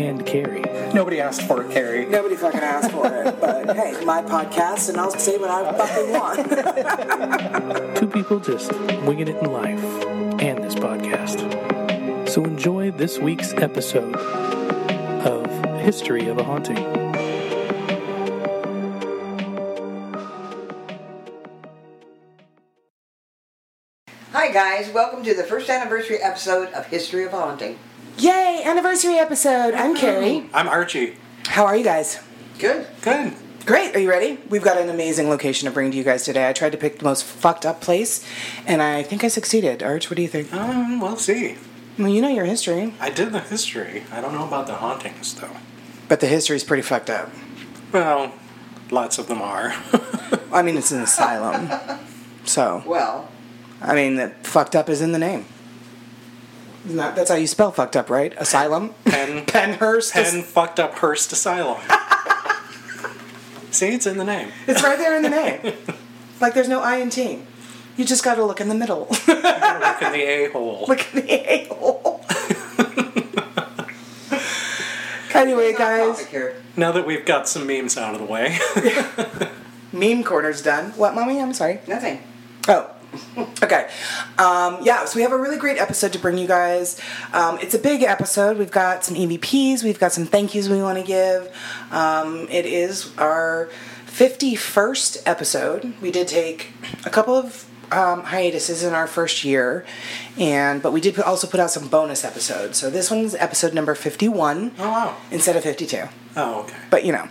And Carrie. Nobody asked for it, Carrie. Nobody fucking asked for it, but hey, my podcast, and I'll say what I fucking want. Two people just winging it in life and this podcast. So enjoy this week's episode of History of a Haunting. Hi guys, welcome to the first anniversary episode of History of Haunting. Yay, anniversary episode. I'm Carrie. I'm Archie. How are you guys? Good. Good. Great. Are you ready? We've got an amazing location to bring to you guys today. I tried to pick the most fucked up place, and I think I succeeded. Arch, what do you think? We'll see. Well, you know your history. I did the history. I don't know about the hauntings, though. But the history's pretty fucked up. Well, lots of them are. I mean, it's an asylum. So. Well. I mean, fucked up is in the name. That's how you spell fucked up, right? Asylum? Pennhurst? Fucked up Hurst Asylum. See, it's in the name. It's right there in the name. Like, there's no I in T. You just gotta look in the middle. You gotta look in the a-hole. Look in the a-hole. Anyway, guys. Now that we've got some memes out of the way. Meme corner's done. What, Mommy? I'm sorry. Nothing. Oh. Okay. So we have a really great episode to bring you guys. It's a big episode. We've got some EVPs. We've got some thank yous we want to give. It is our 51st episode. We did take a couple of hiatuses in our first year, but we did also put out some bonus episodes. So this one's episode number 51. Oh, wow. Instead of 52. Oh, okay. But, you know.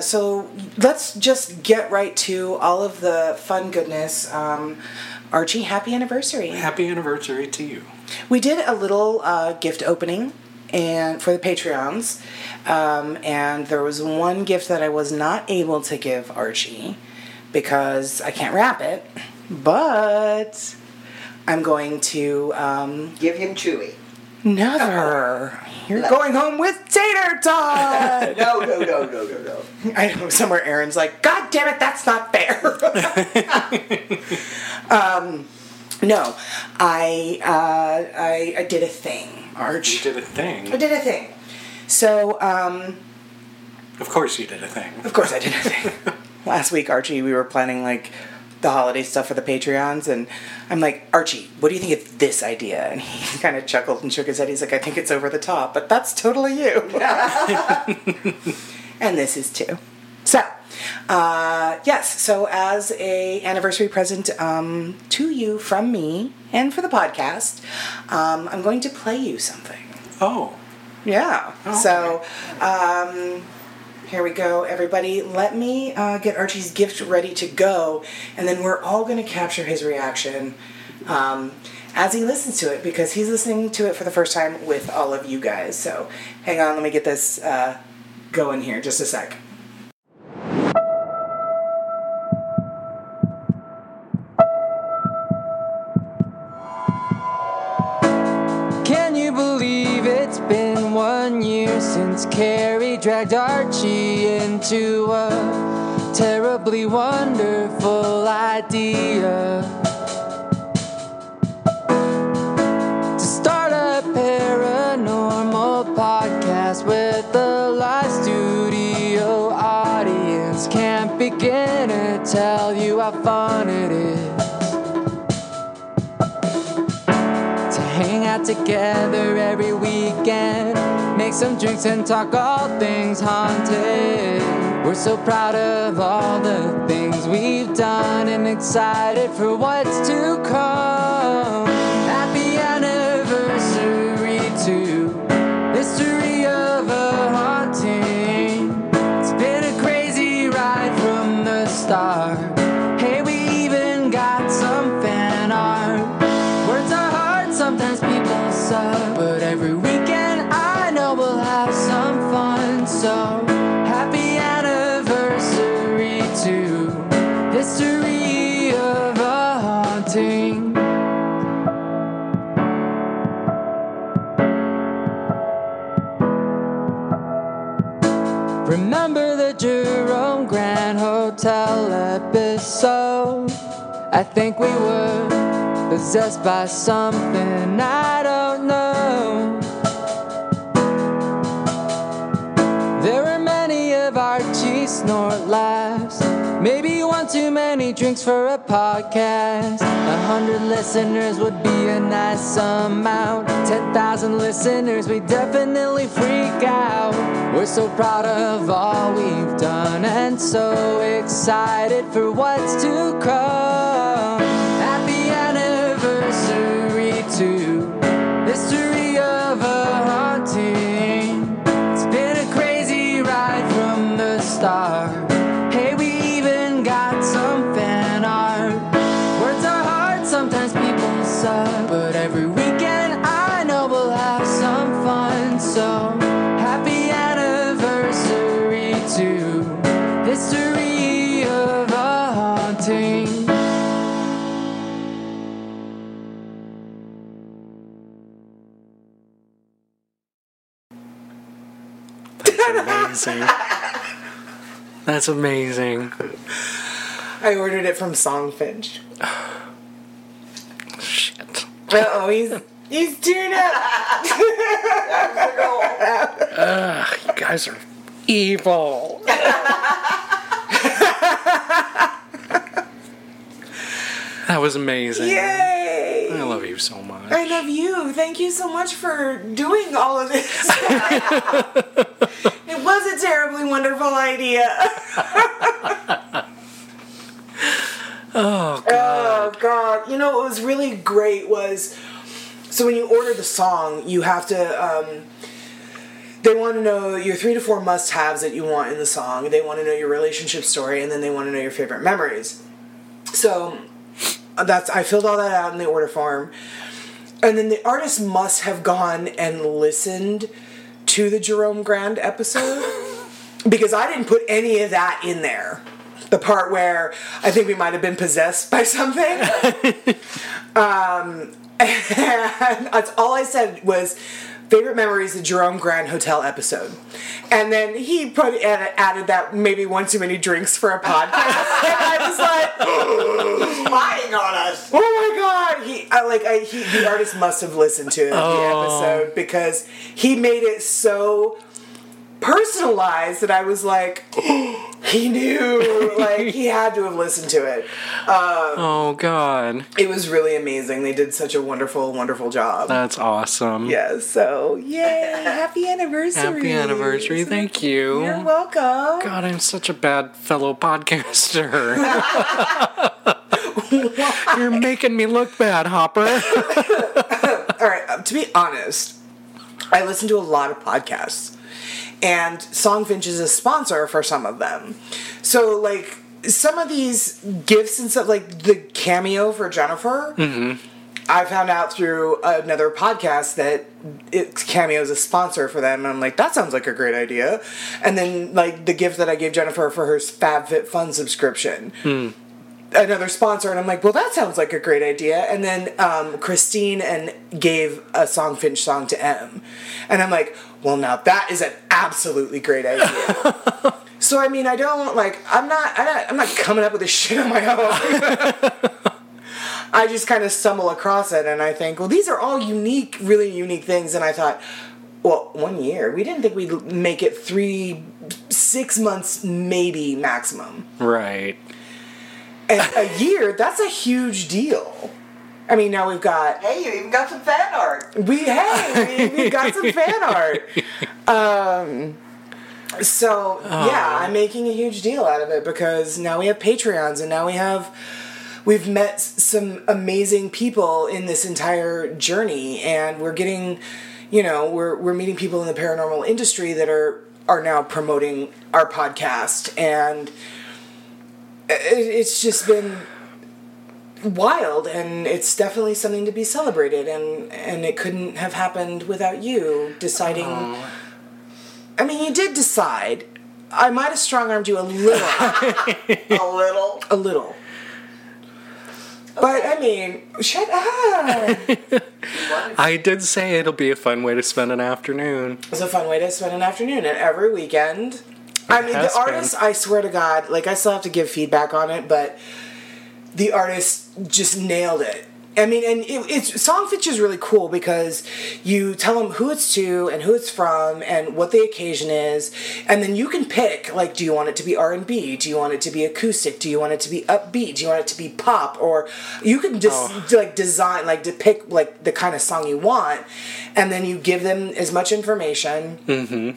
So let's just get right to all of the fun goodness. Archie, happy anniversary. Happy anniversary to you. We did a little gift opening and for the Patreons, and there was one gift that I was not able to give Archie because I can't wrap it, but I'm going to... give him Chewy. Never. You're going home with Tater Tot! No. I know, somewhere Aaron's like, God damn it, that's not fair. I did a thing, Arch. You did a thing? I did a thing. So, Of course you did a thing. Of course I did a thing. Last week, Archie, we were planning, like, the holiday stuff for the Patreons, and I'm like, Archie, what do you think of this idea? And he kind of chuckled and shook his head. He's like, I think it's over the top, but that's totally you. And this is too. So, so as a anniversary present to you from me and for the podcast, I'm going to play you something. Oh. Yeah. Oh, okay. Here we go, everybody. Let me get Archie's gift ready to go, and then we're all going to capture his reaction as he listens to it, because he's listening to it for the first time with all of you guys. So hang on, let me get this going here. Just a sec. Can you believe it's been 1 year since Carrie dragged Archie into a terribly wonderful idea to start a paranormal podcast with a live studio audience? Can't begin to tell you how fun it is to hang out together every weekend. Make some drinks and talk all things haunted. We're so proud of all the things we've done and excited for what's to come. Happy anniversary to History of a Haunting. It's been a crazy ride from the start. But every weekend Remember the Jerome Grand Hotel episode? I think we were possessed by something I don't know. There are many of our G-snort laughs. Maybe one too many drinks for a podcast. 100 listeners would be a nice amount. 10,000 listeners, we definitely freak out. We're so proud of all we've done and so excited for what's to come. Happy anniversary to History of a Haunting. It's been a crazy ride from the start. But every weekend I know we'll have some fun. So happy anniversary to History of a Haunting. That's amazing. That's amazing. I ordered it from Songfinch. Uh-oh, he's tearing up. Ugh, you guys are evil. That was amazing. Yay! I love you so much. I love you. Thank you so much for doing all of this. It was a terribly wonderful idea. Oh, God. Oh, God. You know, what was really great was... So when you order the song, you have to... they want to know your 3 to 4 must-haves that you want in the song. They want to know your relationship story, and then they want to know your favorite memories. So I filled all that out in the order form. And then the artist must have gone and listened to the Jerome Grand episode. Because I didn't put any of that in there. The part where I think we might have been possessed by something. And that's all I said was, favorite memories, the Jerome Grand Hotel episode. And then he added that maybe one too many drinks for a podcast. And I was like, he's lying on us. Oh my God. The artist must have listened to the episode because he made it so personalized that I was like, he knew, he had to have listened to it. Oh God, it was really amazing. They did such a wonderful, wonderful job. That's awesome. Yeah. So yay! Happy anniversary! Happy anniversary! Thank you. You're welcome. God, I'm such a bad fellow podcaster. You're making me look bad, Hopper. All right. To be honest, I listen to a lot of podcasts. And Songfinch is a sponsor for some of them. So, some of these gifts and stuff, like the Cameo for Jennifer, mm-hmm. I found out through another podcast that Cameo is a sponsor for them. And I'm like, that sounds like a great idea. And then, the gift that I gave Jennifer for her FabFitFun subscription. Mm. Another sponsor, and I'm like, well, that sounds like a great idea. And then Christine gave a Songfinch song to M, and I'm like, well, now that is an absolutely great idea. So I mean, I'm not coming up with this shit on my own. I just kind of stumble across it, and I think, well, these are all unique, really unique things. And I thought, well, 1 year, we didn't think we'd make it 3, 6 months, maybe maximum, right? And a year, that's a huge deal. I mean, now we've got... Hey, you even got some fan art. We've got some fan art. I'm making a huge deal out of it because now we have Patreons and now we've met some amazing people in this entire journey, and we're getting, we're meeting people in the paranormal industry that are now promoting our podcast, and... It's just been wild, and it's definitely something to be celebrated, and it couldn't have happened without you deciding. Oh. I mean, you did decide. I might have strong-armed you a little. A little. Okay. But, I mean, shut up. I did say it'll be a fun way to spend an afternoon. It's a fun way to spend an afternoon, and every weekend... I mean, the artist, I swear to God, like, I still have to give feedback on it, but the artist just nailed it. I mean, and it's Songfinch is really cool because you tell them who it's to and who it's from and what the occasion is, and then you can pick, like, do you want it to be R&B? Do you want it to be acoustic? Do you want it to be upbeat? Do you want it to be pop? Or you can just, like, design, like, depict, like, the kind of song you want, and then you give them as much information, and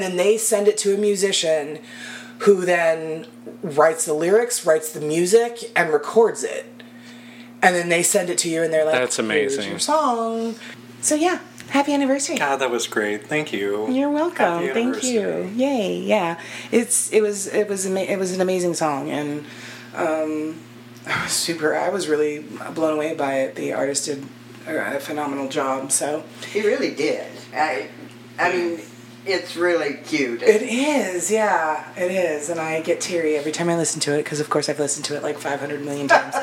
then they send it to a musician who then writes the lyrics, writes the music, and records it. And then they send it to you, and they're like, "That's amazing. Here's your song." So yeah, happy anniversary! God, that was great. Thank you. You're welcome. Thank you. Yay! Yeah, it was an amazing song, and I was really blown away by it. The artist did a phenomenal job. So he really did. I mean, it's really cute. It is, yeah, it is. And I get teary every time I listen to it because, of course, I've listened to it like 500 million times.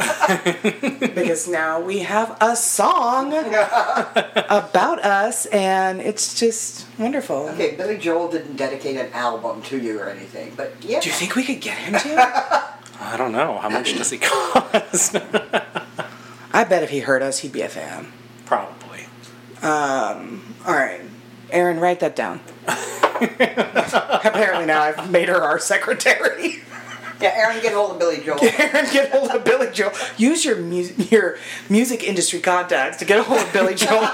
Because now we have a song about us, and it's just wonderful. Okay, Billy Joel didn't dedicate an album to you or anything, but yeah. Do you think we could get him to? I don't know. How much does he cost? I bet if he heard us, he'd be a fan. Probably. All right. Aaron, write that down. Apparently now I've made her our secretary. Yeah, Aaron, get hold of Billy Joel. Use your music industry contacts to get a hold of Billy Joel.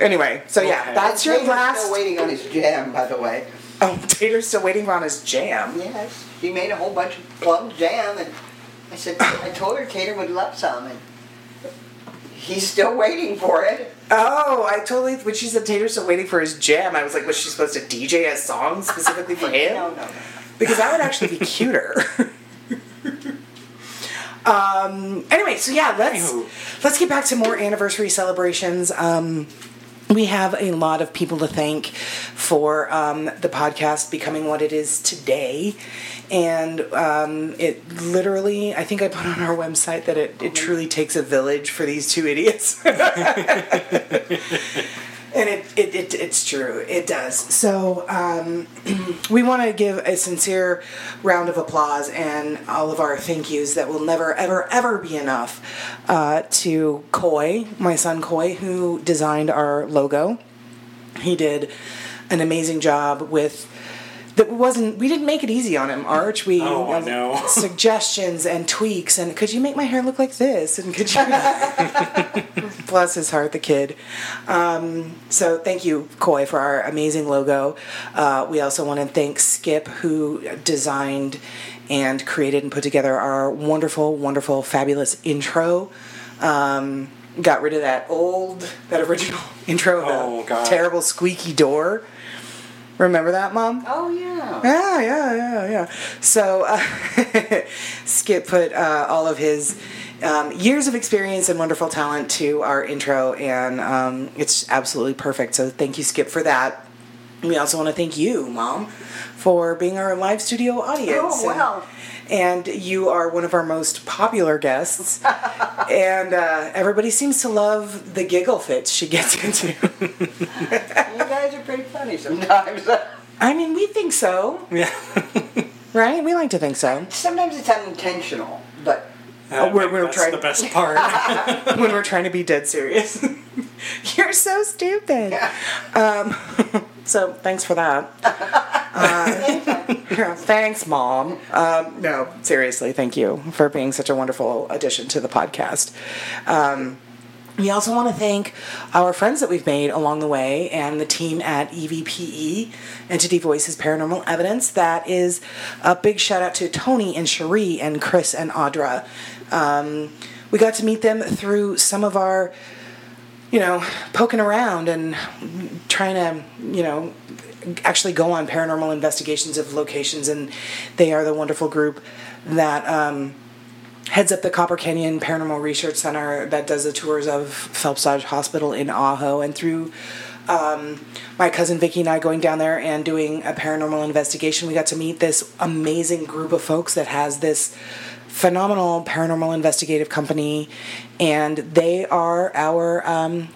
Anyway, so yeah, okay. That's your Tater's last... still waiting on his jam, by the way. Oh, Tater's still waiting on his jam? Yes. He made a whole bunch of plum jam, and I said, I told her Tater would love some, and he's still waiting for it. Oh, I totally... When she said Tater's still waiting for his jam, I was like, was she supposed to DJ a song specifically for him? No. Because that would actually be cuter. Anyway, so yeah, let's get back to more anniversary celebrations. We have a lot of people to thank for the podcast becoming what it is today. And it literally, I think I put on our website that it truly takes a village for these two idiots. And it's true. It does. So we want to give a sincere round of applause and all of our thank yous that will never, ever, ever be enough to Coy, my son Coy, who designed our logo. He did an amazing job with... we didn't make it easy on him, Arch. We suggestions and tweaks and could you make my hair look like this? And could you bless his heart, the kid. So thank you, Coy, for our amazing logo. We also want to thank Skip, who designed and created and put together our wonderful, wonderful, fabulous intro. Got rid of that original intro of a terrible squeaky door. Remember that, Mom? Oh, yeah. Yeah. So, Skip put all of his years of experience and wonderful talent to our intro, and it's absolutely perfect. So, thank you, Skip, for that. We also want to thank you, Mom, for being our live studio audience. Oh, wow. And you are one of our most popular guests. And everybody seems to love the giggle fits she gets into. You guys are pretty funny sometimes. I mean, we think so. Yeah. Right? We like to think so. Sometimes it's unintentional, but... the best part. When we're trying to be dead serious. You're so stupid. Yeah. So, thanks for that. Thanks, Mom. No, seriously, thank you for being such a wonderful addition to the podcast. We also want to thank our friends that we've made along the way and the team at EVPE, Entity Voices Paranormal Evidence. That is a big shout out to Tony and Cherie and Chris and Audra. We got to meet them through some of our, poking around and trying to, actually go on paranormal investigations of locations, and they are the wonderful group that heads up the Copper Canyon Paranormal Research Center that does the tours of Phelps Dodge Hospital in Ajo, and through my cousin Vicky and I going down there and doing a paranormal investigation, we got to meet this amazing group of folks that has this phenomenal paranormal investigative company, and they are our,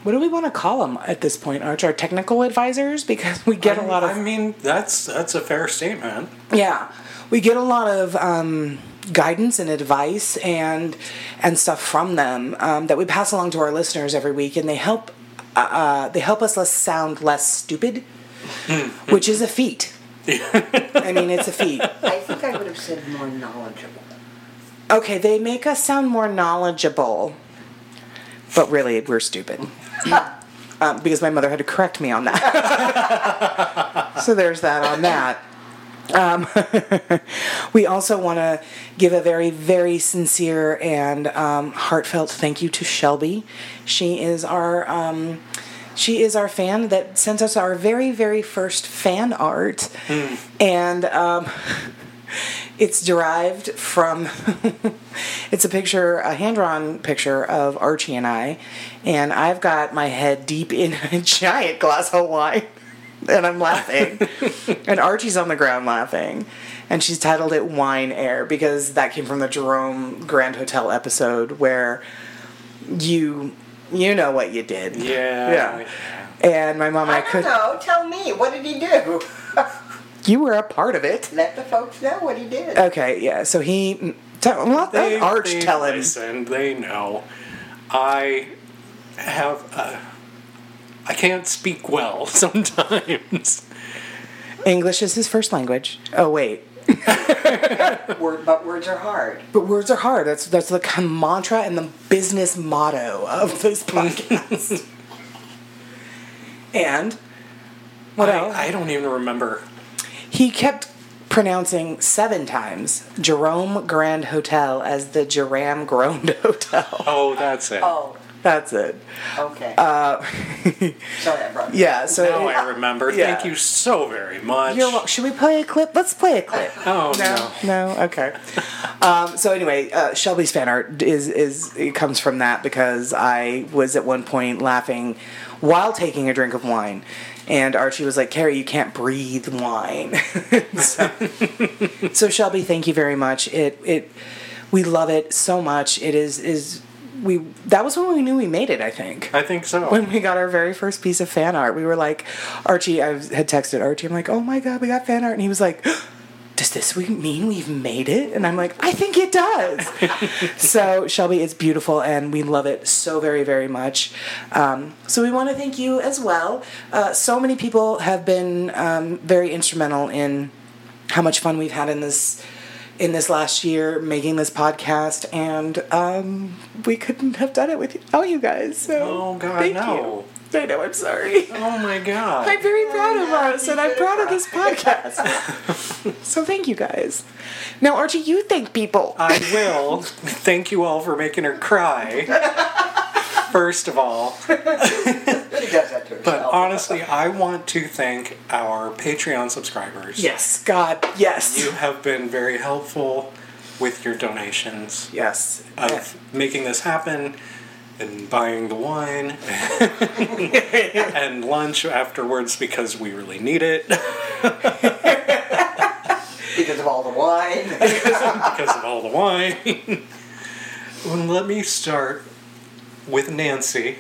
what do we want to call them at this point, Arch? Our technical advisors? Because we get a lot of... I mean, that's a fair statement. Yeah. We get a lot of guidance and advice and stuff from them that we pass along to our listeners every week, and they help us sound less stupid, which is a feat. I mean, it's a feat. I think I would have said more knowledgeable. Okay, they make us sound more knowledgeable, but really we're stupid. Because my mother had to correct me on that. So there's that on that. We also want to give a very, very sincere and heartfelt thank you to Shelby. She is our fan that sent us our very, very first fan art, and it's derived from. It's a picture, a hand-drawn picture of Archie and I've got my head deep in a giant glass of wine. And I'm laughing. And Archie's on the ground laughing. And she's titled it Wine Air because that came from the Jerome Grand Hotel episode where you know what you did. Yeah. And my mom and I could... know. Tell me. What did he do? You were a part of it. Let the folks know what he did. Okay, yeah. So he... let Arch tell him. Listen, they know. I have... I can't speak well sometimes. English is his first language. Oh, wait. But words are hard. That's the mantra and the business motto of this podcast. And what else? I don't even remember. He kept pronouncing 7 times Jerome Grand Hotel as the Jerome Grand Hotel. Oh, that's it. Oh. That's it. Okay. Sorry, I brought it. Yeah. So now I remember. Yeah. Thank you so very much. Should we play a clip? Let's play a clip. Oh no. No. Okay. So anyway, Shelby's fan art it comes from that because I was at one point laughing while taking a drink of wine, and Archie was like, "Carrie, you can't breathe wine." So Shelby, thank you very much. We love it so much. It is. That was when we knew we made it, I think. I think so. When we got our very first piece of fan art, we were like, Archie, I had texted Archie, I'm like, oh my God, we got fan art. And he was like, does this mean we've made it? And I'm like, I think it does. So, Shelby, it's beautiful, and we love it so very, very much. So we want to thank you as well. So many people have been very instrumental in how much fun we've had in this last year making this podcast, and we couldn't have done it without you guys. So oh God, no. You. I know, I'm sorry. Oh my God. I'm very proud of us, and I'm proud of this podcast. So thank you guys. Now, Archie, you thank people. I will. Thank you all for making her cry. First of all. But honestly, I want to thank our Patreon subscribers. Yes, God, yes. You have been very helpful with your donations. Yes. Of making this happen and buying the wine and lunch afterwards because we really need it. Because of all the wine. Because of all the wine. Well, let me start with Nancy,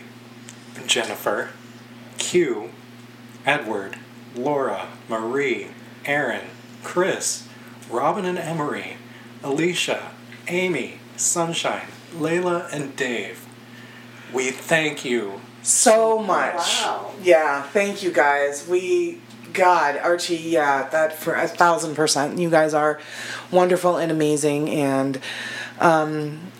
Jennifer, Q, Edward, Laura, Marie, Aaron, Chris, Robin and Emery, Alicia, Amy, Sunshine, Layla, and Dave. We thank you so much. Wow. Yeah, thank you guys. God, Archie, yeah, that for 1,000%. You guys are wonderful and amazing, and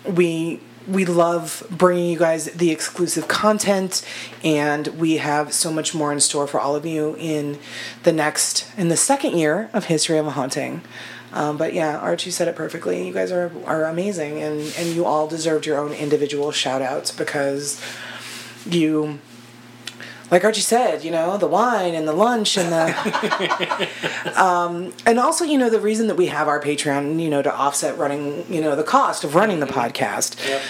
we love bringing you guys the exclusive content, and we have so much more in store for all of you in the second year of History of a Haunting. But yeah, Archie said it perfectly. You guys are amazing, and you all deserved your own individual shout outs because you, like Archie said, you know, the wine and the lunch and the... and also, you know, the reason that we have our Patreon, you know, to offset running, you know, the cost of running the podcast. Yep.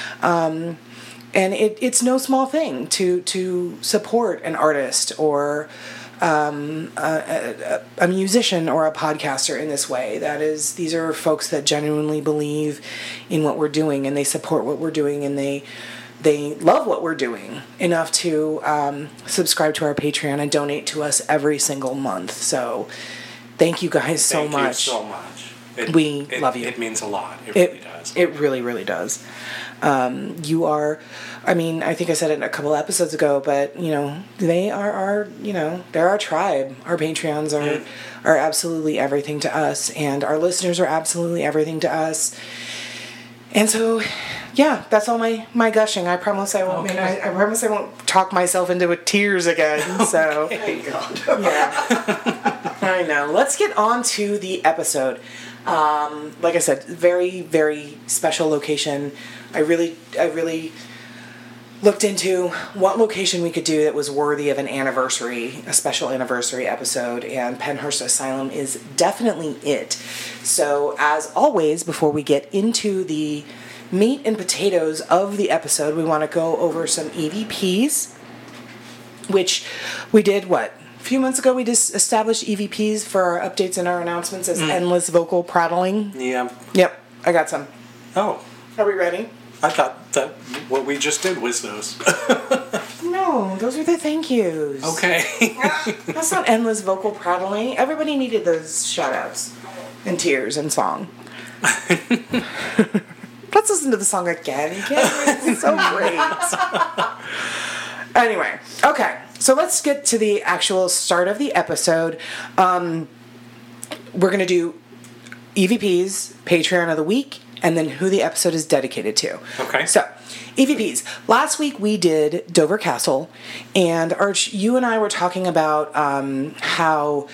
And it's no small thing to support an artist or a musician or a podcaster in this way. That is, these are folks that genuinely believe in what we're doing, and they support what we're doing, and they love what we're doing enough to subscribe to our Patreon and donate to us every single month. So thank you guys so much. Thank you so much. We love you. It means a lot. It really does. It really, really does. You are, I mean, I think I said it a couple episodes ago, but, you know, they are our, you know, they're our tribe. Our Patreons are absolutely everything to us, and our listeners are absolutely everything to us. And so, yeah, that's all my gushing. I promise I won't. Okay. I promise I won't talk myself into tears again. So, okay. Yeah, I know. Let's get on to the episode. Like I said, very, very special location. I really looked into what location we could do that was worthy of an anniversary, a special anniversary episode, and Pennhurst Asylum is definitely it. So, as always, before we get into the meat and potatoes of the episode, we want to go over some EVPs, which we did, a few months ago, we just established EVPs for our updates and our announcements as endless vocal prattling. Yeah. Yep. I got some. Oh. Are we ready? I thought that what we just did was those. No, those are the thank yous. Okay. That's not endless vocal prattling. Everybody needed those shout-outs and tears and song. Let's listen to the song again. It's so great. Anyway, okay. So let's get to the actual start of the episode. We're going to do EVPs, Patreon of the Week, and then who the episode is dedicated to. Okay. So, EVPs. Last week we did Dover Castle, and Arch, you and I were talking about how...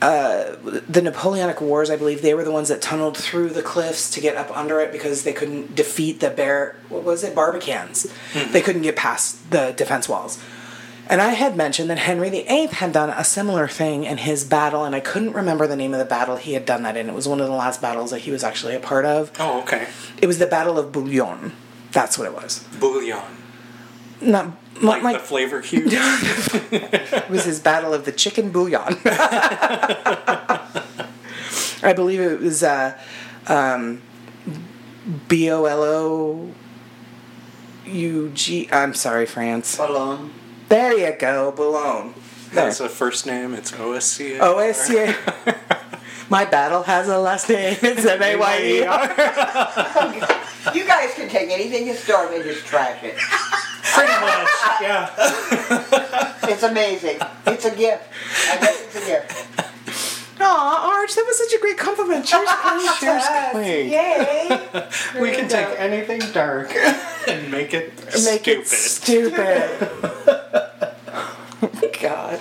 the Napoleonic Wars, I believe, they were the ones that tunneled through the cliffs to get up under it because they couldn't defeat the Barbicans. Mm-hmm. They couldn't get past the defense walls. And I had mentioned that Henry VIII had done a similar thing in his battle, and I couldn't remember the name of the battle he had done that in. It was one of the last battles that he was actually a part of. Oh, okay. It was the Battle of Boulogne. That's what it was. Boulogne. Not Like the flavor cube. It was his battle of the chicken bouillon. I believe it was Boloug. I'm sorry, France. Boulogne. There you go, Boulogne. That's a first name. It's OSCA. OSCA. My battle has a last name. It's MAYER. You guys can take anything historic and just trash it. Pretty much, yeah. It's amazing. It's a gift. I guess it's a gift. Aw, Arch, that was such a great compliment. Cheers, queen. Cheers, queen. Yay. We can take anything dark and make it stupid. Oh, my God.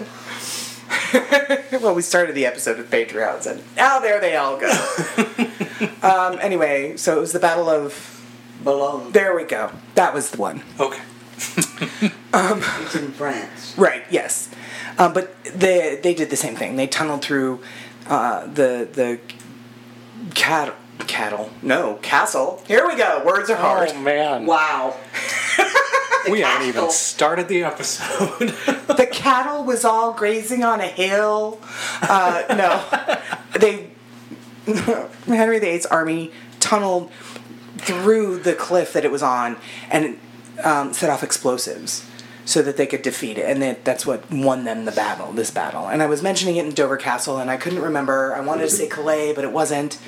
Well, we started the episode with Patreons, and now there they all go. Anyway, so it was the Battle of Boulogne. There we go. That was the one. Okay. It's in France. Right, yes. But they did the same thing. They tunneled through castle. Here we go. Words are hard. Oh, man. Wow. We haven't even started the episode. The cattle was all grazing on a hill. Henry VIII's army tunneled through the cliff that it was on and set off explosives so that they could defeat it. And that's what won them this battle. And I was mentioning it in Dover Castle, and I couldn't remember. I wanted to say Calais, but it wasn't.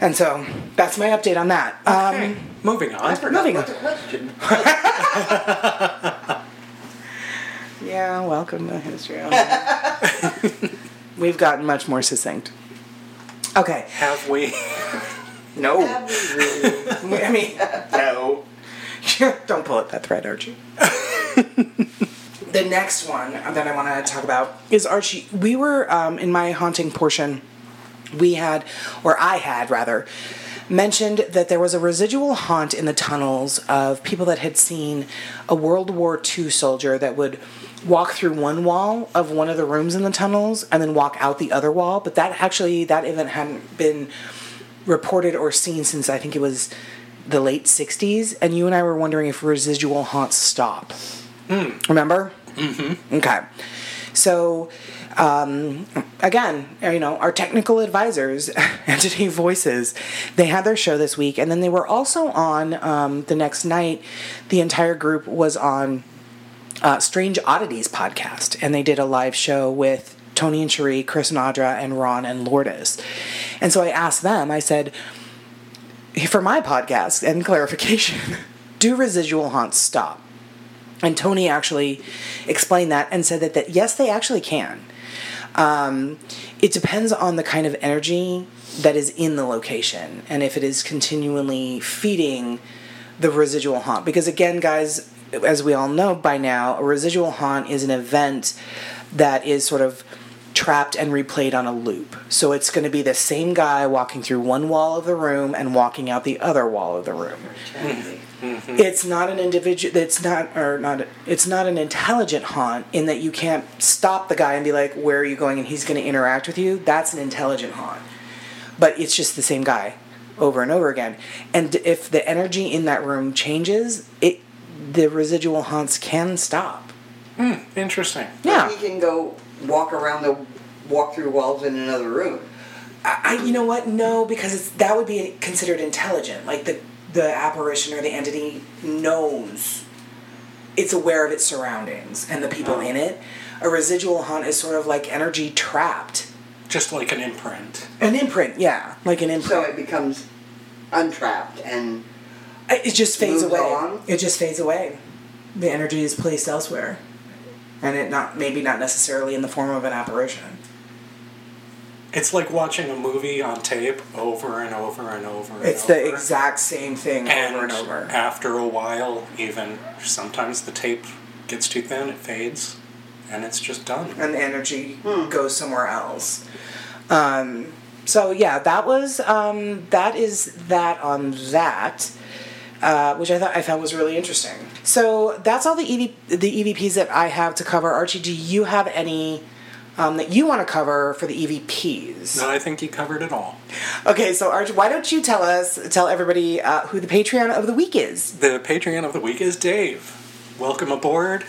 And so, that's my update on that. Okay. Moving on. Moving on. The question. Yeah, welcome to history. We've gotten much more succinct. Okay. Have we? No. Have we really? I mean, no. Don't pull at that thread, Archie. The next one that I want to talk about is, Archie, we were in my haunting portion. I had mentioned that there was a residual haunt in the tunnels of people that had seen a World War II soldier that would walk through one wall of one of the rooms in the tunnels and then walk out the other wall. But that event hadn't been reported or seen since I think it was the late 60s. And you and I were wondering if residual haunts stop. Remember? Mm-hmm. Okay. So, again, you know, our technical advisors, Entity Voices, they had their show this week, and then they were also on the next night. The entire group was on Strange Oddities podcast, and they did a live show with Tony and Cherie, Chris and Audra, and Ron and Lourdes. And so I asked them, I said, for my podcast and clarification, do residual haunts stop? And Tony actually explained that and said that yes, they actually can. It depends on the kind of energy that is in the location and if it is continually feeding the residual haunt. Because again, guys, as we all know by now, a residual haunt is an event that is sort of trapped and replayed on a loop. So it's going to be the same guy walking through one wall of the room and walking out the other wall of the room. Mm-hmm. It's not an individual. It's not an intelligent haunt in that you can't stop the guy and be like, "Where are you going?" and he's going to interact with you. That's an intelligent haunt, but it's just the same guy over and over again. And if the energy in that room changes, the residual haunts can stop. Interesting. Yeah, but he can go walk through walls in another room. You know what? No, because that would be considered intelligent. Like the apparition or the entity knows, it's aware of its surroundings and the people in it. A residual haunt is sort of like energy trapped. Just like an imprint. An imprint, yeah. Like an imprint. So it becomes untrapped and it just fades away. It just fades away. The energy is placed elsewhere. And it maybe not necessarily in the form of an apparition. It's like watching a movie on tape over and over and over and it's over. It's the exact same thing over and over. After a while, even sometimes the tape gets too thin, it fades, and it's just done. And the energy goes somewhere else. So yeah, that was that is that on that. Which I found was really interesting. So that's all the EVPs that I have to cover. Archie, do you have any that you want to cover for the EVPs? No, I think you covered it all. Okay, so Archie, why don't you tell everybody who the Patreon of the week is? The Patreon of the week is Dave. Welcome aboard.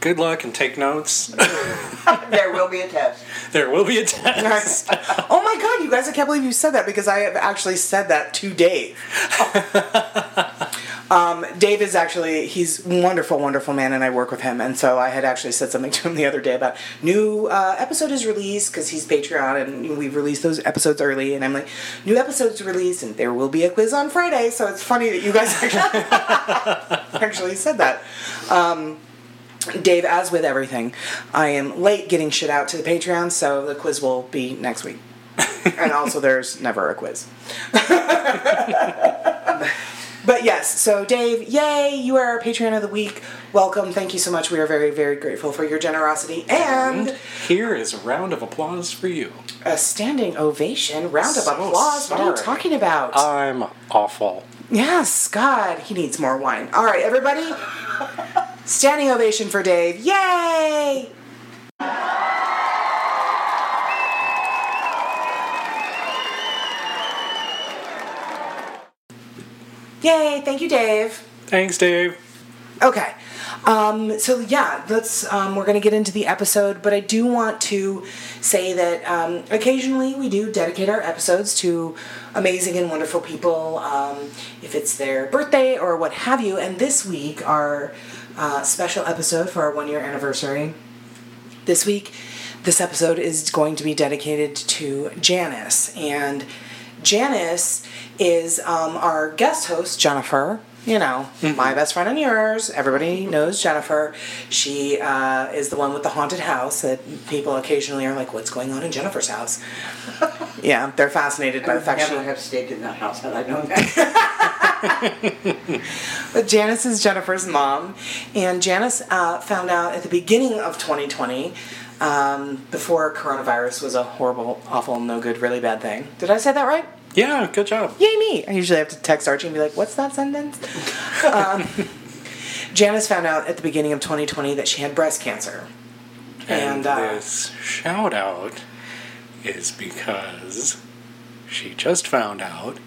Good luck and take notes. There will be a test. There will be a test. Oh my God, you guys, I can't believe you said that because I have actually said that to Dave. Dave is actually, he's a wonderful, wonderful man and I work with him. And so I had actually said something to him the other day about new episode is released because he's Patreon and we've released those episodes early. And I'm like, new episode's released and there will be a quiz on Friday. So it's funny that you guys actually said that. Dave, as with everything, I am late getting shit out to the Patreon, so the quiz will be next week. And also, there's never a quiz. But yes, so Dave, yay, you are our Patreon of the week. Welcome. Thank you so much. We are very, very grateful for your generosity. And here is a round of applause for you. A standing ovation. Round of applause. Sorry. What are you talking about? I'm awful. Yes, God, he needs more wine. All right, everybody. Standing ovation for Dave. Yay! Yay, thank you, Dave. Thanks, Dave. Okay. So yeah, let's we're going to get into the episode, but I do want to say that occasionally we do dedicate our episodes to amazing and wonderful people, if it's their birthday or what have you. And this week, our special episode for our 1-year anniversary. This week, this episode is going to be dedicated to Janice. And Janice is our guest host, Jennifer. You know, my best friend and yours. Everybody knows Jennifer. She is the one with the haunted house that people occasionally are like, what's going on in Jennifer's house? Yeah, they're fascinated by the fact that she... I never have stayed in that house, and I know that. But Janice is Jennifer's mom, and Janice found out at the beginning of 2020, before coronavirus was a horrible, awful, no good, really bad thing. Did I say that right? Yeah, good job. Yay me! I usually have to text Archie and be like, what's that sentence? Janice found out at the beginning of 2020 that she had breast cancer. And this shout out is because she just found out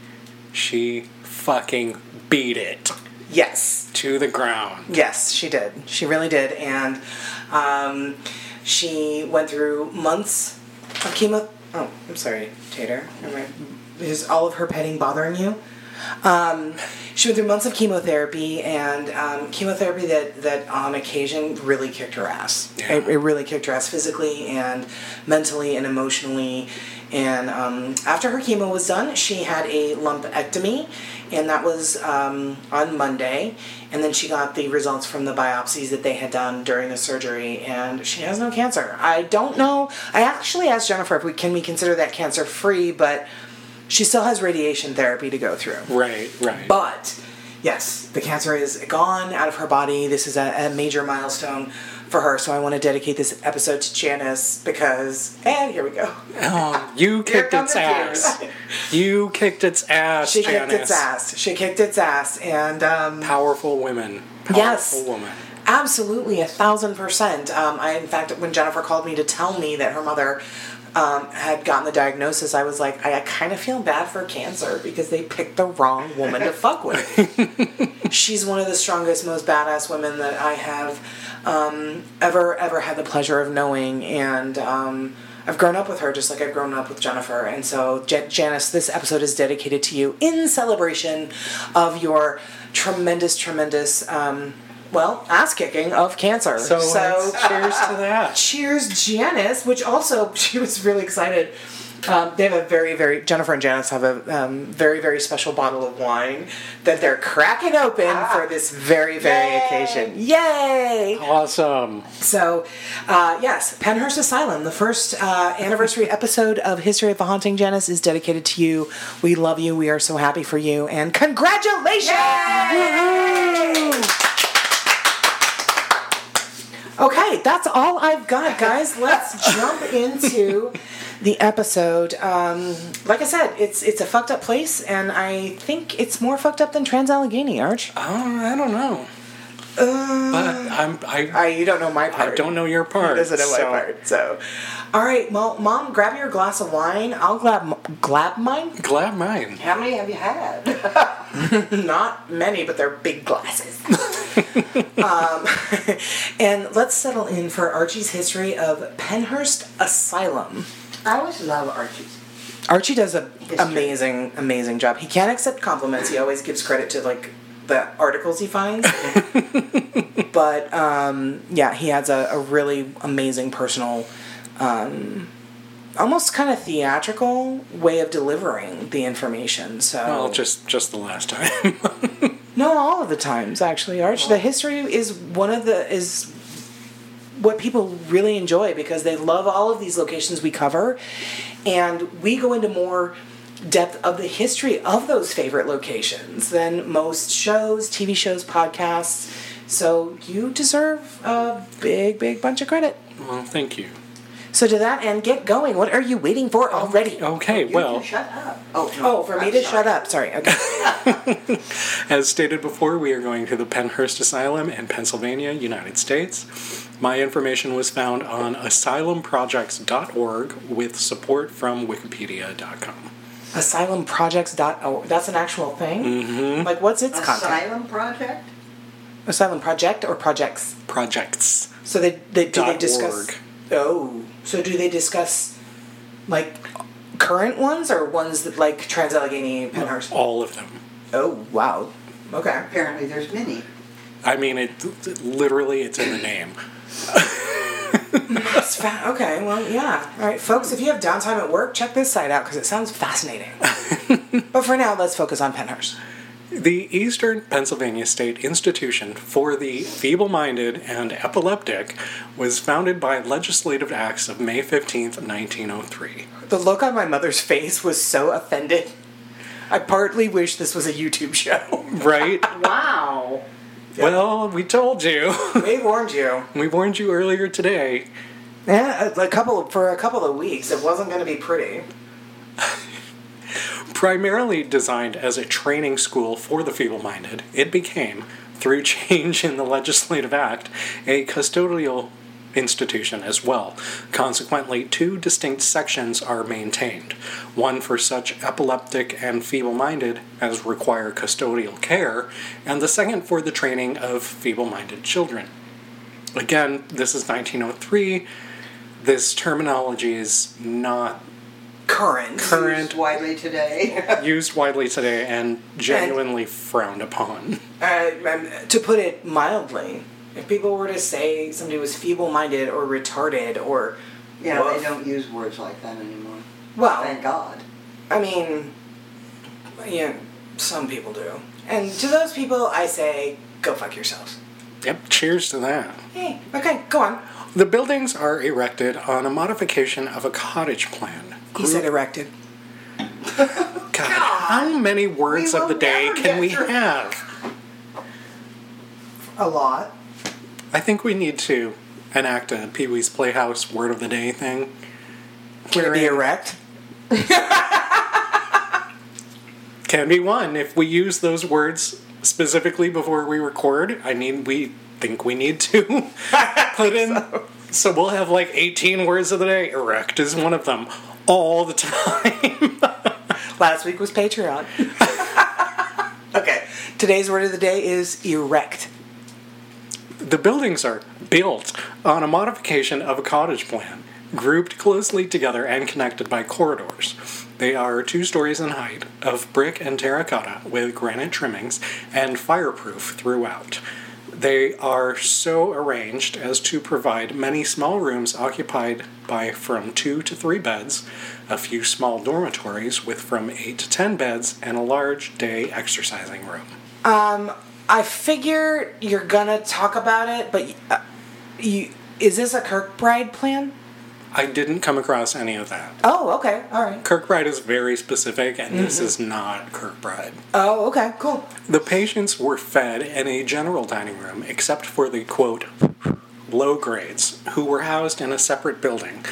she fucking beat it. Yes. To the ground. Yes, she did. She really did. And She went through months of chemo. Oh, I'm sorry, Tater. Is all of her petting bothering you? She went through months of chemotherapy, and chemotherapy that on occasion really kicked her ass. Yeah. It really kicked her ass physically and mentally and emotionally. And after her chemo was done, she had a lumpectomy, and that was on Monday. And then she got the results from the biopsies that they had done during the surgery, and she has no cancer. I don't know. I actually asked Jennifer if we can consider that cancer-free, but she still has radiation therapy to go through. Right, right. But, yes, the cancer is gone out of her body. This is a major milestone for her, so I want to dedicate this episode to Janice because... And here we go. Oh, you kicked its ass. You kicked its ass, Janice. She kicked its ass. She kicked its ass, and... Powerful women. Powerful yes, woman. Absolutely, 1,000%. In fact, when Jennifer called me to tell me that her mother... had gotten the diagnosis, I was like, I kind of feel bad for cancer because they picked the wrong woman to fuck with. She's one of the strongest, most badass women that I have ever had the pleasure of knowing, and I've grown up with her just like I've grown up with Jennifer. And so, Janice, this episode is dedicated to you in celebration of your tremendous, tremendous... ass-kicking of cancer. So cheers to that. Cheers, Janice, which also, she was really excited. Jennifer and Janice have a very, very special bottle of wine that they're cracking open for this very, very occasion. Yay! Awesome. So, yes, Pennhurst Asylum, the first anniversary episode of History of the Haunting, Janice, is dedicated to you. We love you. We are so happy for you. And congratulations! Yay! Woo-hoo! Okay, that's all I've got, guys. Let's jump into the episode. Like I said, it's a fucked up place, and I think it's more fucked up than Trans-Allegheny, Arch. I don't know. But you don't know my part. I don't know your part. He doesn't know my part. So, all right, well, Mom, grab your glass of wine. I'll glab mine. Glab mine. How many have you had? Not many, but they're big glasses. And let's settle in for Archie's history of Pennhurst Asylum. I always love Archie's. Archie does an amazing, amazing job. He can't accept compliments. He always gives credit to the articles he finds. But, he has a really amazing personal, almost kind of theatrical way of delivering the information. So, well, just the last time. No, all of the times, actually, Arch. Oh. The history is is what people really enjoy because they love all of these locations we cover. And we go into more depth of the history of those favorite locations than most shows, TV shows, podcasts. So you deserve a big, big bunch of credit. Well, thank you. So to that end, get going. What are you waiting for already? Okay, well... shut up. Oh, for me to shut up. Sorry, okay. As stated before, we are going to the Pennhurst Asylum in Pennsylvania, United States. My information was found on asylumprojects.org with support from wikipedia.com. Asylumprojects.org. That's an actual thing? Mm-hmm. What's its content? Asylum Project? Asylum Project or Projects? Projects. So they discuss... org. Oh. So do they discuss, current ones or ones that, Trans-Allegheny, Pennhurst? All of them. Oh, wow. Okay. Apparently there's many. I mean, it literally, it's in the name. Okay, well, yeah. All right, folks, if you have downtime at work, check this site out because it sounds fascinating. But for now, let's focus on Pennhurst. The Eastern Pennsylvania State Institution for the Feeble-Minded and Epileptic was founded by legislative acts of May 15th, 1903. The look on my mother's face was so offended. I partly wish this was a YouTube show. Right? Wow. Yeah. Well, we told you. We warned you. We warned you earlier today. Yeah, for a couple of weeks, it wasn't going to be pretty. Primarily designed as a training school for the feeble-minded, it became, through change in the Legislative Act, a custodial institution as well. Consequently, two distinct sections are maintained, one for such epileptic and feeble-minded as require custodial care, and the second for the training of feeble-minded children. Again, this is 1903. this terminology is not current, used widely today. And genuinely frowned upon. To put it mildly, if people were to say somebody was feeble-minded or retarded or... Yeah, woof, they don't use words like that anymore. Well... Thank God. I mean, yeah, some people do. And to those people, I say, go fuck yourselves. Yep, cheers to that. Hey, okay, go on. The buildings are erected on a modification of a cottage plan. He said erected. God, how many words of the day can we have? A lot. I think we need to enact a Pee Wee's Playhouse word of the day thing. Can it be erect? Can be one. If we use those words specifically before we record, we think we need to put in. So we'll have like 18 words of the day. Erect is one of them. All the time. Last week was Patreon. Okay. Today's word of the day is erect. The buildings are built on a modification of a cottage plan, grouped closely together and connected by corridors. They are 2 stories in height, of brick and terracotta, with granite trimmings, and fireproof throughout. They are so arranged as to provide many small rooms occupied by from 2 to 3 beds, a few small dormitories with from 8 to 10 beds, and a large day exercising room. I figure you're gonna talk about it, but is this a Kirkbride plan? I didn't come across any of that. Oh, okay. All right. Kirkbride is very specific, and this is not Kirkbride. Oh, okay. Cool. The patients were fed in a general dining room, except for the, quote, low grades, who were housed in a separate building.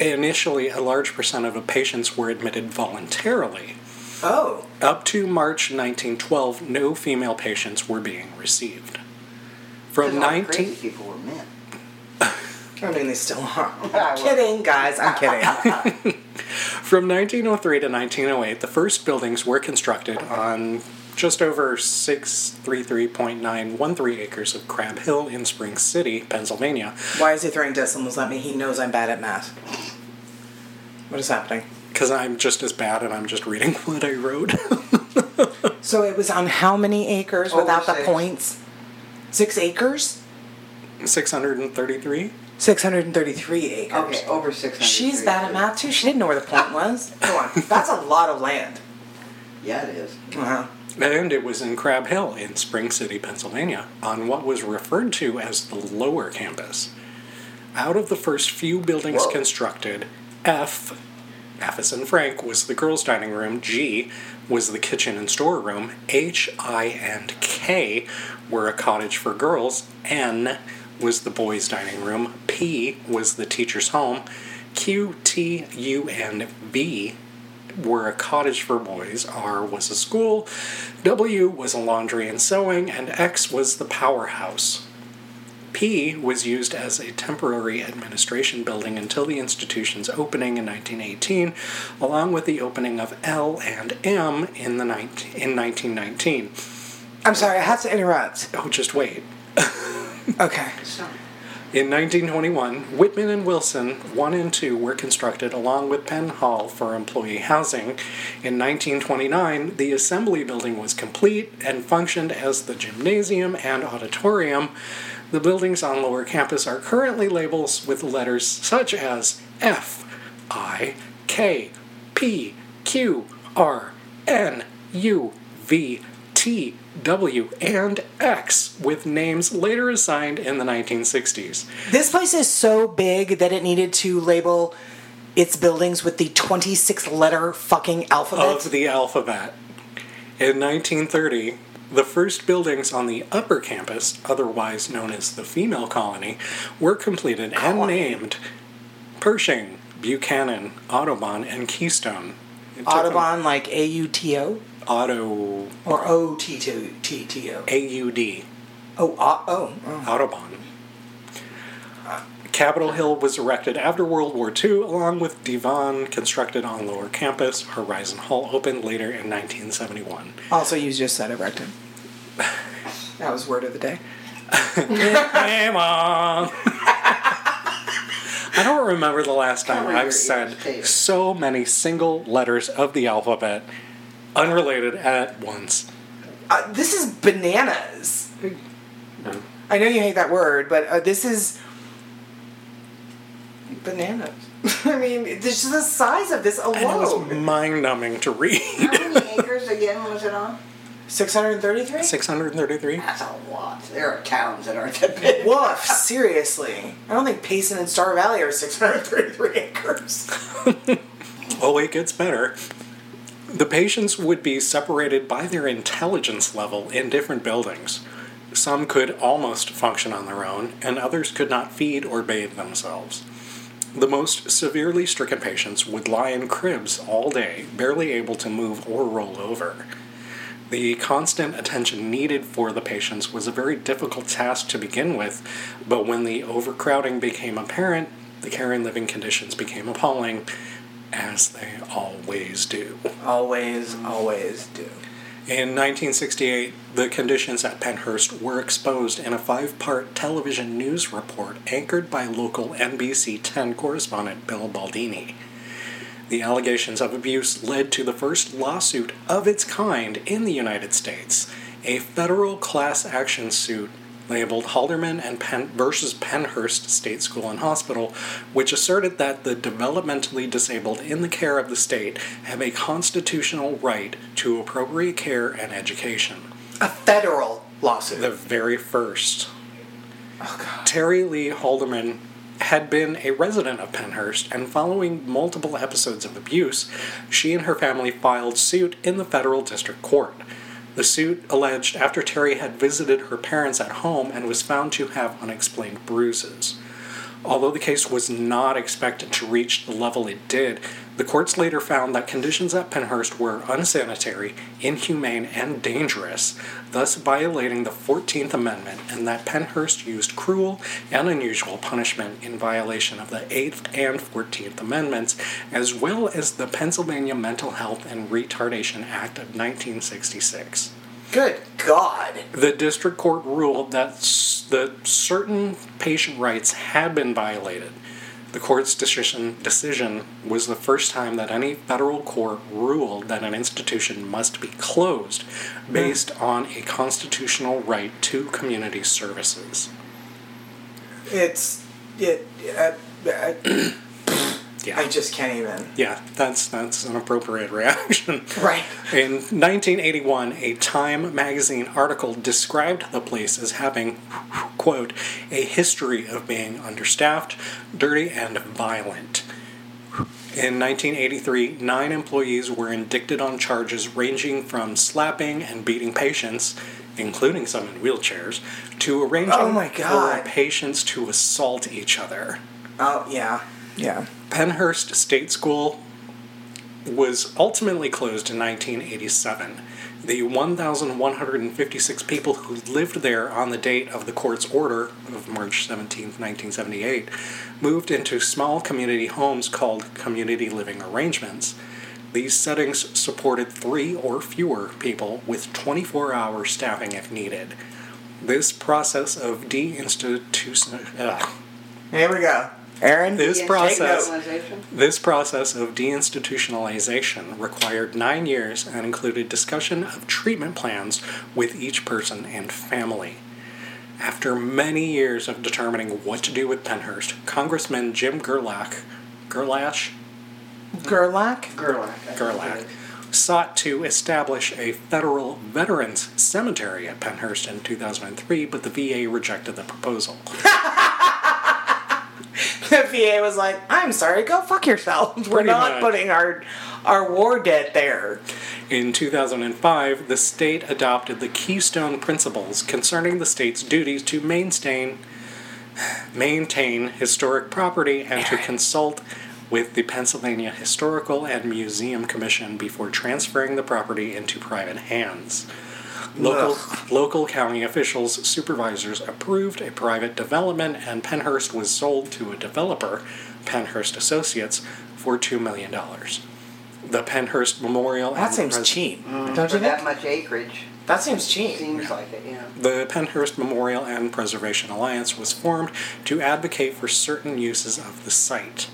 Initially, a large percent of the patients were admitted voluntarily. Oh. Up to March 1912, no female patients were being received. From 19... All people were men. I mean, they still are. I'm kidding, guys. I'm kidding. From 1903 to 1908, the first buildings were constructed on just over 633.913 acres of Crab Hill in Spring City, Pennsylvania. Why is he throwing decimals at me? He knows I'm bad at math. What is happening? Because I'm just as bad, and I'm just reading what I wrote. So it was on how many acres without the points? 6 acres? 633? 633 acres. Okay, over 600. She's bad at math, too. She didn't know where the point was. Come on. That's a lot of land. Yeah, it is. Uh-huh. And it was in Crab Hill in Spring City, Pennsylvania, on what was referred to as the lower campus. Out of the first few buildings constructed, F as in Frank, was the girls' dining room, G was the kitchen and storeroom, H, I, and K were a cottage for girls, N was the boys' dining room, P was the teacher's home, Q, T, U, and V were a cottage for boys, R was a school, W was a laundry and sewing, and X was the powerhouse. P was used as a temporary administration building until the institution's opening in 1918, along with the opening of L and M in 1919. I'm sorry, I have to interrupt. Oh, just wait. Okay. In 1921, Whitman and Wilson 1 and 2 were constructed along with Penn Hall for employee housing. In 1929, the assembly building was complete and functioned as the gymnasium and auditorium. The buildings on lower campus are currently labeled with letters such as F, I, K, P, Q, R, N, U, V, T, W, and X, with names later assigned in the 1960s. This place is so big that it needed to label its buildings with the 26-letter fucking alphabet. Of the alphabet. In 1930, the first buildings on the upper campus, otherwise known as the female colony, were completed and named Pershing, Buchanan, Audubon, and Keystone. Audubon, like A-U-T-O? Auto or O-T-T-O. A-U-D. Oh. Autobahn. Capitol Hill was erected after World War II, along with Devon, constructed on lower campus. Horizon Hall opened later in 1971. Also, you just said erected. That was word of the day. Come on. I don't remember the last time I've said so many single letters of the alphabet unrelated at once. This is bananas. No. I know you hate that word, but this is bananas. I mean, this is the size of this alone. And it was mind-numbing to read. How many acres again was it on? 633? 633. That's a lot. There are towns that aren't that big. Woof, seriously. I don't think Payson and Star Valley are 633 acres. Oh, it gets better. The patients would be separated by their intelligence level in different buildings. Some could almost function on their own, and others could not feed or bathe themselves. The most severely stricken patients would lie in cribs all day, barely able to move or roll over. The constant attention needed for the patients was a very difficult task to begin with, but when the overcrowding became apparent, the care and living conditions became appalling, as they always do. Always, always do. In 1968, the conditions at Pennhurst were exposed in a 5-part television news report anchored by local NBC 10 correspondent Bill Baldini. The allegations of abuse led to the first lawsuit of its kind in the United States, a federal class action suit labeled Halderman and versus Pennhurst State School and Hospital, which asserted that the developmentally disabled in the care of the state have a constitutional right to appropriate care and education. A federal lawsuit. The very first. Oh, God. Terry Lee Halderman had been a resident of Pennhurst, and following multiple episodes of abuse, she and her family filed suit in the federal district court. The suit alleged after Terry had visited her parents at home and was found to have unexplained bruises. Although the case was not expected to reach the level it did, the courts later found that conditions at Pennhurst were unsanitary, inhumane, and dangerous, thus violating the 14th Amendment, and that Pennhurst used cruel and unusual punishment in violation of the 8th and 14th Amendments, as well as the Pennsylvania Mental Health and Retardation Act of 1966. Good God! The district court ruled that certain patient rights had been violated. The court's decision was the first time that any federal court ruled that an institution must be closed based on a constitutional right to community services. Yeah. I just can't even. Yeah, that's an appropriate reaction. Right. In 1981, a Time magazine article described the place as having, quote, a history of being understaffed, dirty, and violent. In 1983, 9 employees were indicted on charges ranging from slapping and beating patients, including some in wheelchairs, to arranging for patients to assault each other. Oh, yeah. Yeah. Pennhurst State School was ultimately closed in 1987. The 1,156 people who lived there on the date of the court's order of March 17, 1978, moved into small community homes called community living arrangements. These settings supported 3 or fewer people with 24-hour staffing if needed. This process of This process of deinstitutionalization required 9 years and included discussion of treatment plans with each person and family. After many years of determining what to do with Pennhurst, Congressman Jim Gerlach sought to establish a federal veterans cemetery at Pennhurst in 2003, but the VA rejected the proposal. The VA was like, I'm sorry, go fuck yourselves. We're not putting our war dead there. In 2005, the state adopted the Keystone Principles concerning the state's duties to maintain historic property and to consult with the Pennsylvania Historical and Museum Commission before transferring the property into private hands. Local county officials, supervisors approved a private development, and Pennhurst was sold to a developer, Pennhurst Associates, for $2 million. The Pennhurst Memorial... That seems cheap. Don't you think? That much acreage. That seems cheap. Seems like it, yeah. The Pennhurst Memorial and Preservation Alliance was formed to advocate for certain uses of the site.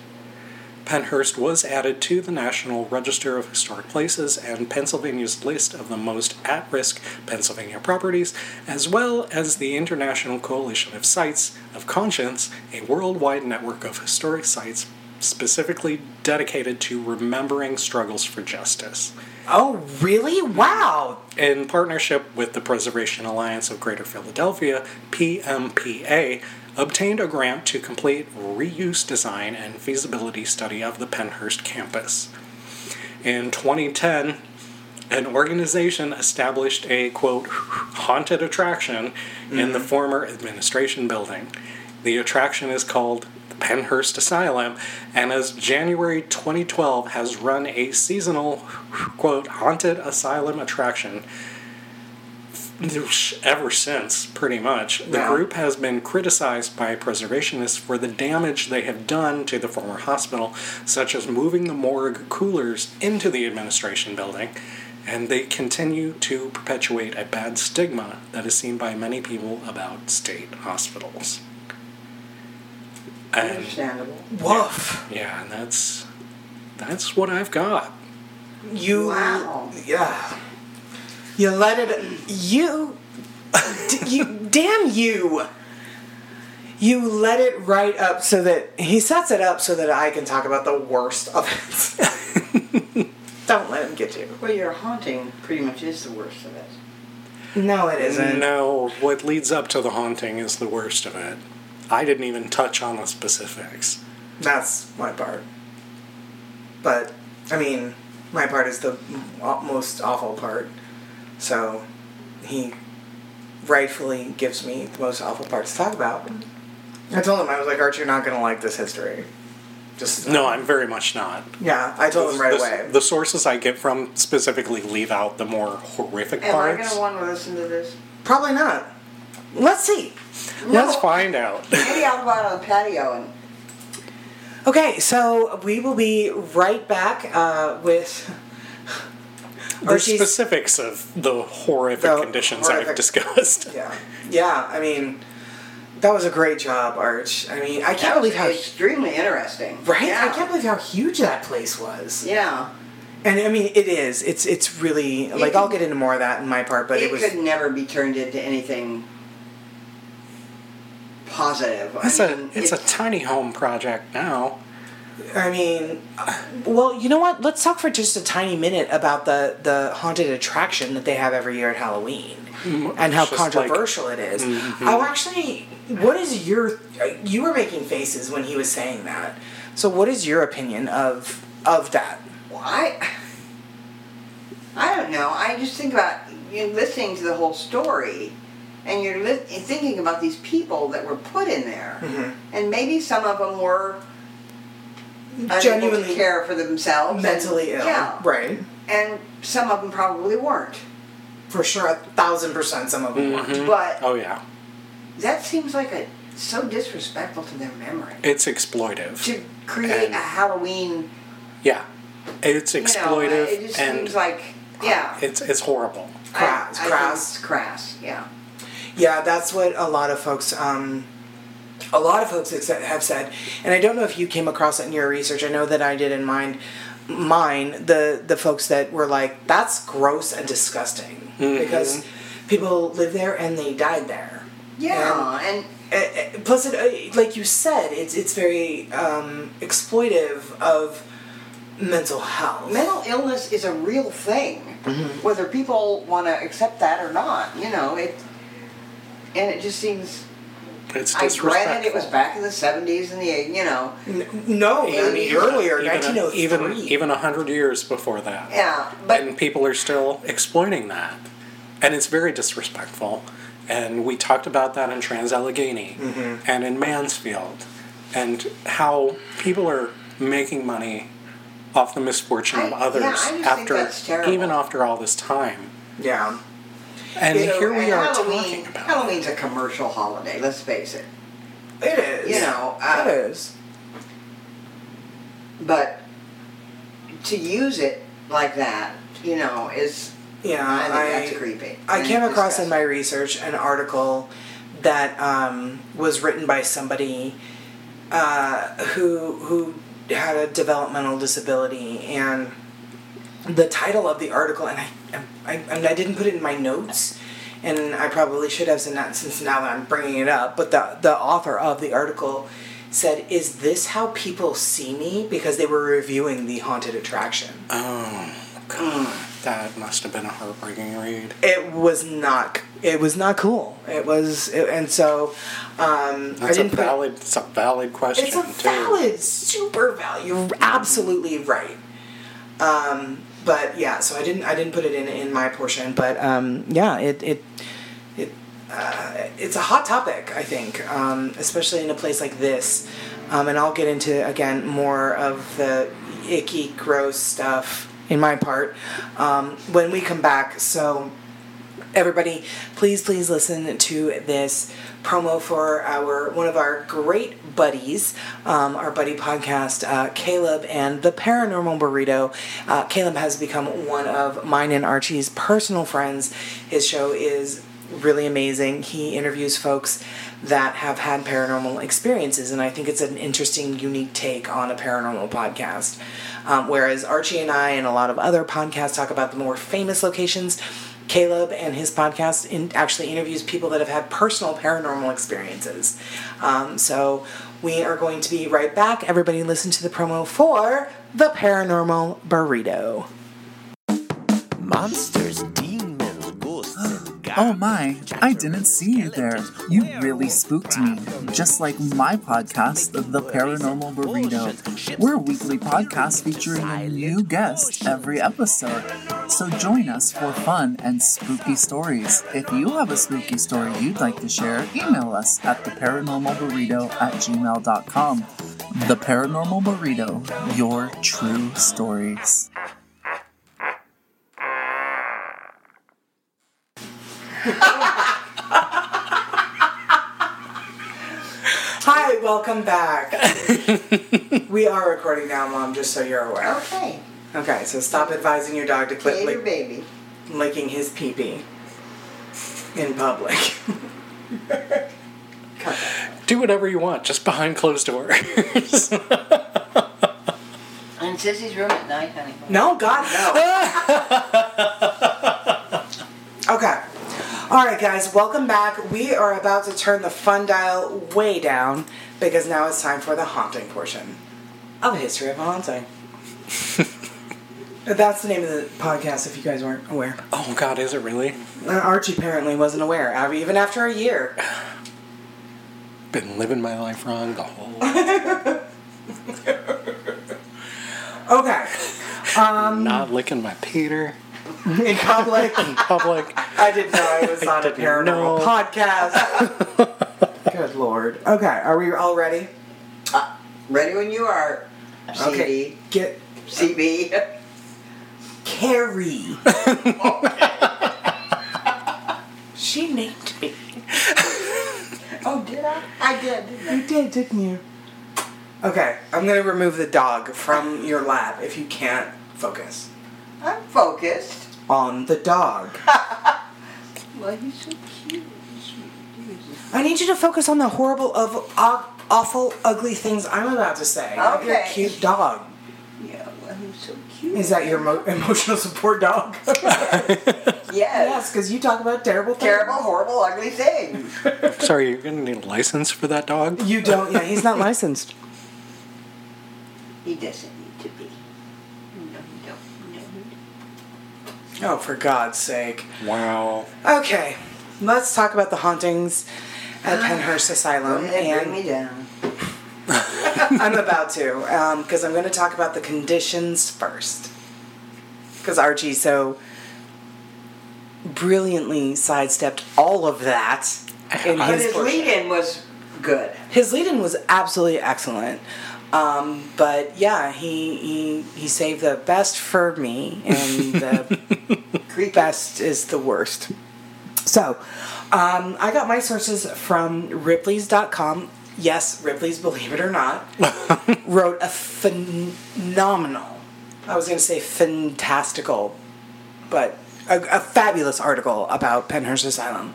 Pennhurst was added to the National Register of Historic Places and Pennsylvania's list of the most at-risk Pennsylvania properties, as well as the International Coalition of Sites of Conscience, a worldwide network of historic sites specifically dedicated to remembering struggles for justice. Oh, really? Wow! In partnership with the Preservation Alliance of Greater Philadelphia, PMPA, obtained a grant to complete reuse design and feasibility study of the Pennhurst campus. In 2010, an organization established a, quote, haunted attraction in the former administration building. The attraction is called Pennhurst Asylum, and as January 2012 has run a seasonal, quote, haunted asylum attraction ever since, pretty much. The group has been criticized by preservationists for the damage they have done to the former hospital, such as moving the morgue coolers into the administration building, and they continue to perpetuate a bad stigma that is seen by many people about state hospitals. Understandable. Woof. Yeah, and that's what I've got. You, wow. Yeah. You let it. You. Damn you. You let it right up so that he sets it up so that I can talk about the worst of it. Don't let him get you. Well, your haunting pretty much is the worst of it. No, it isn't. No, what leads up to the haunting is the worst of it. I didn't even touch on the specifics. That's my part. But, I mean, my part is the most awful part. So, he rightfully gives me the most awful part to talk about. I told him, I was like, Arch, you're not going to like this history. Just no, I'm very much not. Yeah, I told him right away. The sources I get from specifically leave out the more horrific parts. Am I going to want to listen to this? Probably not. Let's see. Let's find out. Maybe I'll go out on the patio and... Okay, so we will be right back with... The specifics of the horrific conditions I've discussed. Yeah. Yeah, I mean, that was a great job, Arch. I mean, I can't believe how... extremely interesting. Right? Yeah. I can't believe how huge that place was. Yeah. And, I mean, it is. It's really... Like, I'll get into more of that in my part, but it was... It could never be turned into anything... positive. It's a tiny home project now. I mean, well, you know what? Let's talk for just a tiny minute about the haunted attraction that they have every year at Halloween and how controversial it is. Mm-hmm. Oh, actually, what is your... You were making faces when he was saying that. So what is your opinion of that? Well, I don't know. I just think about listening to the whole story. And you're thinking about these people that were put in there. Mm-hmm. And maybe some of them were genuinely care for themselves. Mentally ill. Yeah. Right. And some of them probably weren't. For sure, 1,000% some of them weren't. But oh, yeah. That seems like so disrespectful to their memory. It's exploitive. To create a Halloween... Yeah. It's exploitive. It just seems like... Yeah. It's horrible. Crass, yeah. Yeah, that's what a lot of folks have said, and I don't know if you came across it in your research. I know that I did in mine, the folks that were like, that's gross and disgusting, because people lived there and they died there. Yeah, and plus, like you said, it's very exploitive of mental health. Mental illness is a real thing, whether people want to accept that or not. You know, it. And it just seems... It's disrespectful. Granted, it was back in the 70s and the 80s, you know. No, even earlier, 1903. Even 100 years before that. Yeah, but... And people are still exploiting that. And it's very disrespectful. And we talked about that in Trans-Allegheny and in Mansfield. And how people are making money off the misfortune of others even after all this time. Yeah. And here we are talking about Halloween's a commercial holiday, let's face it. It is. You know. It is. But to use it like that, is... Yeah, I think that's creepy. I came across in my research an article that was written by somebody who had a developmental disability, and the title of the article, and I didn't put it in my notes, and I probably should have, since now that I'm bringing it up, but the author of the article said, "Is this how people see me?" Because they were reviewing the haunted attraction. Oh, God. That must have been a heartbreaking read. It was not cool. It's a valid question, too. It's a valid, super valid. You're absolutely right. But yeah, so I didn't put it in my portion, but yeah, it's a hot topic, I think, especially in a place like this. And I'll get into, again, more of the icky, gross stuff in my part when we come back. So everybody, please listen to this promo for one of our great buddies, our buddy podcast, Caleb and the Paranormal Burrito. Caleb has become one of mine and Archie's personal friends. His show is really amazing. He interviews folks that have had paranormal experiences, and I think it's an interesting, unique take on a paranormal podcast. Whereas Archie and I and a lot of other podcasts talk about the more famous locations, Caleb and his podcast actually interviews people that have had personal paranormal experiences. So we are going to be right back. Everybody listen to the promo for The Paranormal Burrito. Monsters, demons, ghosts, and gods. Oh my, I didn't see you there. You really spooked me. Just like my podcast, The Paranormal Burrito. We're a weekly podcast featuring a new guest every episode. So join us for fun and spooky stories. If you have a spooky story you'd like to share, email us at theparanormalburrito@gmail.com. The Paranormal Burrito, your true stories. Hi, welcome back. We are recording now, Mom, just so you're aware. Okay, so stop advising your dog to quit licking his pee-pee in public. Do whatever you want, just behind closed doors. In Sissy's room at night, honey. No, God, no. Okay. Alright guys, welcome back. We are about to turn the fun dial way down because now it's time for the haunting portion of the History of Haunting. That's the name of the podcast, if you guys weren't aware. Oh, God, is it really? Archie apparently wasn't aware, even after a year. Been living my life wrong the whole time. Okay. Not licking my Peter. In public. I didn't know I was on a paranormal podcast. Good Lord. Okay, are we all ready? Ready when you are. Okay. Get... CB. Carrie. She named me. Oh, did I? I did. You did, didn't you? Okay, I'm going to remove the dog from your lap if you can't focus. I'm focused. On the dog. Well, he's so cute. I need you to focus on the horrible, awful, ugly things I'm about to say. Okay. You're a cute dog. Yeah, well, he's so cute. Is that your emotional support dog? Yes, because you talk about terrible things. Terrible, horrible, ugly things. Sorry, you're going to need a license for that dog? You don't. Yeah, he's not licensed. He doesn't need to be. No, he don't. No. Oh, for God's sake. Wow. Okay, let's talk about the hauntings at Pennhurst Asylum. And bring me down. I'm about to, because I'm going to talk about the conditions first. Because Archie so brilliantly sidestepped all of that in his portion. His lead-in was good. His lead-in was absolutely excellent. But yeah, he saved the best for me, and the best is the worst. So, I got my sources from Ripley's.com. Yes, Ripley's Believe It or Not wrote a phenomenal, I was going to say fantastical, but a fabulous article about Pennhurst Asylum.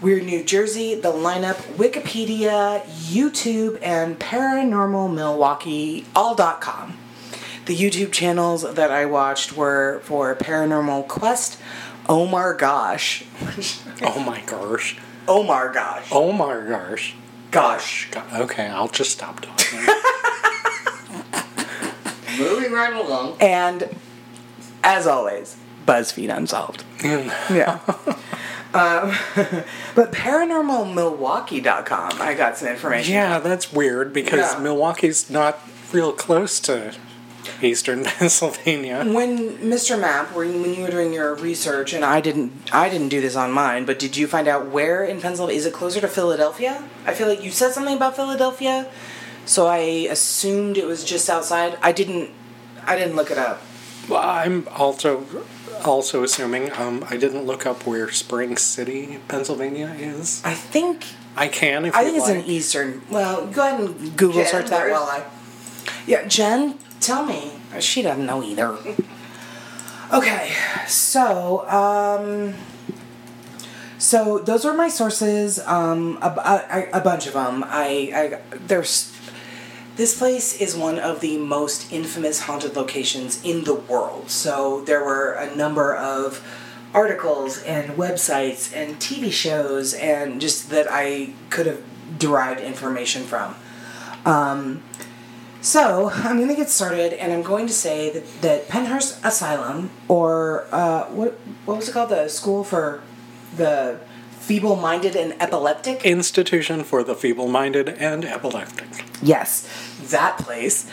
Weird New Jersey, the lineup, Wikipedia, YouTube, and Paranormal Milwaukee, all.com. The YouTube channels that I watched were for Paranormal Quest, Oh my gosh. Okay, I'll just stop talking. Moving right along. And, as always, BuzzFeed Unsolved. Yeah. But ParanormalMilwaukee.com, I got some information. Yeah, that's weird, because Milwaukee's not real close to Eastern Pennsylvania. When Mr. Map, when you were doing your research, and I didn't do this on mine, but did you find out where in Pennsylvania? Is it closer to Philadelphia? I feel like you said something about Philadelphia, so I assumed it was just outside. I didn't look it up. Well, I'm also assuming I didn't look up where Spring City, Pennsylvania is. I think I can. I think it's in Eastern. Well, go ahead and Google Jen, search that while I. Yeah, Jen, tell me. She doesn't know either. Okay, so those were my sources. A bunch of them. This place is one of the most infamous haunted locations in the world. So there were a number of articles and websites and TV shows and just that I could have derived information from. So I'm going to get started, and I'm going to say that Pennhurst Asylum, or what was it called? The school for the feeble-minded and epileptic? Institution for the feeble-minded and epileptic. Yes, that place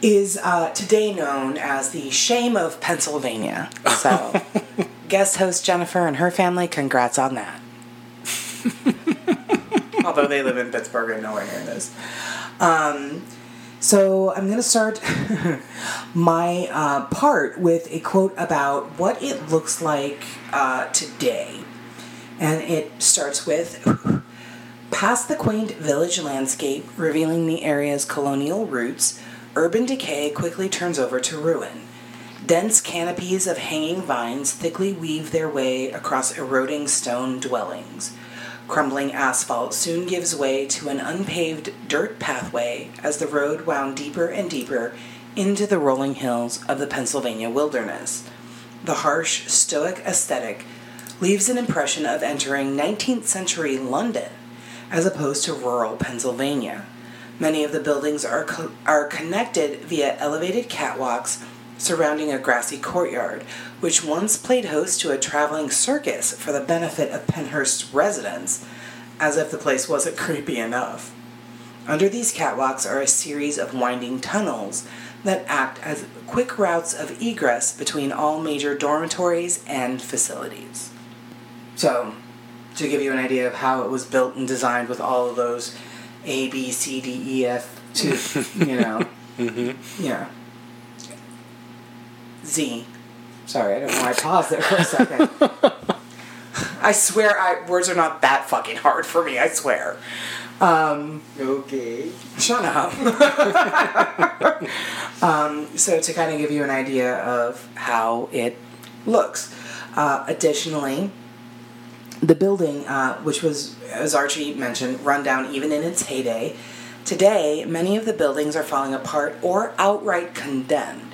is today known as the Shame of Pennsylvania. So, guest host Jennifer and her family, congrats on that. Although they live in Pittsburgh and nowhere near this. So I'm going to start my part with a quote about what it looks like today. And it starts with, past the quaint village landscape, revealing the area's colonial roots, urban decay quickly turns over to ruin. Dense canopies of hanging vines thickly weave their way across eroding stone dwellings. Crumbling asphalt soon gives way to an unpaved dirt pathway as the road wound deeper and deeper into the rolling hills of the Pennsylvania wilderness. The harsh, stoic aesthetic leaves an impression of entering 19th century London as opposed to rural Pennsylvania. Many of the buildings are connected via elevated catwalks surrounding a grassy courtyard, which once played host to a traveling circus for the benefit of Pennhurst's residents, as if the place wasn't creepy enough. Under these catwalks are a series of winding tunnels that act as quick routes of egress between all major dormitories and facilities. So, to give you an idea of how it was built and designed with all of those A, B, C, D, E, F, to, you know, mm-hmm. Yeah. Z. Sorry, I don't know why I paused there for a second. I swear, words are not that fucking hard for me, I swear. Okay. Shut up. So to kind of give you an idea of how it looks. Additionally, the building, which was, as Archie mentioned, run down even in its heyday, today many of the buildings are falling apart or outright condemned.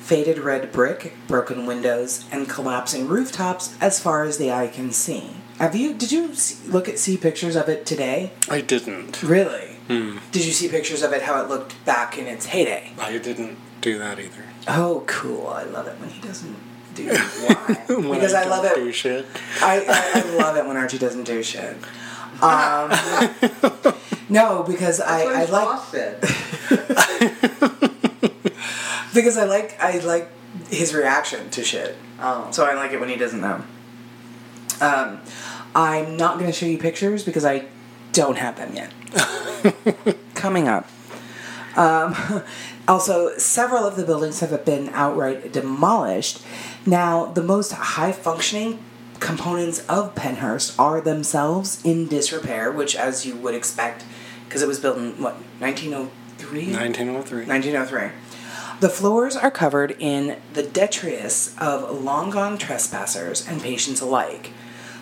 Faded red brick, broken windows, and collapsing rooftops as far as the eye can see. Did you see pictures of it today? I didn't. Really? Mm. Did you see pictures of it, how it looked back in its heyday? I didn't do that either. Oh, cool. I love it when he doesn't do it. Why? Because I love it. Do shit. I love it when Archie doesn't do shit. No, because I like it. Because I like his reaction to shit. Oh. So I like it when he doesn't know. I'm not going to show you pictures because I don't have them yet. Coming up. Also, several of the buildings have been outright demolished. Now, the most high-functioning components of Pennhurst are themselves in disrepair, which, as you would expect, because it was built in, 1903? 1903. The floors are covered in the detritus of long-gone trespassers and patients alike.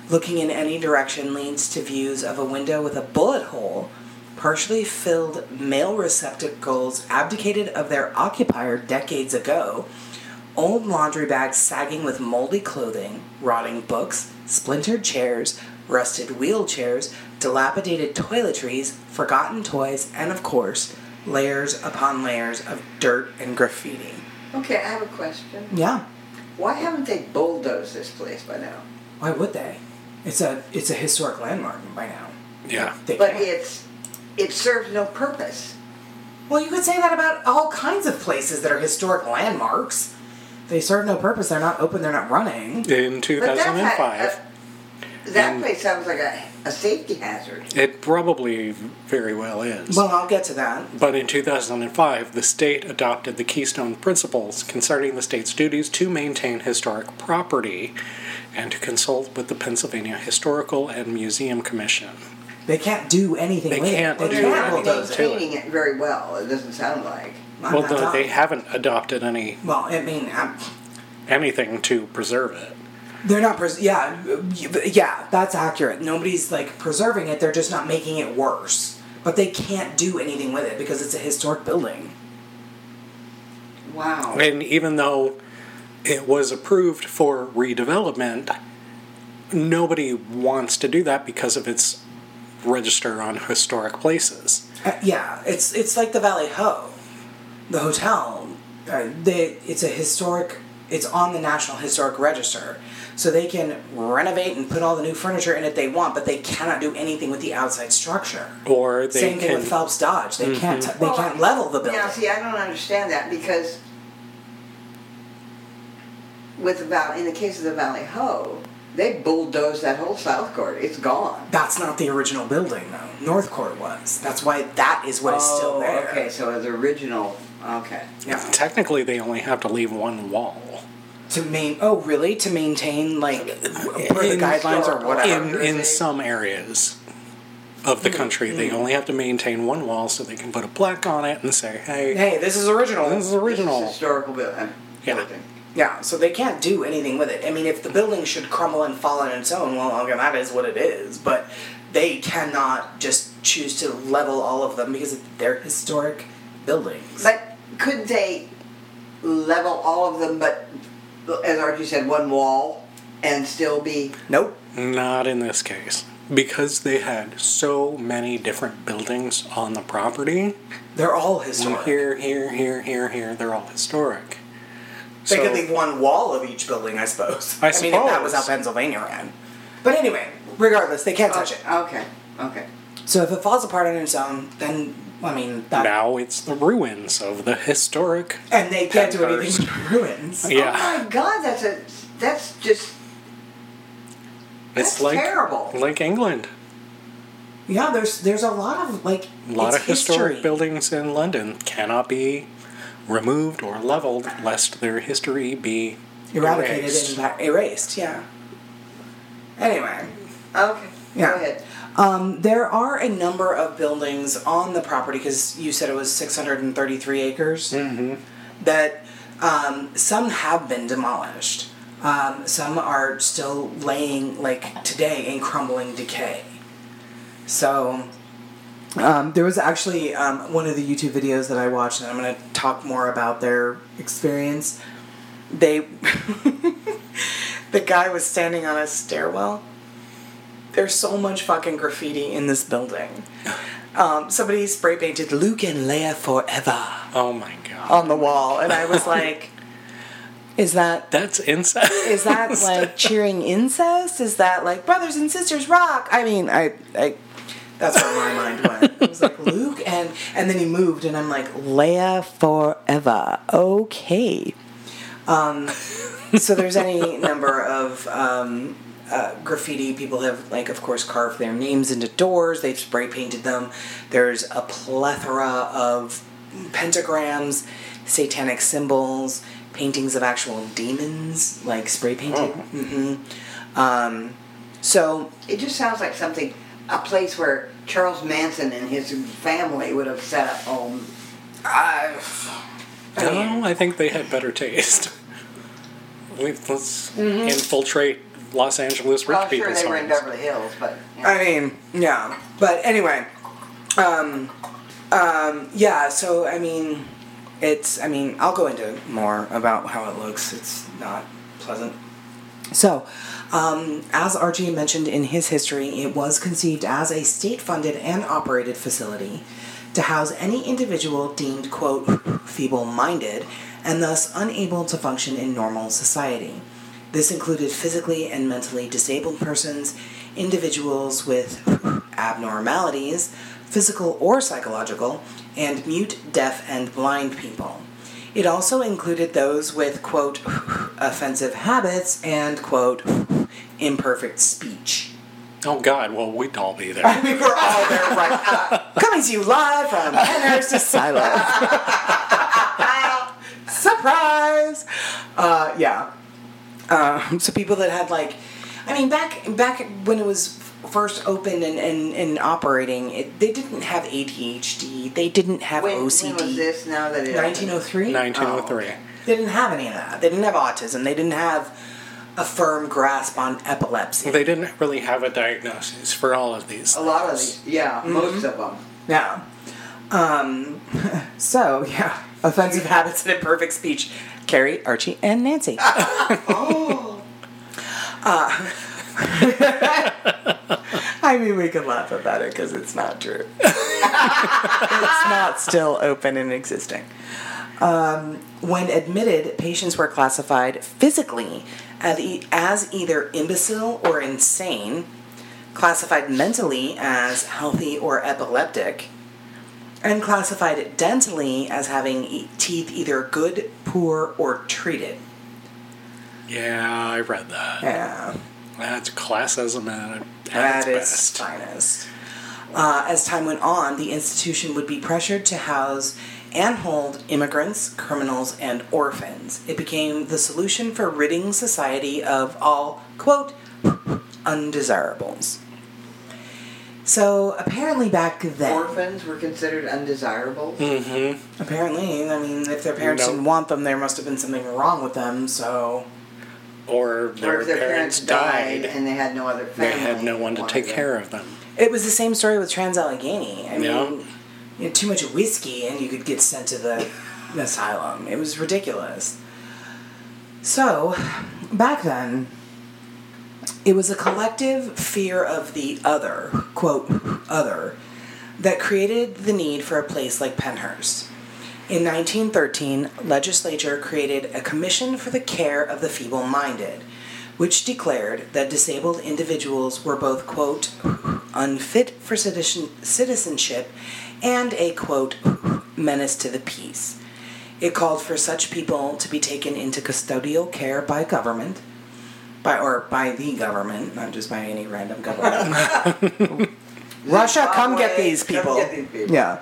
Looking in any direction leads to views of a window with a bullet hole, partially filled mail receptacles abdicated of their occupier decades ago, old laundry bags sagging with moldy clothing, rotting books, splintered chairs, rusted wheelchairs, dilapidated toiletries, forgotten toys, and of course, layers upon layers of dirt and graffiti. Okay, I have a question. Yeah. Why haven't they bulldozed this place by now? Why would they? It's a historic landmark by now. Yeah. It serves no purpose. Well, you could say that about all kinds of places that are historic landmarks. They serve no purpose. They're not open. They're not running. In 2005. That place sounds like a safety hazard. It probably very well is. Well, I'll get to that. But in 2005, the state adopted the Keystone Principles concerning the state's duties to maintain historic property and to consult with the Pennsylvania Historical and Museum Commission. They can't do anything with it. They're not maintaining it very well, it doesn't sound like. They haven't adopted any... Well, I mean... anything to preserve it. They're not... Yeah, that's accurate. Nobody's, preserving it. They're just not making it worse. But they can't do anything with it because it's a historic building. Wow. And even though it was approved for redevelopment, nobody wants to do that because of its... register on historic places. It's like the Valley Ho, the hotel. It's on the National Historic Register, so they can renovate and put all the new furniture in it they want, but they cannot do anything with the outside structure. Or they same thing with Phelps Dodge. They can't. They can't level the building. Now, see, I don't understand that because in the case of the Valley Ho. They bulldozed that whole South Court. It's gone. That's not the original building, though. North Court was. That's why that is what is still there. Okay, so the original... Okay. Yeah. Technically, they only have to leave one wall. To maintain, the guidelines or whatever. In some areas of the country, they only have to maintain one wall so they can put a plaque on it and say, Hey, this is original. This is original. This is historical building. Yeah. Yeah, so they can't do anything with it. I mean, if the building should crumble and fall on its own, well, okay, that is what it is. But they cannot just choose to level all of them because they're historic buildings. But could they level all of them, but, as Archie said, one wall and still be... Nope. Not in this case. Because they had so many different buildings on the property. They're all historic. Here. They're all historic. They could leave one wall of each building, I suppose. I mean, if that was how Pennsylvania ran. But anyway, regardless, they can't touch it. Okay. So if it falls apart on its own, then, now it's the ruins of the historic... And they can't do anything with the ruins. Yeah. Oh, my God, that's just... That's terrible. Like England. Yeah, there's a lot of, a lot of historic buildings in London cannot be... removed or leveled, lest their history be eradicated and erased. Yeah. Anyway. Okay. Yeah. Go ahead. There are a number of buildings on the property because you said it was 633 acres. Mm-hmm. That some have been demolished. Some are still laying today in crumbling decay. So. There was actually one of the YouTube videos that I watched, and I'm going to talk more about their experience. The guy was standing on a stairwell. There's so much fucking graffiti in this building. Somebody spray painted "Luke and Leia forever." Oh my God! On the wall, and I was like, "Is that that's incest? Is that cheering incest? Is that brothers and sisters rock?" I mean, I. That's where my mind went. It was Luke, and then he moved, and I'm Leia forever. Okay. So there's any number of graffiti. People have, of course, carved their names into doors. They've spray painted them. There's a plethora of pentagrams, satanic symbols, paintings of actual demons, spray painted. Oh. Mm-hmm. So it just sounds like something... A place where Charles Manson and his family would have set up home. No, I think they had better taste. Let's infiltrate Los Angeles rich people's homes. Sure, they were in Beverly Hills, but... You know. I mean, yeah. But anyway, yeah, so, I mean, it's... I mean, I'll go into more about how it looks. It's not pleasant. So, as RG mentioned in his history, it was conceived as a state-funded and operated facility to house any individual deemed, quote, feeble-minded and thus unable to function in normal society. This included physically and mentally disabled persons, individuals with abnormalities, physical or psychological, and mute, deaf, and blind people. It also included those with, quote, offensive habits and, quote, imperfect speech. Oh, God, well, we'd all be there. We were all there right now. Coming to you live from Pennhurst Asylum. Surprise! Yeah. So people that had, like... I mean, back when it was first opened and operating, they didn't have ADHD. They didn't have OCD. When was this now that it 1903? 1903. Oh, okay. They didn't have any of that. They didn't have autism. They didn't have a firm grasp on epilepsy. They didn't really have a diagnosis for all of these things. A lot of these, yeah. Mm-hmm. Most of them. Yeah. So, yeah. Offensive habits and imperfect speech. Carrie, Archie, and Nancy. Oh. I mean, we can laugh about it because it's not true. It's not still open and existing. When admitted, patients were classified physically as either imbecile or insane, classified mentally as healthy or epileptic, and classified dentally as having teeth either good, poor, or treated. Yeah, I read that. Yeah. That's classism at its finest. As time went on, the institution would be pressured to house and hold immigrants, criminals, and orphans. It became the solution for ridding society of all, quote, undesirables. So, apparently back then... Orphans were considered undesirable? Mm-hmm. Apparently. I mean, if their parents didn't want them, there must have been something wrong with them, so... Or if their parents died and they had no other family. They had no one to take care of them. It was the same story with Trans-Allegheny. I mean, you know, too much whiskey and you could get sent to the asylum. It was ridiculous. So, back then... It was a collective fear of the other, quote, other, that created the need for a place like Pennhurst. In 1913, legislature created a commission for the care of the feeble-minded, which declared that disabled individuals were both, quote, unfit for citizenship and a, quote, menace to the peace. It called for such people to be taken into custodial care by government, by the government, not just by any random government. Russia, come get these people. Yeah.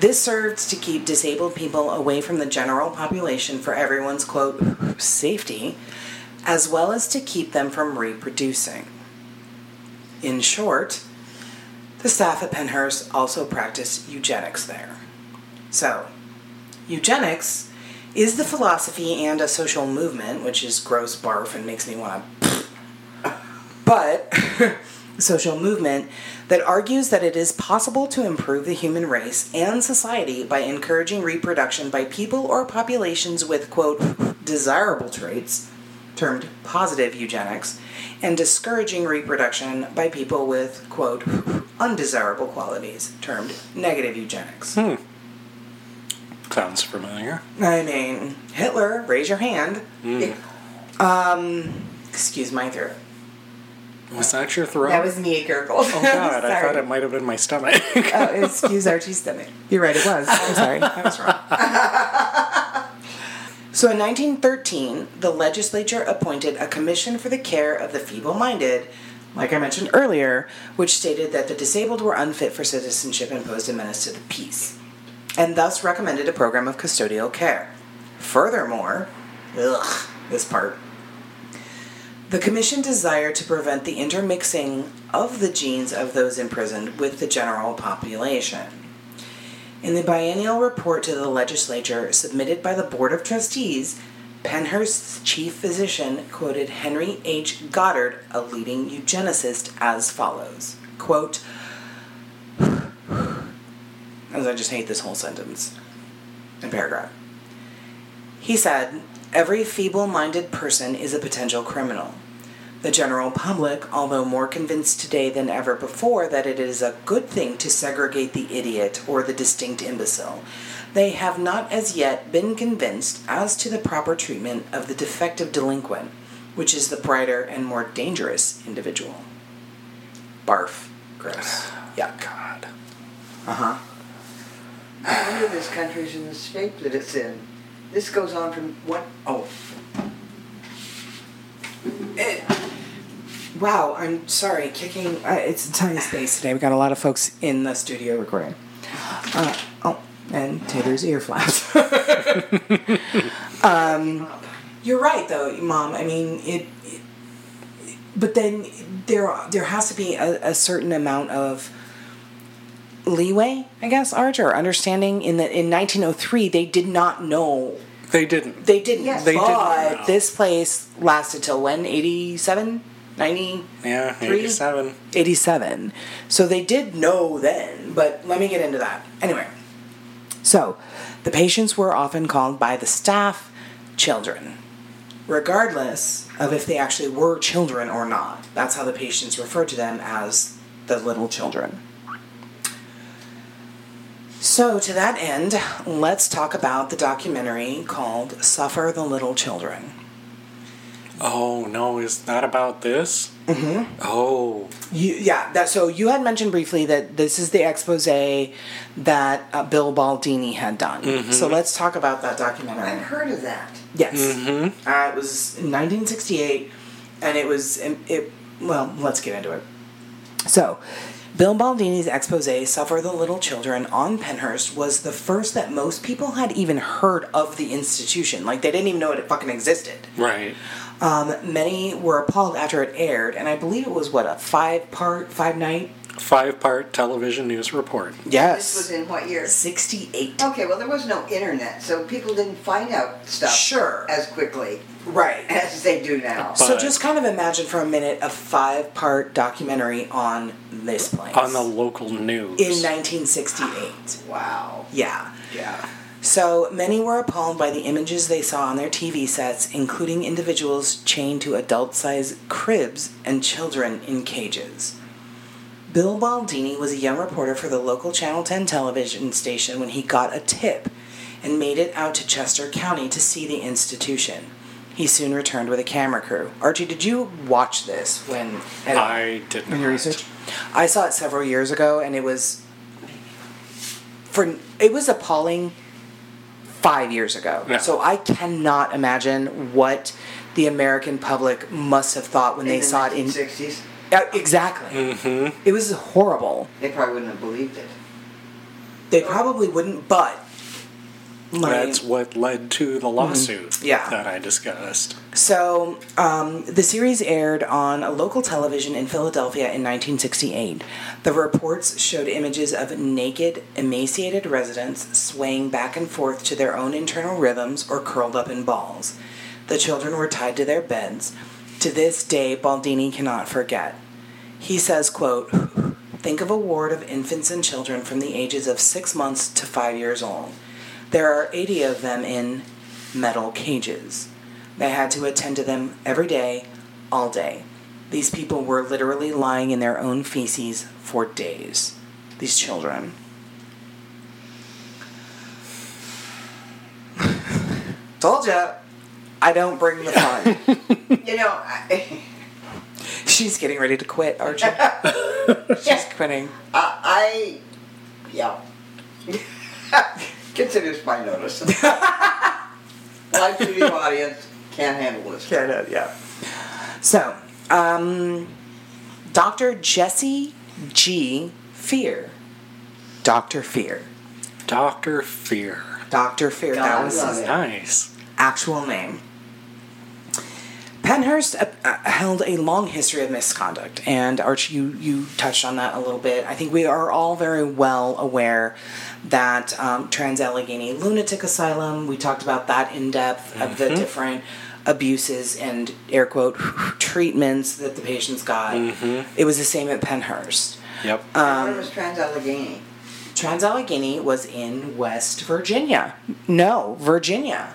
This served to keep disabled people away from the general population for everyone's, quote, safety, as well as to keep them from reproducing. In short, the staff at Pennhurst also practiced eugenics there. So, eugenics... is the philosophy and a social movement, which is gross barf and makes me want to... but social movement that argues that it is possible to improve the human race and society by encouraging reproduction by people or populations with, quote, desirable traits, termed positive eugenics, and discouraging reproduction by people with, quote, undesirable qualities, termed negative eugenics. Hmm. Sounds familiar. I mean, Hitler, raise your hand. Mm. Excuse my throat. Was that your throat? That was me, it gurgled. Oh, God, I thought it might have been my stomach. Oh, excuse Archie's stomach. You're right, it was. I'm sorry, I was wrong. So in 1913, the legislature appointed a commission for the care of the feeble-minded, like I mentioned earlier, which stated that the disabled were unfit for citizenship and posed a menace to the peace, and thus recommended a program of custodial care. Furthermore, the commission desired to prevent the intermixing of the genes of those imprisoned with the general population. In the biennial report to the legislature submitted by the Board of Trustees, Pennhurst's chief physician quoted Henry H. Goddard, a leading eugenicist, as follows, quote, as I just hate this whole sentence and paragraph. He said, every feeble-minded person is a potential criminal. The general public, although more convinced today than ever before that it is a good thing to segregate the idiot or the distinct imbecile, they have not as yet been convinced as to the proper treatment of the defective delinquent, which is the brighter and more dangerous individual. Barf. Gross. Yuck. God. Uh-huh. No wonder this country's in the state that it's in. This goes on from what? Oh. Wow, I'm sorry, kicking. It's a tiny space today. We got a lot of folks in the studio recording. Oh, and Taylor's ear flaps. You're right, though, Mom. I mean, it but then there has to be a certain amount of leeway, I guess, Archer, understanding in that in 1903 they did not know. They didn't. Yes. But this place lasted till when? 87? 90? Yeah, 87. 87. So they did know then, but let me get into that. Anyway, so the patients were often called by the staff children, regardless of if they actually were children or not. That's how the patients referred to them, as the little children. So, to that end, let's talk about the documentary called Suffer the Little Children. Oh, no, is that about this? Mm-hmm. Oh. So you had mentioned briefly that this is the exposé that Bill Baldini had done. Mm-hmm. So let's talk about that documentary. I've heard of that. Yes. Mm-hmm. It was in 1968, and well, let's get into it. So, Bill Baldini's exposé, Suffer the Little Children, on Pennhurst was the first that most people had even heard of the institution. Like, they didn't even know it fucking existed. Right. Many were appalled after it aired, and I believe it was, a five-part television news report. Yes. This was in what year? 68. Okay, well, there was no internet, so people didn't find out stuff as quickly. Right. As they do now. But so just kind of imagine for a minute a 5-part documentary on this place. On the local news. In 1968. Wow. Yeah. Yeah. So many were appalled by the images they saw on their TV sets, including individuals chained to adult-sized cribs and children in cages. Bill Baldini was a young reporter for the local Channel 10 television station when he got a tip and made it out to Chester County to see the institution. He soon returned with a camera crew. Archie, did you watch this when... I didn't. In your research? I saw it several years ago, and it was appalling 5 years ago. Yeah. So I cannot imagine what the American public must have thought when they saw it in... 1960s? Exactly. Mm-hmm. It was horrible. They probably wouldn't have believed it. They probably wouldn't, but... That's what led to the lawsuit that I discussed. So, the series aired on a local television in Philadelphia in 1968. The reports showed images of naked, emaciated residents swaying back and forth to their own internal rhythms or curled up in balls. The children were tied to their beds. To this day, Baldini cannot forget. He says, quote, think of a ward of infants and children from the ages of 6 months to 5 years old. There are 80 of them in metal cages. They had to attend to them every day, all day. These people were literally lying in their own feces for days. These children. Told ya, I don't bring the fun. She's getting ready to quit, Archie. She's quitting. Yeah. Consider this my notice. Live studio audience can't handle this. So, Dr. Jesse G. Fear. Dr. Fear. That was his actual name. Pennhurst held a long history of misconduct, and Archie, you touched on that a little bit. I think we are all very well aware that Trans-Allegheny Lunatic Asylum, we talked about that in depth, mm-hmm. of the different abuses and, air quote, treatments that the patients got. Mm-hmm. It was the same at Pennhurst. Yep. Where was Trans-Allegheny? Trans-Allegheny was in West Virginia. No, Virginia.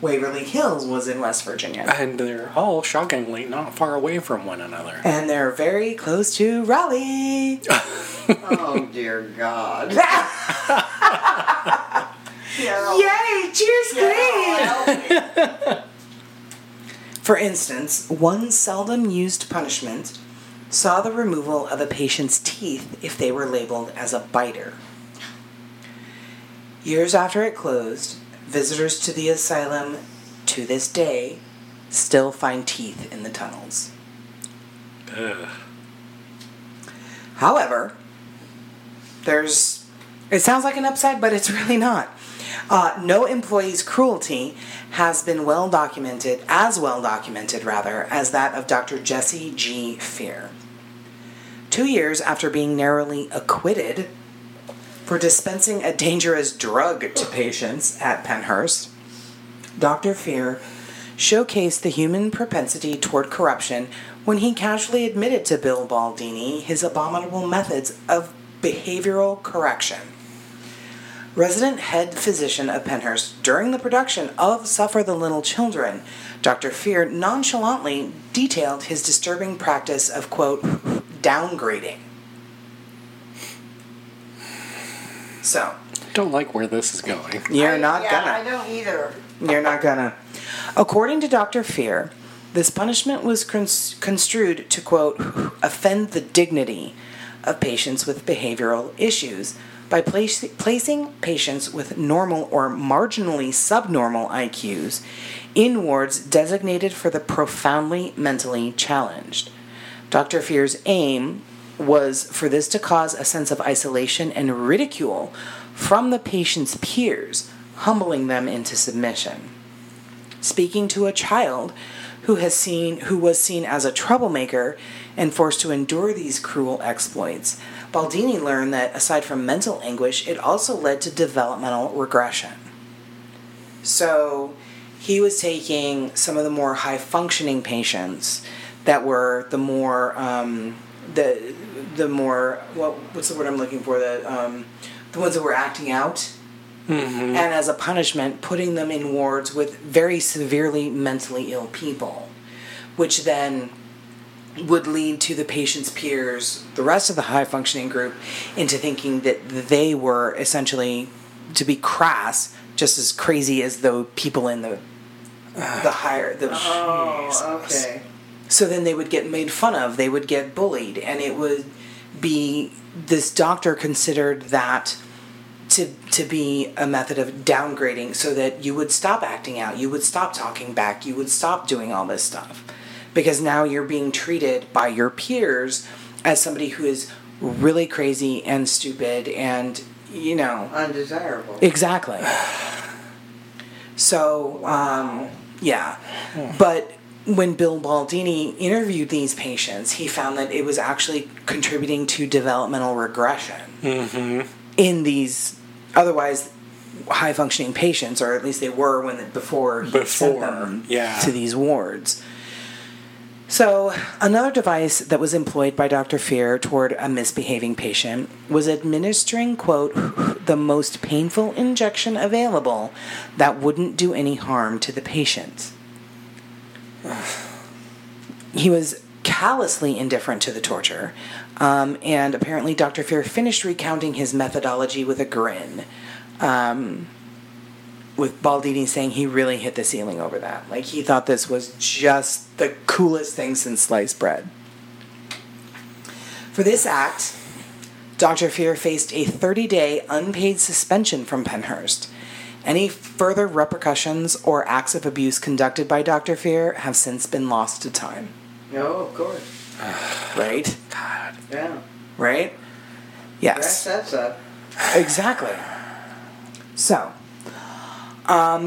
Waverly Hills was in West Virginia. And they're all shockingly not far away from one another. And they're very close to Raleigh. Oh, dear God. Yay! Cheers, Green! For instance, one seldom used punishment saw the removal of a patient's teeth if they were labeled as a biter. Years after it closed, visitors to the asylum, to this day, still find teeth in the tunnels. Ugh. However, there's... It sounds like an upside, but it's really not. No employee's cruelty has been well documented, as that of Dr. Jesse G. Fear. 2 years after being narrowly acquitted for dispensing a dangerous drug to patients at Pennhurst, Dr. Fear showcased the human propensity toward corruption when he casually admitted to Bill Baldini his abominable methods of behavioral correction. Resident head physician of Pennhurst during the production of Suffer the Little Children, Dr. Fear nonchalantly detailed his disturbing practice of, quote, downgrading. So, I don't like where this is going. I don't either. You're not gonna. According to Dr. Fear, this punishment was construed to, quote, offend the dignity of patients with behavioral issues by placing patients with normal or marginally subnormal IQs in wards designated for the profoundly mentally challenged. Dr. Fear's aim was for this to cause a sense of isolation and ridicule from the patient's peers, humbling them into submission. Speaking to a child who was seen as a troublemaker and forced to endure these cruel exploits, Baldini learned that aside from mental anguish, it also led to developmental regression. So he was taking some of the more high-functioning patients that were the more... the ones that were acting out, mm-hmm. and as a punishment, putting them in wards with very severely mentally ill people, which then would lead to the patient's peers, the rest of the high-functioning group, into thinking that they were essentially, to be crass, just as crazy as the people in the higher... okay. So then they would get made fun of, they would get bullied, and it would be, this doctor considered that to be a method of downgrading so that you would stop acting out, you would stop talking back, you would stop doing all this stuff. Because now you're being treated by your peers as somebody who is really crazy and stupid and, undesirable. Exactly. So, But... when Bill Baldini interviewed these patients, he found that it was actually contributing to developmental regression, mm-hmm. in these otherwise high-functioning patients, or at least they were before he sent them to these wards. So another device that was employed by Dr. Fear toward a misbehaving patient was administering, quote, the most painful injection available that wouldn't do any harm to the patient. He was callously indifferent to the torture, and apparently Dr. Fear finished recounting his methodology with a grin, with Baldini saying he really hit the ceiling over that. Like, he thought this was just the coolest thing since sliced bread. For this act, Dr. Fear faced a 30-day unpaid suspension from Pennhurst. Any further repercussions or acts of abuse conducted by Dr. Fear have since been lost to time. No, of course. Right? God. Yeah. Right? Yes. That's up. Exactly. So,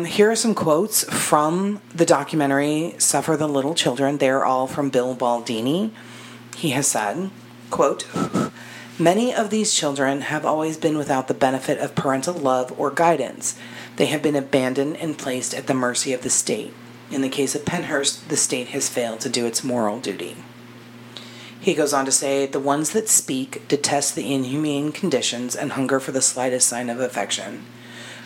Here are some quotes from the documentary Suffer the Little Children. They're all from Bill Baldini. He has said, quote, "Many of these children have always been without the benefit of parental love or guidance. They have been abandoned and placed at the mercy of the state. In the case of Pennhurst, the state has failed to do its moral duty." He goes on to say, "The ones that speak detest the inhumane conditions and hunger for the slightest sign of affection.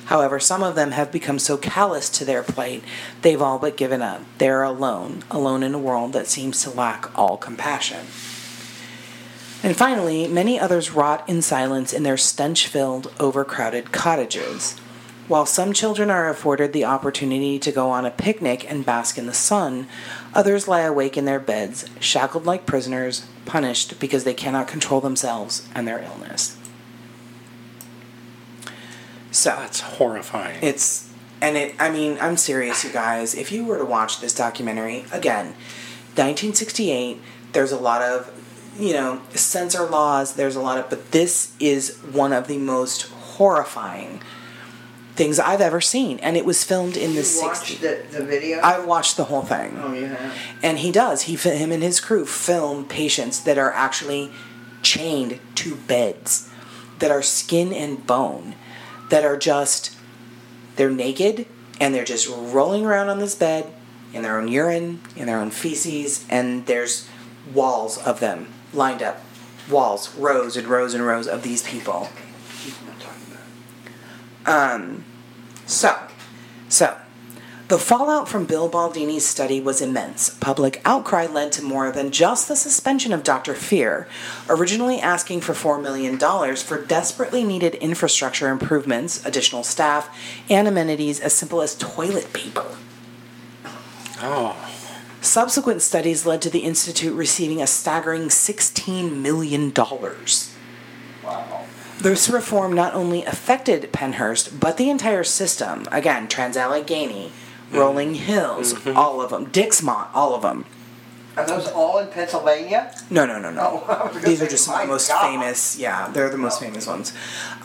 However, some of them have become so callous to their plight, they've all but given up. They're alone, alone in a world that seems to lack all compassion. And finally, many others rot in silence in their stench-filled, overcrowded cottages. While some children are afforded the opportunity to go on a picnic and bask in the sun, others lie awake in their beds, shackled like prisoners, punished because they cannot control themselves and their illness." So that's horrifying. I'm serious, you guys. If you were to watch this documentary, again, 1968, there's a lot of, censor laws, but this is one of the most horrifying things I've ever seen, and it was filmed in the 60s. You watched the video? I watched the whole thing. Oh, you have? And he does. Him and his crew film patients that are actually chained to beds, that are skin and bone, that are just, they're naked, and they're just rolling around on this bed in their own urine, in their own feces, and there's walls of them lined up. Walls, rows and rows and rows of these people. So, the fallout from Bill Baldini's study was immense. Public outcry led to more than just the suspension of Dr. Fear, originally asking for $4 million for desperately needed infrastructure improvements, additional staff, and amenities as simple as toilet paper. Oh. Subsequent studies led to the Institute receiving a staggering $16 million. Wow. This reform not only affected Pennhurst, but the entire system. Again, Trans-Allegheny, Rolling Hills, all of them. Dixmont, all of them. Are those all in Pennsylvania? No. Oh, these are just some of the most famous. Yeah, they're the most famous ones.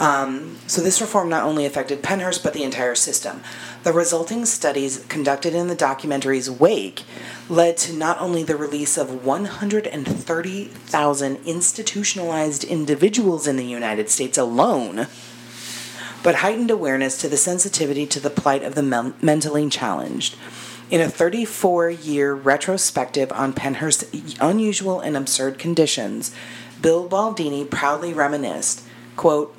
So this reform not only affected Pennhurst, but the entire system. The resulting studies conducted in the documentary's wake led to not only the release of 130,000 institutionalized individuals in the United States alone, but heightened awareness to the sensitivity to the plight of the mentally challenged. In a 34-year retrospective on Pennhurst's unusual and absurd conditions, Bill Baldini proudly reminisced, quote,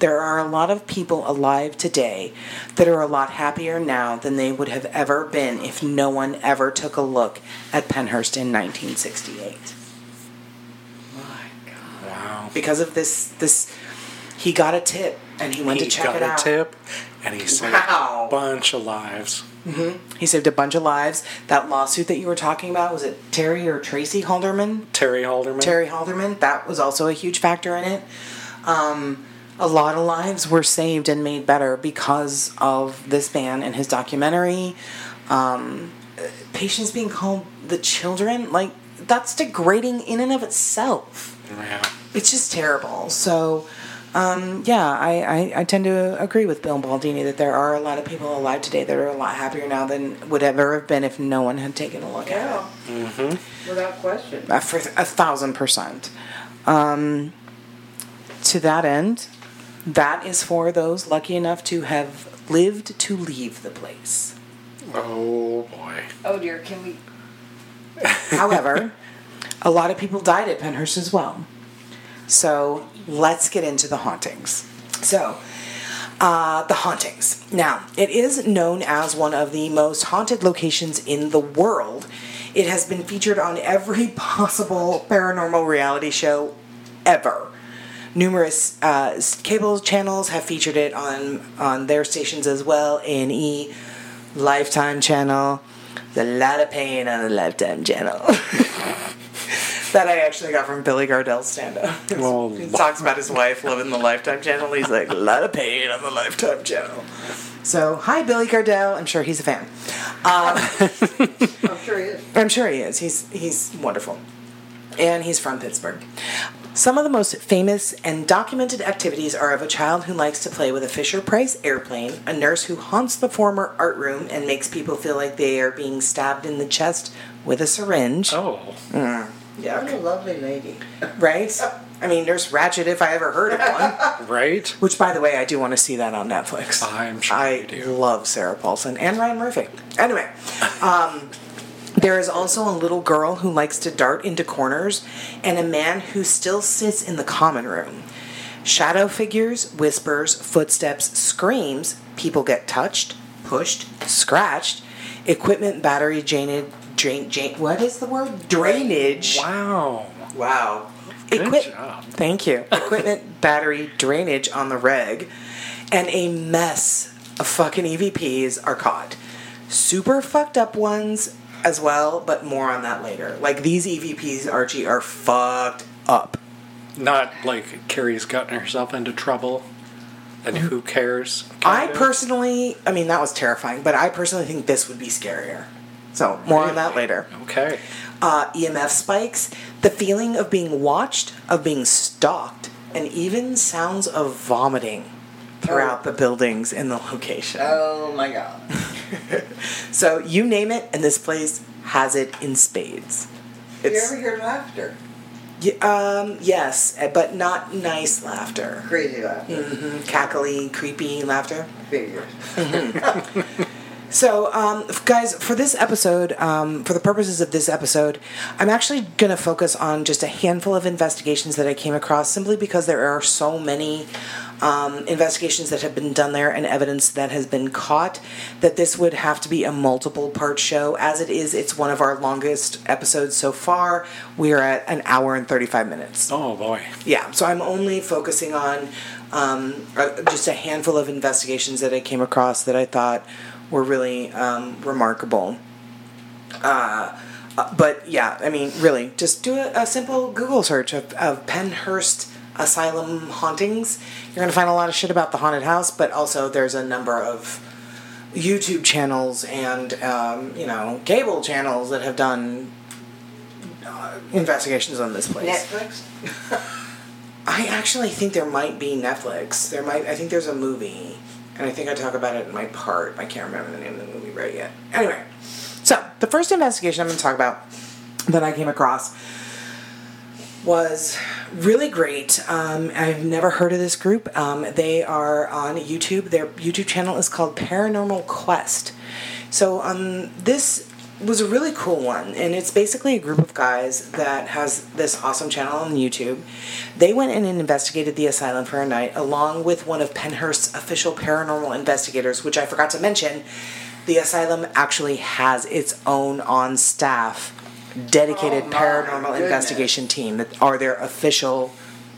"There are a lot of people alive today that are a lot happier now than they would have ever been if no one ever took a look at Pennhurst in 1968. My God. Wow. Because of this, he got a tip and he went to check it out. He got a tip and he saved a bunch of lives. Mm-hmm. He saved a bunch of lives. That lawsuit that you were talking about, was it Terry or Tracy Halderman? Terry Halderman. That was also a huge factor in it. A lot of lives were saved and made better because of this man and his documentary. Patients being called the children, that's degrading in and of itself. Yeah. It's just terrible. So... I tend to agree with Bill Baldini that there are a lot of people alive today that are a lot happier now than would ever have been if no one had taken a look at it. Mm-hmm. Without question. For 1,000%. To that end, that is for those lucky enough to have lived to leave the place. Oh, boy. Oh, dear. Can we... However, a lot of people died at Pennhurst as well. So... let's get into the hauntings. So, the hauntings. Now, it is known as one of the most haunted locations in the world. It has been featured on every possible paranormal reality show ever. Numerous cable channels have featured it on their stations as well. A&E, Lifetime Channel, The Lot of Pain on the Lifetime Channel. That I actually got from Billy Gardell's stand-up. He talks about his wife loving the Lifetime Channel. He's like, a lot of pain on the Lifetime Channel. So, hi, Billy Gardell. I'm sure he's a fan. I'm sure he is. He's wonderful. And he's from Pittsburgh. Some of the most famous and documented activities are of a child who likes to play with a Fisher-Price airplane, a nurse who haunts the former art room and makes people feel like they are being stabbed in the chest with a syringe. Oh. Mm. Yuck. What a lovely lady. Right? I mean, Nurse Ratched, if I ever heard of one. Right? Which, by the way, I do want to see that on Netflix. I'm sure you do. I love Sarah Paulson and Ryan Murphy. Anyway, there is also a little girl who likes to dart into corners and a man who still sits in the common room. Shadow figures, whispers, footsteps, screams, people get touched, pushed, scratched, equipment battery drainage. Wow. Wow. Good job. Thank you. Equipment battery drainage on the reg, and a mess of fucking EVPs are caught. Super fucked up ones as well, but more on that later. Like, these EVPs, Archie, are fucked up. Not like Carrie's gotten herself into trouble, and who cares? That was terrifying, but I personally think this would be scarier. So, more on that later. Okay. EMF spikes, the feeling of being watched, of being stalked, and even sounds of vomiting throughout the buildings in the location. Oh, my God. So, you name it, and this place has it in spades. You ever hear laughter? Yes, but not nice laughter. Crazy laughter. Mm-hmm. Cackly, creepy laughter. Figures. Mm-hmm. So, guys, for this episode, for the purposes of this episode, I'm actually going to focus on just a handful of investigations that I came across simply because there are so many investigations that have been done there and evidence that has been caught that this would have to be a multiple-part show. As it is, it's one of our longest episodes so far. We are at an hour and 35 minutes. Oh, boy. Yeah, so I'm only focusing on just a handful of investigations that I came across that I thought were really remarkable. But yeah, I mean, really, just do a simple Google search of Pennhurst Asylum hauntings. You're going to find a lot of shit about the haunted house, but also there's a number of YouTube channels and, cable channels that have done investigations on this place. Netflix? I actually think there might be Netflix. I think there's a movie. And I think I talk about it in my part. I can't remember the name of the movie right yet. Anyway, so the first investigation I'm going to talk about that I came across was really great. I've never heard of this group. They are on YouTube. Their YouTube channel is called Paranormal Quest. So this was a really cool one, and it's basically a group of guys that has this awesome channel on YouTube. They went in and investigated the asylum for a night, along with one of Pennhurst's official paranormal investigators, which I forgot to mention. The asylum actually has its own on-staff dedicated paranormal investigation team that are their official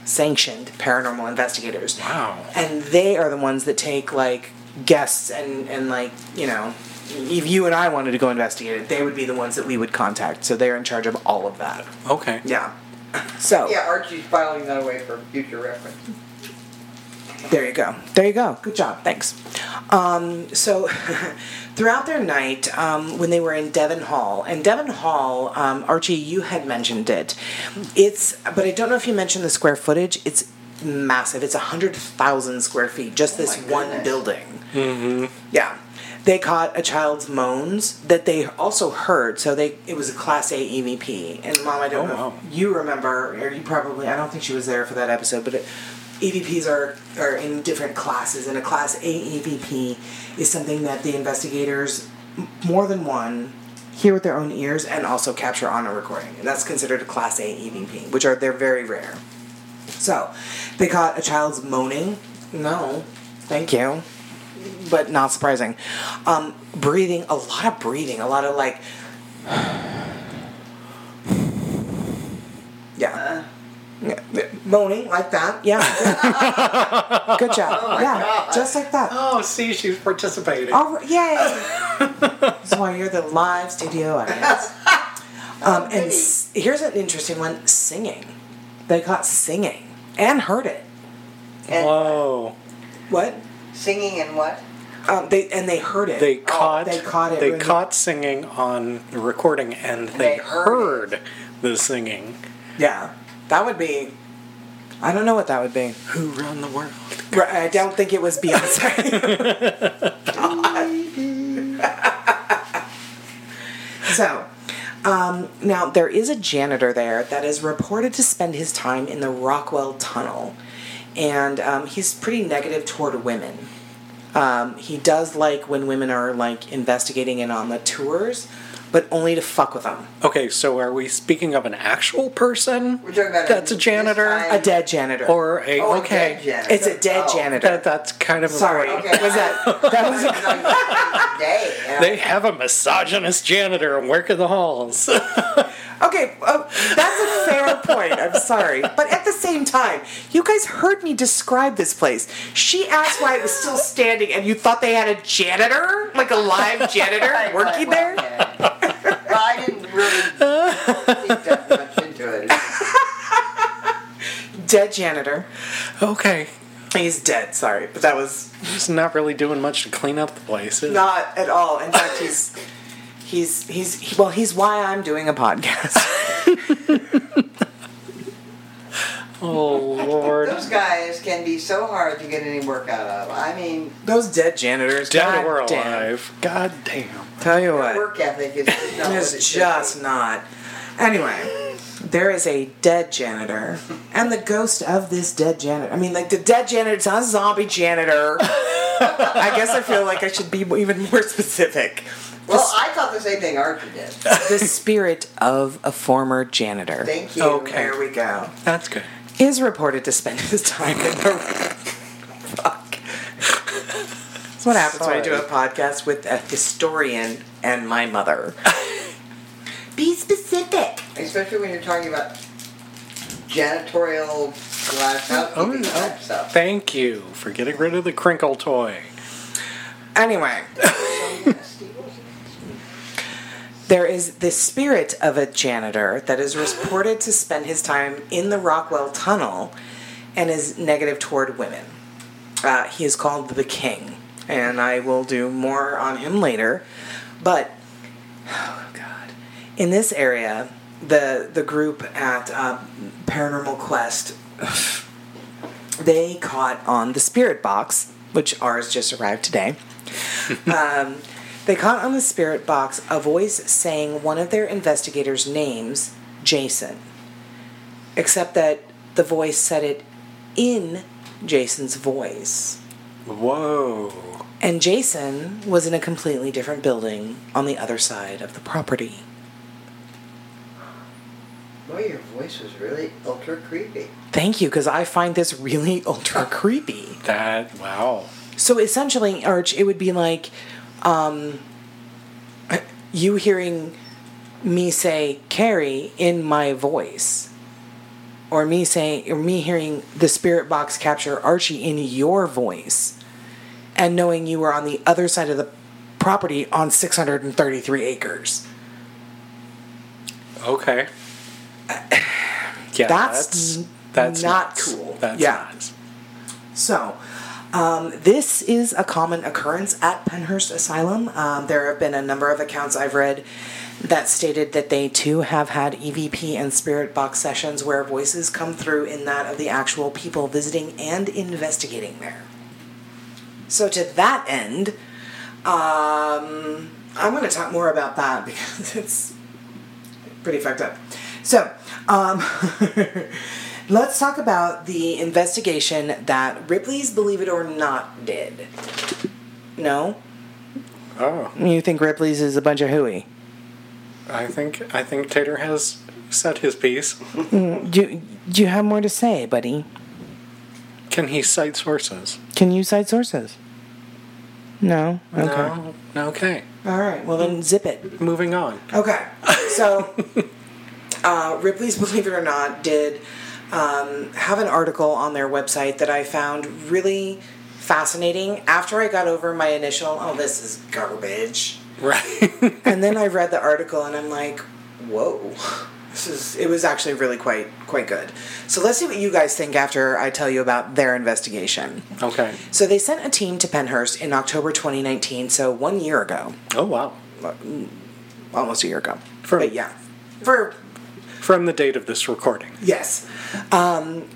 sanctioned paranormal investigators. Wow. And they are the ones that take, like, guests and like, you know, if you and I wanted to go investigate it, they would be the ones that we would contact. So they're in charge of all of that. Okay. Yeah. So. Yeah, Archie's filing that away for future reference. There you go. Good job. Thanks. So throughout their night, when they were in Devon Hall, Archie, you had mentioned it. But I don't know if you mentioned the square footage. It's massive. It's 100,000 square feet. Just this one building. Mm-hmm. Yeah. They caught a child's moans that they also heard, so it was a Class A EVP. And, Mom, I don't know if you remember, or you probably, I don't think she was there for that episode, but EVPs are in different classes, and a Class A EVP is something that the investigators, more than one, hear with their own ears and also capture on a recording. And that's considered a Class A EVP, which they're very rare. So, they caught a child's moaning. No, thank you. But not surprising. Breathing, a lot of like. Yeah. Moaning like that. Yeah. Good job. Oh yeah. God. Just like that. Oh, see, she's participating. Oh, yay. That's why you're the live studio audience. Here's an interesting one, singing. They caught singing and heard it. And whoa. What? Singing and what? They heard it. They caught it. They caught singing on the recording, and they heard the singing. Yeah, that would be I don't know what that would be. Who Run the World? Right, I don't think it was Beyonce. So, now there is a janitor there that is reported to spend his time in the Rockwell Tunnel. And he's pretty negative toward women. He does like when women are like investigating and on the tours, but only to fuck with them. Okay, so are we speaking of an actual person? We're talking about that's a janitor? A dead janitor. Or a... Oh, okay. A dead janitor. It's a dead janitor. That's kind of... Sorry. Okay. Was that was... They have a misogynist janitor working the halls. Okay, that's a fair point. I'm sorry. But at the same time, you guys heard me describe this place. She asked why it was still standing, and you thought they had a janitor? Like a live janitor working there? Yeah. Well, I didn't really think that much into it. Dead janitor. Okay. He's dead, sorry. But that was... He's not really doing much to clean up the place. Not at all. In fact, he's why I'm doing a podcast. Oh, Lord. Those guys can be so hard to get any work out of. I mean... Those dead janitors. Dead or alive. God damn. Tell you what. Their work ethic is not it's just not. Anyway, there is a dead janitor. And the ghost of this dead janitor. I mean, like, the dead janitor is not a zombie janitor. I guess I feel like I should be even more specific. Well, I thought the same thing Archie did. The spirit of a former janitor. Thank you. Okay. There we go. That's good. Is reported to spend his time in the... Fuck. That's what happens when I do a podcast with a historian and my mother. Be specific. Especially when you're talking about janitorial glass housekeeping stuff. Thank you for getting rid of the crinkle toy. Anyway. There is the spirit of a janitor that is reported to spend his time in the Rockwell Tunnel and is negative toward women. He is called the King, and I will do more on him later. But, oh, God. In this area, the group at Paranormal Quest, they caught on the spirit box, which ours just arrived today. They caught on the spirit box a voice saying one of their investigators' names, Jason. Except that the voice said it in Jason's voice. Whoa. And Jason was in a completely different building on the other side of the property. Well, your voice was really ultra creepy. Thank you, because I find this really ultra creepy. That, wow. So essentially, Arch, it would be like... you hearing me say Carrie in my voice, or me hearing the spirit box capture Archie in your voice, and knowing you were on the other side of the property on 633 acres. Okay. Yeah, that's not cool. That's not. So. This is a common occurrence at Pennhurst Asylum. There have been a number of accounts I've read that stated that they too have had EVP and spirit box sessions where voices come through in that of the actual people visiting and investigating there. So to that end, I'm going to talk more about that because it's pretty fucked up. So, let's talk about the investigation that Ripley's Believe It or Not did. No? Oh. You think Ripley's is a bunch of hooey? I think Tater has said his piece. Do you have more to say, buddy? Can he cite sources? Can you cite sources? No? Okay. No, okay. All right, well then zip it. Moving on. Okay, so Ripley's Believe It or Not did... have an article on their website that I found really fascinating after I got over my initial, oh, this is garbage. Right. And then I read the article and I'm like, whoa, it was actually really quite good. So let's see what you guys think after I tell you about their investigation. Okay. So they sent a team to Pennhurst in October 2019, so 1 year ago. Oh, wow. Almost a year ago. For from the date of this recording. Yes.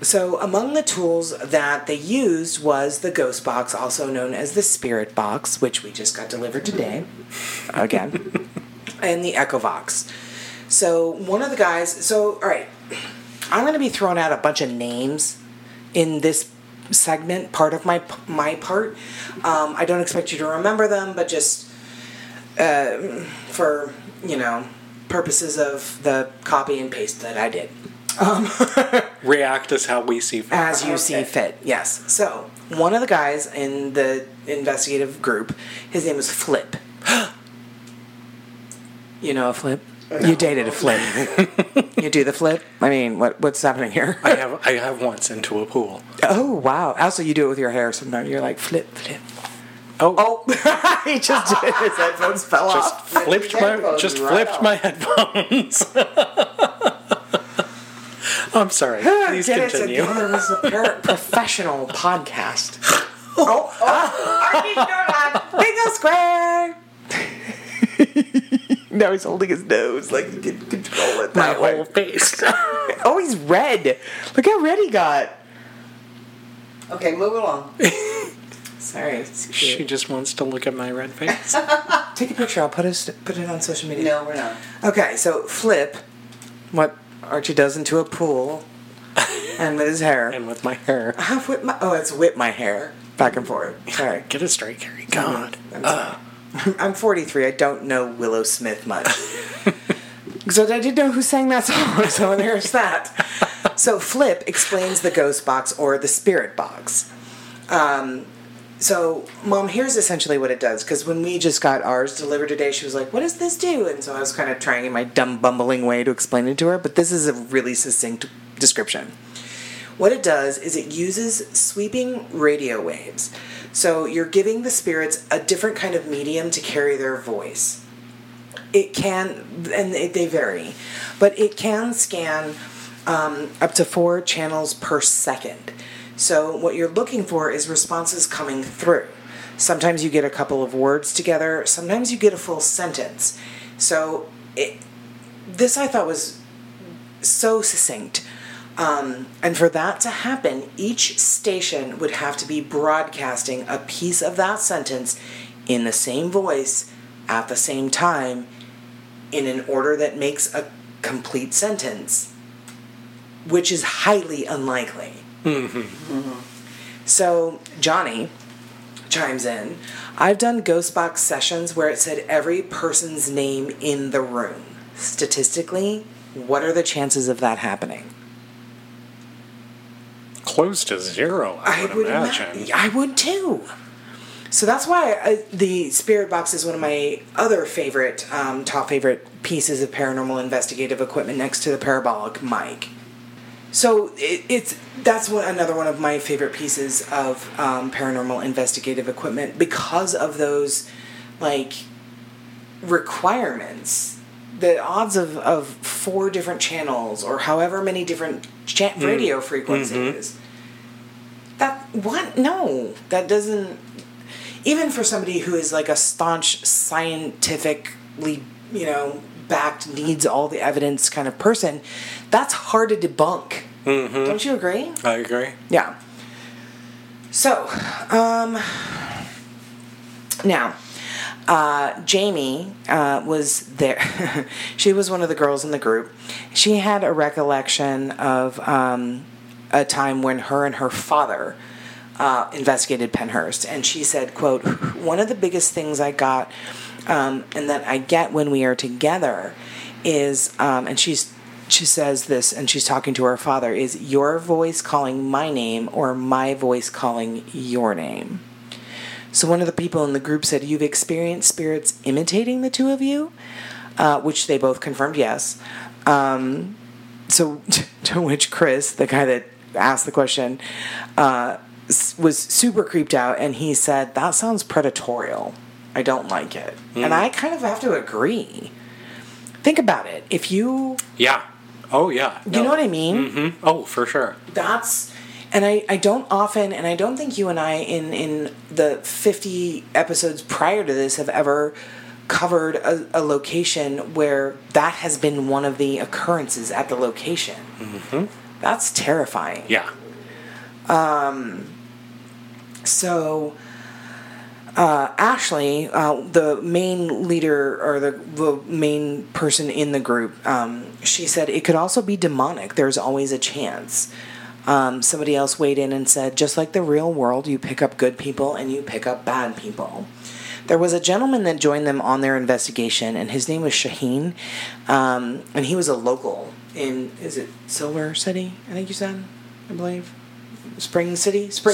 So among the tools that they used was the ghost box, also known as the spirit box, which we just got delivered today, again, and the Echovox. So one of the guys, all right, I'm going to be throwing out a bunch of names in this segment, part of my part. I don't expect you to remember them, but just for, purposes of the copy and paste that I did. React as how we see fit. As you see fit, yes. So one of the guys in the investigative group, his name was Flip. You know a Flip? You dated a Flip. You do the flip? I mean, what's happening here? I have once into a pool. Oh, wow. Also, you do it with your hair sometimes. You're like, flip, flip. Oh. He just did. His headphones fell off. Flipped my headphones. I'm sorry. Please continue. This is a professional podcast. Bingo square. Now he's holding his nose like he can control it. My whole face. Oh, he's red. Look how red he got. Okay, move along. Sorry. She just wants to look at my red face. Take a picture. I'll put it on social media. No, we're not. Okay, so Flip, what Archie does into a pool, and with his hair. And with my hair. It's whip my hair. Back and forth. Sorry. Get it straight, Carrie. God. I'm 43. I don't know Willow Smith much. So I did know who sang that song, so there's that. So Flip explains the ghost box or the spirit box. So, Mom, here's essentially what it does. Because when we just got ours delivered today, she was like, what does this do? And so I was kind of trying in my dumb, bumbling way to explain it to her. But this is a really succinct description. What it does is it uses sweeping radio waves. So you're giving the spirits a different kind of medium to carry their voice. It can, and they vary, but it can scan up to 4 channels per second. So what you're looking for is responses coming through. Sometimes you get a couple of words together. Sometimes you get a full sentence. So this I thought was so succinct. And for that to happen, each station would have to be broadcasting a piece of that sentence in the same voice at the same time in an order that makes a complete sentence, which is highly unlikely. Mm-hmm. Mm-hmm. So Johnny chimes in. I've done ghost box sessions where it said every person's name in the room. Statistically, what are the chances of that happening? Close to 0, I would imagine. I would too. So that's why the Spirit Box is one of my other favorite, top favorite pieces of paranormal investigative equipment next to the parabolic mic. So that's another one of my favorite pieces of paranormal investigative equipment because of those, requirements. The odds of 4 different channels or however many different radio frequencies. Mm-hmm. No. That doesn't... Even for somebody who is a staunch, scientifically, backed, needs all the evidence kind of person, that's hard to debunk. Mm-hmm. Don't you agree? I agree. Yeah. So, now... Jamie was there. She was one of the girls in the group. She had a recollection of a time when her and her father investigated Pennhurst. And she said, quote, one of the biggest things I got and that I get when we are together is, and she says this, and she's talking to her father, is your voice calling my name or my voice calling your name. So one of the people in the group said, you've experienced spirits imitating the two of you, which they both confirmed yes. So to which Chris, the guy that asked the question, was super creeped out, and he said, that sounds predatorial. I don't like it. Mm. And I kind of have to agree. Think about it. If you... Yeah. Oh, yeah. You know what I mean? Mm-hmm. Oh, for sure. That's... And I don't often, and I don't think you and I in the 50 episodes prior to this have ever covered a location where that has been one of the occurrences at the location. Mm-hmm. That's terrifying. Yeah. So Ashley, the main leader or the main person in the group, she said it could also be demonic. There's always a chance. Somebody else weighed in and said, just like the real world, you pick up good people and you pick up bad people. There was a gentleman that joined them on their investigation, and his name was Shaheen, and he was a local in, is it Silver City, I think you said, I believe? Spring City. He's a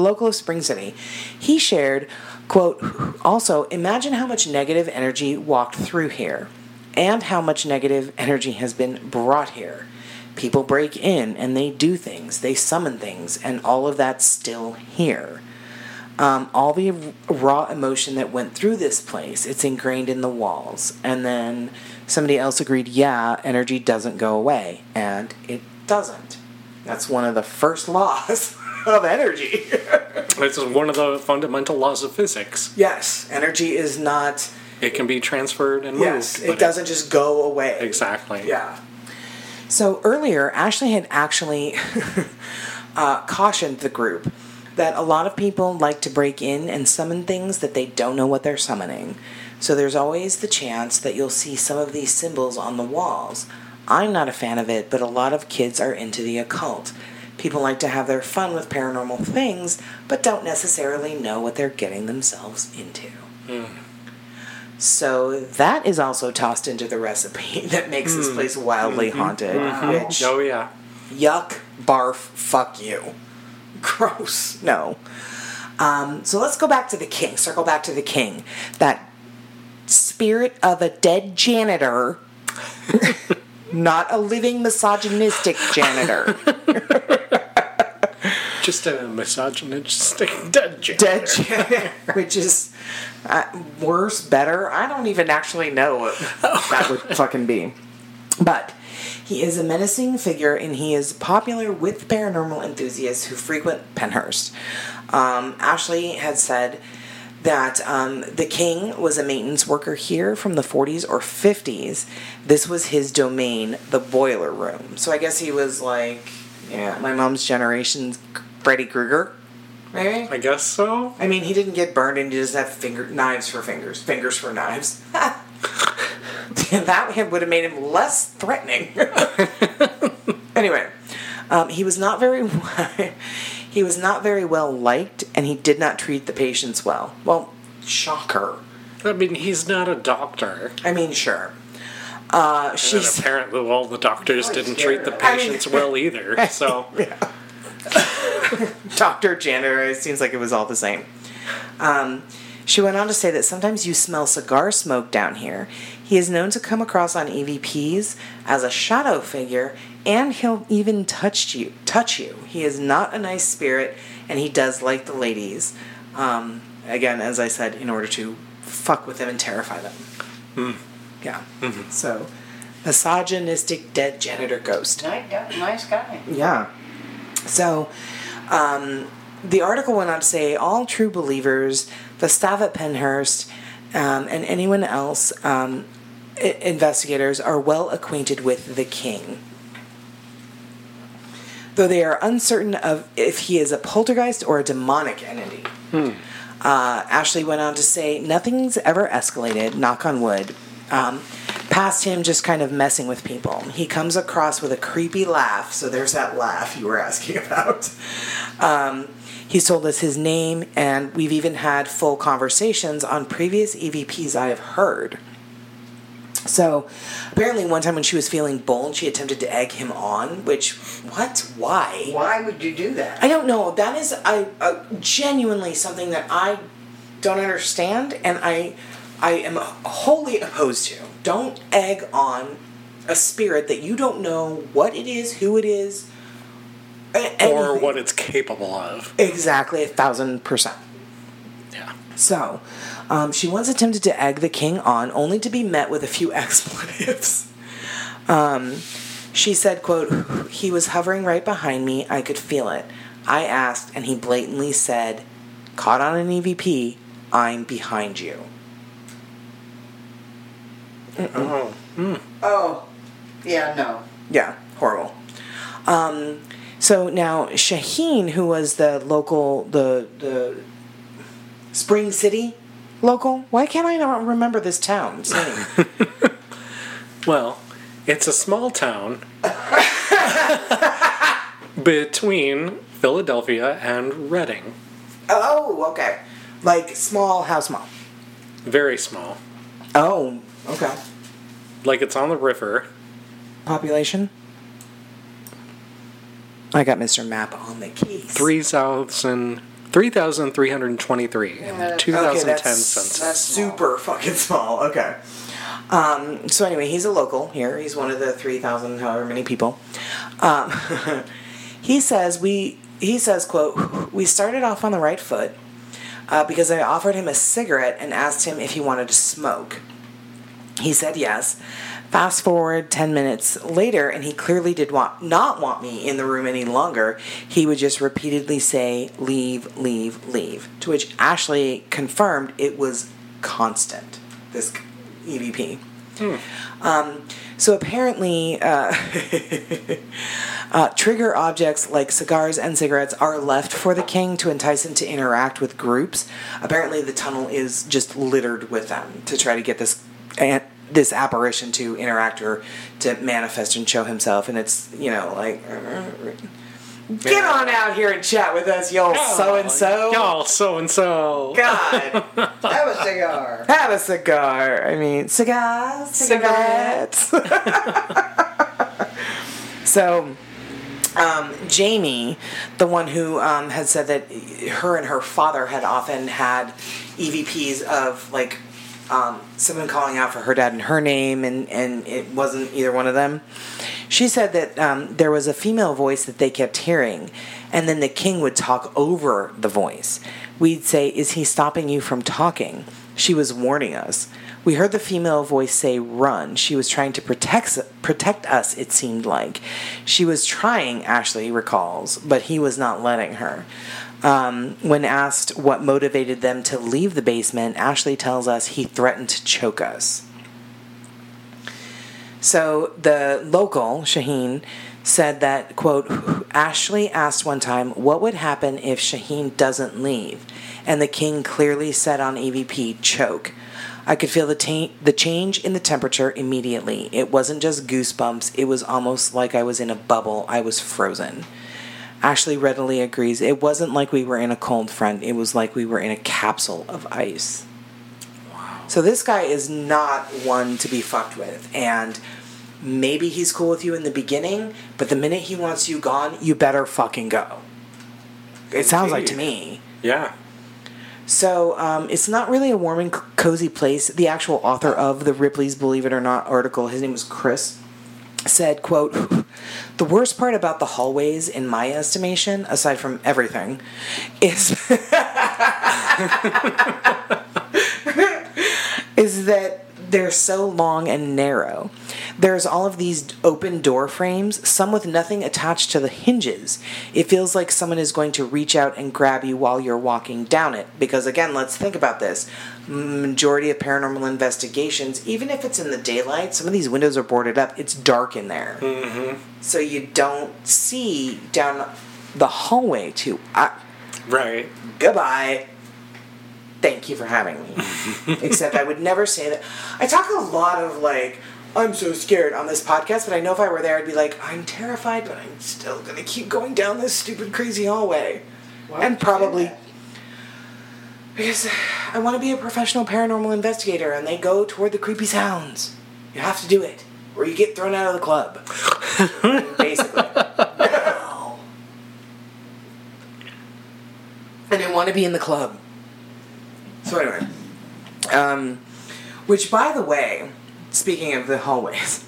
local of Spring City. He shared, quote, also, imagine how much negative energy walked through here, and how much negative energy has been brought here. People break in, and they do things, they summon things, and all of that's still here. All the raw emotion that went through this place, it's ingrained in the walls. And then somebody else agreed, yeah, energy doesn't go away. And it doesn't. That's one of the first laws of energy. This is one of the fundamental laws of physics. Yes, energy is not... It can be transferred and moved. Yes, it doesn't just go away. Exactly. Yeah. So earlier, Ashley had actually cautioned the group that a lot of people like to break in and summon things that they don't know what they're summoning. So there's always the chance that you'll see some of these symbols on the walls. I'm not a fan of it, but a lot of kids are into the occult. People like to have their fun with paranormal things, but don't necessarily know what they're getting themselves into. Mm. So that is also tossed into the recipe that makes this place wildly haunted. Mm-hmm. Which, oh, yeah. Yuck, barf, fuck you. Gross. No. So let's go back to the king. Circle back to the king. That spirit of a dead janitor, not a living misogynistic janitor. Just a misogynistic dead janitor. Dead janitor, which is worse, better. I don't even actually know what that would fucking be. But... he is a menacing figure, and he is popular with paranormal enthusiasts who frequent Pennhurst. Ashley had said that the king was a maintenance worker here from the 40s or 50s. This was his domain, the boiler room. So I guess he was like, yeah, my mom's generation's Freddy Krueger, maybe? I guess so. I mean, he didn't get burned, and he just had knives for fingers. Fingers for knives. That would have made him less threatening. Anyway, he was not very well liked, and he did not treat the patients well. Well, shocker. I mean, he's not a doctor. I mean, sure. She's apparently all the doctors didn't treat the patients well either. So, yeah. Doctor, janitor, it seems like it was all the same. She went on to say that sometimes you smell cigar smoke down here. He is known to come across on EVPs as a shadow figure, and he'll even touch you. He is not a nice spirit, and he does like the ladies. Again, as I said, in order to fuck with them and terrify them. Mm. Yeah. Mm-hmm. So, misogynistic dead janitor ghost. Nice guy. Yeah. So, the article went on to say, all true believers, the staff at Pennhurst, and anyone else, investigators, are well acquainted with the king. Though they are uncertain of if he is a poltergeist or a demonic entity. Hmm. Ashley went on to say, nothing's ever escalated, knock on wood, past him just kind of messing with people. He comes across with a creepy laugh, so there's that laugh you were asking about. He's told us his name, and we've even had full conversations on previous EVPs I have heard. So, apparently one time when she was feeling bold, she attempted to egg him on, which, what? Why? Why would you do that? I don't know. That is genuinely something that I don't understand, and I am wholly opposed to. Don't egg on a spirit that you don't know what it is, who it is, anything. Or what it's capable of. Exactly, 1,000%. Yeah. So, she once attempted to egg the king on, only to be met with a few expletives. She said, quote, he was hovering right behind me. I could feel it. I asked, and he blatantly said, caught on an EVP, I'm behind you. Oh. Mm. Oh. Yeah, no. Yeah, horrible. So now Shaheen, who was the local, the Spring City local. Why can't I not remember this town's name? Well, it's a small town between Philadelphia and Reading. Oh, okay. Like small, how small? Very small. Oh, okay. Like it's on the river. Population? I got Mr. Map on the keys. 3,323 in the 2010 census. That's super fucking small. Okay. So anyway, he's a local here. He's one of the 3,000 however many people. He says, quote, "We started off on the right foot because I offered him a cigarette and asked him if he wanted to smoke. He said yes. Fast forward 10 minutes later, and he clearly did not want me in the room any longer. He would just repeatedly say, 'Leave, leave, leave,' to which Ashley confirmed it was constant, this EVP. Hmm. So apparently, trigger objects like cigars and cigarettes are left for the king to entice him to interact with groups. Apparently, the tunnel is just littered with them to try to get this apparition to interact or to manifest and show himself, and it's, you know, like, get on out here and chat with us, y'all so-and-so. Y'all so-and-so. God. Have a cigar. Have a cigar. I mean, cigars, cigarettes. So, Jamie, the one who had said that her and her father had often had EVPs of, like, someone calling out for her dad in her name, and it wasn't either one of them. She said that there was a female voice that they kept hearing, and then the king would talk over the voice. We'd say, 'Is he stopping you from talking?' She was warning us. We heard the female voice say, 'Run.' She was trying to protect us, it seemed like. She was trying, Ashley recalls, but he was not letting her. When asked what motivated them to leave the basement, Ashley tells us he threatened to choke us." So the local, Shaheen, said that, quote, "Ashley asked one time, 'What would happen if Shaheen doesn't leave?' And the king clearly said on EVP, 'Choke.' I could feel the change in the temperature immediately. It wasn't just goosebumps. It was almost like I was in a bubble. I was frozen." Ashley readily agrees. "It wasn't like we were in a cold front. It was like we were in a capsule of ice." Wow. So this guy is not one to be fucked with. And maybe he's cool with you in the beginning, but the minute he wants you gone, you better fucking go. It sounds like to me. Yeah. So it's not really a warm and cozy place. The actual author of the Ripley's Believe It or Not article, his name was Chris, said, quote, "The worst part about the hallways, in my estimation, aside from everything, is that they're so long and narrow. There's all of these open door frames, some with nothing attached to the hinges. It feels like someone is going to reach out and grab you while you're walking down it." Because, again, let's think about this. Majority of paranormal investigations, even if it's in the daylight, some of these windows are boarded up. It's dark in there. Mm-hmm. So you don't see down the hallway to... Right. Goodbye. Thank you for having me. Except I would never say that. I talk a lot of, like... I'm so scared on this podcast, but I know if I were there, I'd be like, I'm terrified, but I'm still going to keep going down this stupid, crazy hallway. Why and probably... Because I want to be a professional paranormal investigator, and they go toward the creepy sounds. You have to do it, or you get thrown out of the club. Basically. No. And I want to be in the club. So anyway. Which, by the way... Speaking of the hallways,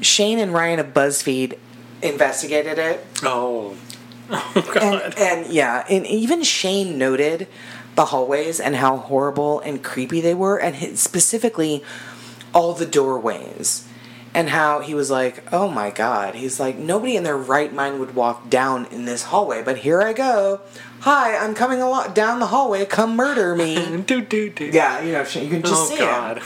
Shane and Ryan of BuzzFeed investigated it. Oh God. And yeah, and even Shane noted the hallways and how horrible and creepy they were, and specifically all the doorways, and how he was like, oh my God. He's like, nobody in their right mind would walk down in this hallway, but here I go. Hi, I'm coming down the hallway. Come murder me. Do. Yeah, you know, you can just see it. Oh, God.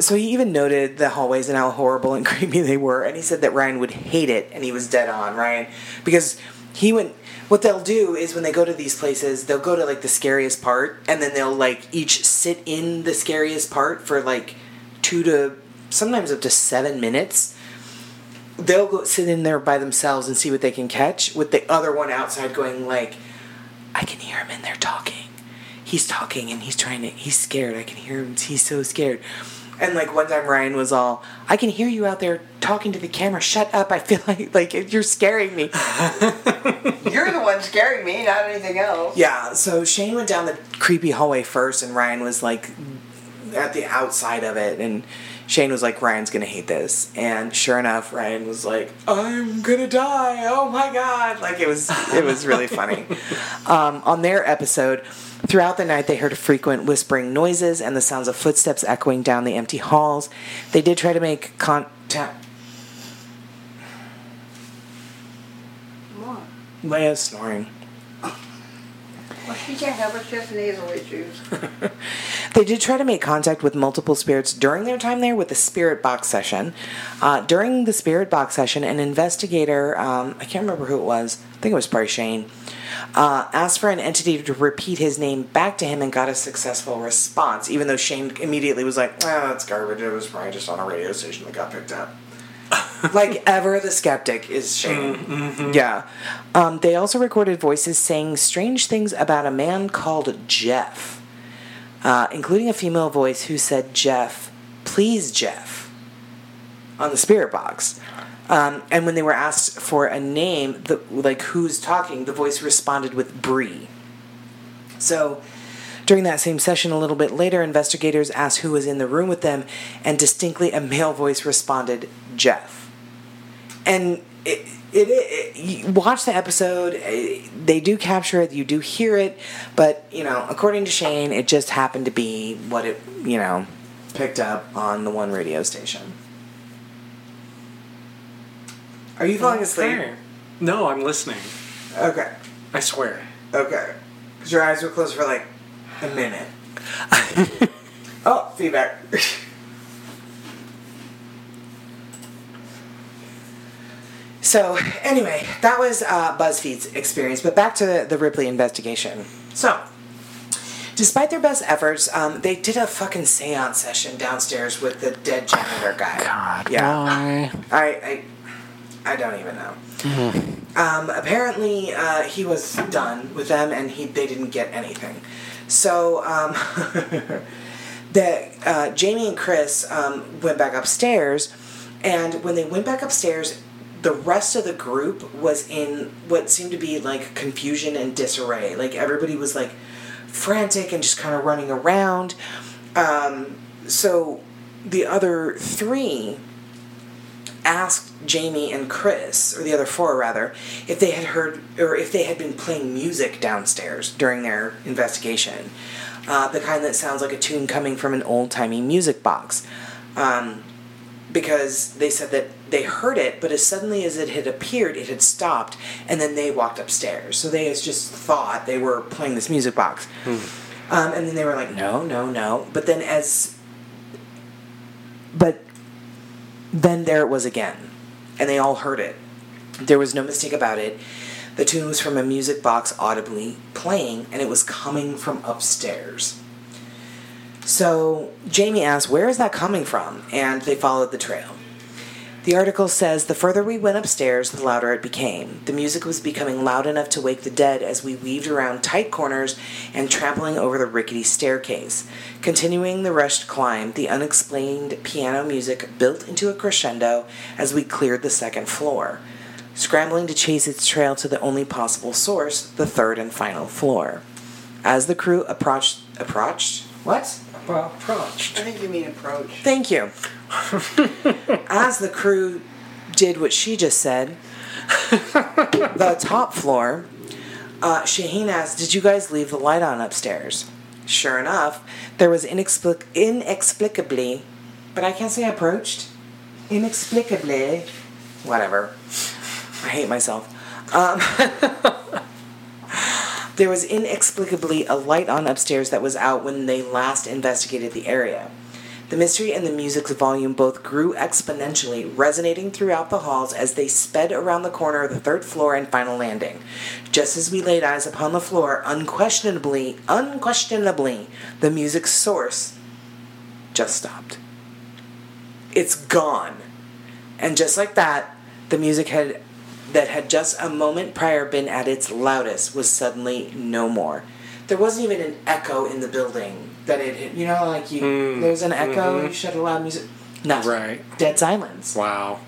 So he even noted the hallways and how horrible and creepy they were, and he said that Ryan would hate it, and he was dead on, Ryan, because he went... What they'll do is when they go to these places, they'll go to, like, the scariest part, and then they'll, like, each sit in the scariest part for, like, 2 to sometimes up to 7 minutes. They'll go sit in there by themselves and see what they can catch, with the other one outside going, like, I can hear him in there talking. He's talking, and he's trying to... He's scared. I can hear him. He's so scared. And, like, one time Ryan was all, I can hear you out there talking to the camera. Shut up. I feel like you're scaring me. You're the one scaring me, not anything else. Yeah, so Shane went down the creepy hallway first, and Ryan was, like, at the outside of it. And Shane was like, Ryan's going to hate this. And sure enough, Ryan was like, I'm going to die. Oh, my God. Like, it was really funny. On their episode... Throughout the night, they heard frequent whispering noises and the sounds of footsteps echoing down the empty halls. They did try to make contact. What? Leia's snoring. Well, she can't help it. She has nasal issues. They did try to make contact with multiple spirits during their time there with the spirit box session. During the spirit box session, an investigator, I can't remember who it was. I think it was probably Shane. Asked for an entity to repeat his name back to him and got a successful response, even though Shane immediately was like, oh, that's garbage. It was probably just on a radio station that got picked up. Like, ever the skeptic is Shane. Mm-hmm. Yeah. They also recorded voices saying strange things about a man called Jeff, including a female voice who said, Jeff, please, Jeff, on the spirit box. And when they were asked for a name, like who's talking, the voice responded with Bree. So during that same session a little bit later, investigators asked who was in the room with them, and distinctly a male voice responded, Jeff. And you watch the episode, they do capture it, you do hear it, but, you know, according to Shane, it just happened to be what it, you know, picked up on the one radio station. Are you falling asleep? No, I'm listening. Okay. I swear. Okay. Because your eyes were closed for like a minute. Oh, feedback. So, anyway, that was BuzzFeed's experience. But back to the Ripley investigation. So, despite their best efforts, they did a fucking séance session downstairs with the dead janitor guy. God, yeah. I don't even know. Mm-hmm. Apparently, he was done with them, and they didn't get anything. So, Jamie and Chris went back upstairs, and when they went back upstairs, the rest of the group was in what seemed to be, like, confusion and disarray. Like, everybody was, like, frantic and just kind of running around. So, the other three... asked Jamie and Chris, or the other four rather, if they had heard or if they had been playing music downstairs during their investigation, the kind that sounds like a tune coming from an old-timey music box, because they said that they heard it, but as suddenly as it had appeared, it had stopped, and then they walked upstairs. So they just thought they were playing this music box, and then they were like, no. Then there it was again, and they all heard it. There was no mistake about it. The tune was from a music box audibly playing, and it was coming from upstairs. So Jamie asked, where is that coming from? And they followed the trail. The article says, the further we went upstairs, the louder it became. The music was becoming loud enough to wake the dead as we weaved around tight corners and trampling over the rickety staircase. Continuing the rushed climb, the unexplained piano music built into a crescendo as we cleared the second floor, scrambling to chase its trail to the only possible source, the third and final floor. As the crew approached. I think you mean approach. Thank you. As the crew did what she just said, the top floor, Shaheen asked, did you guys leave the light on upstairs? Sure enough, there was inexplicably, but I can't say approached. Inexplicably. Whatever. I hate myself. There was inexplicably a light on upstairs that was out when they last investigated the area. The mystery and the music's volume both grew exponentially, resonating throughout the halls as they sped around the corner of the third floor and final landing. Just as we laid eyes upon the floor, unquestionably, the music's source just stopped. It's gone. And just like that, the music that had just a moment prior been at its loudest was suddenly no more. There wasn't even an echo in the building that it hit. You know, like there's an echo, you shut a loud music. Nothing. Right. Dead silence. Wow.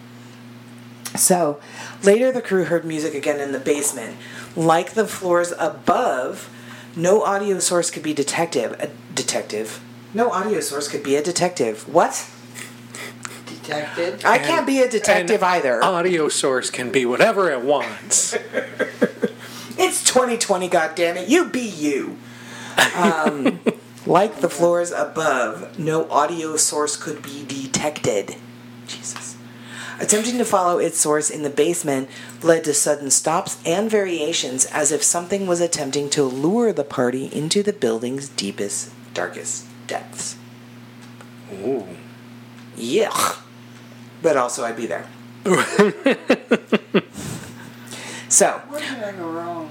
So, later the crew heard music again in the basement. Like the floors above, no audio source could be a detective. What? Detective? I can't be a detective either. Audio source can be whatever it wants. It's 2020, goddammit. You be you. Like the floors above, no audio source could be detected. Jesus. Attempting to follow its source in the basement led to sudden stops and variations as if something was attempting to lure the party into the building's deepest, darkest depths. Ooh. Yeah. But also I'd be there. So. Where did I go wrong?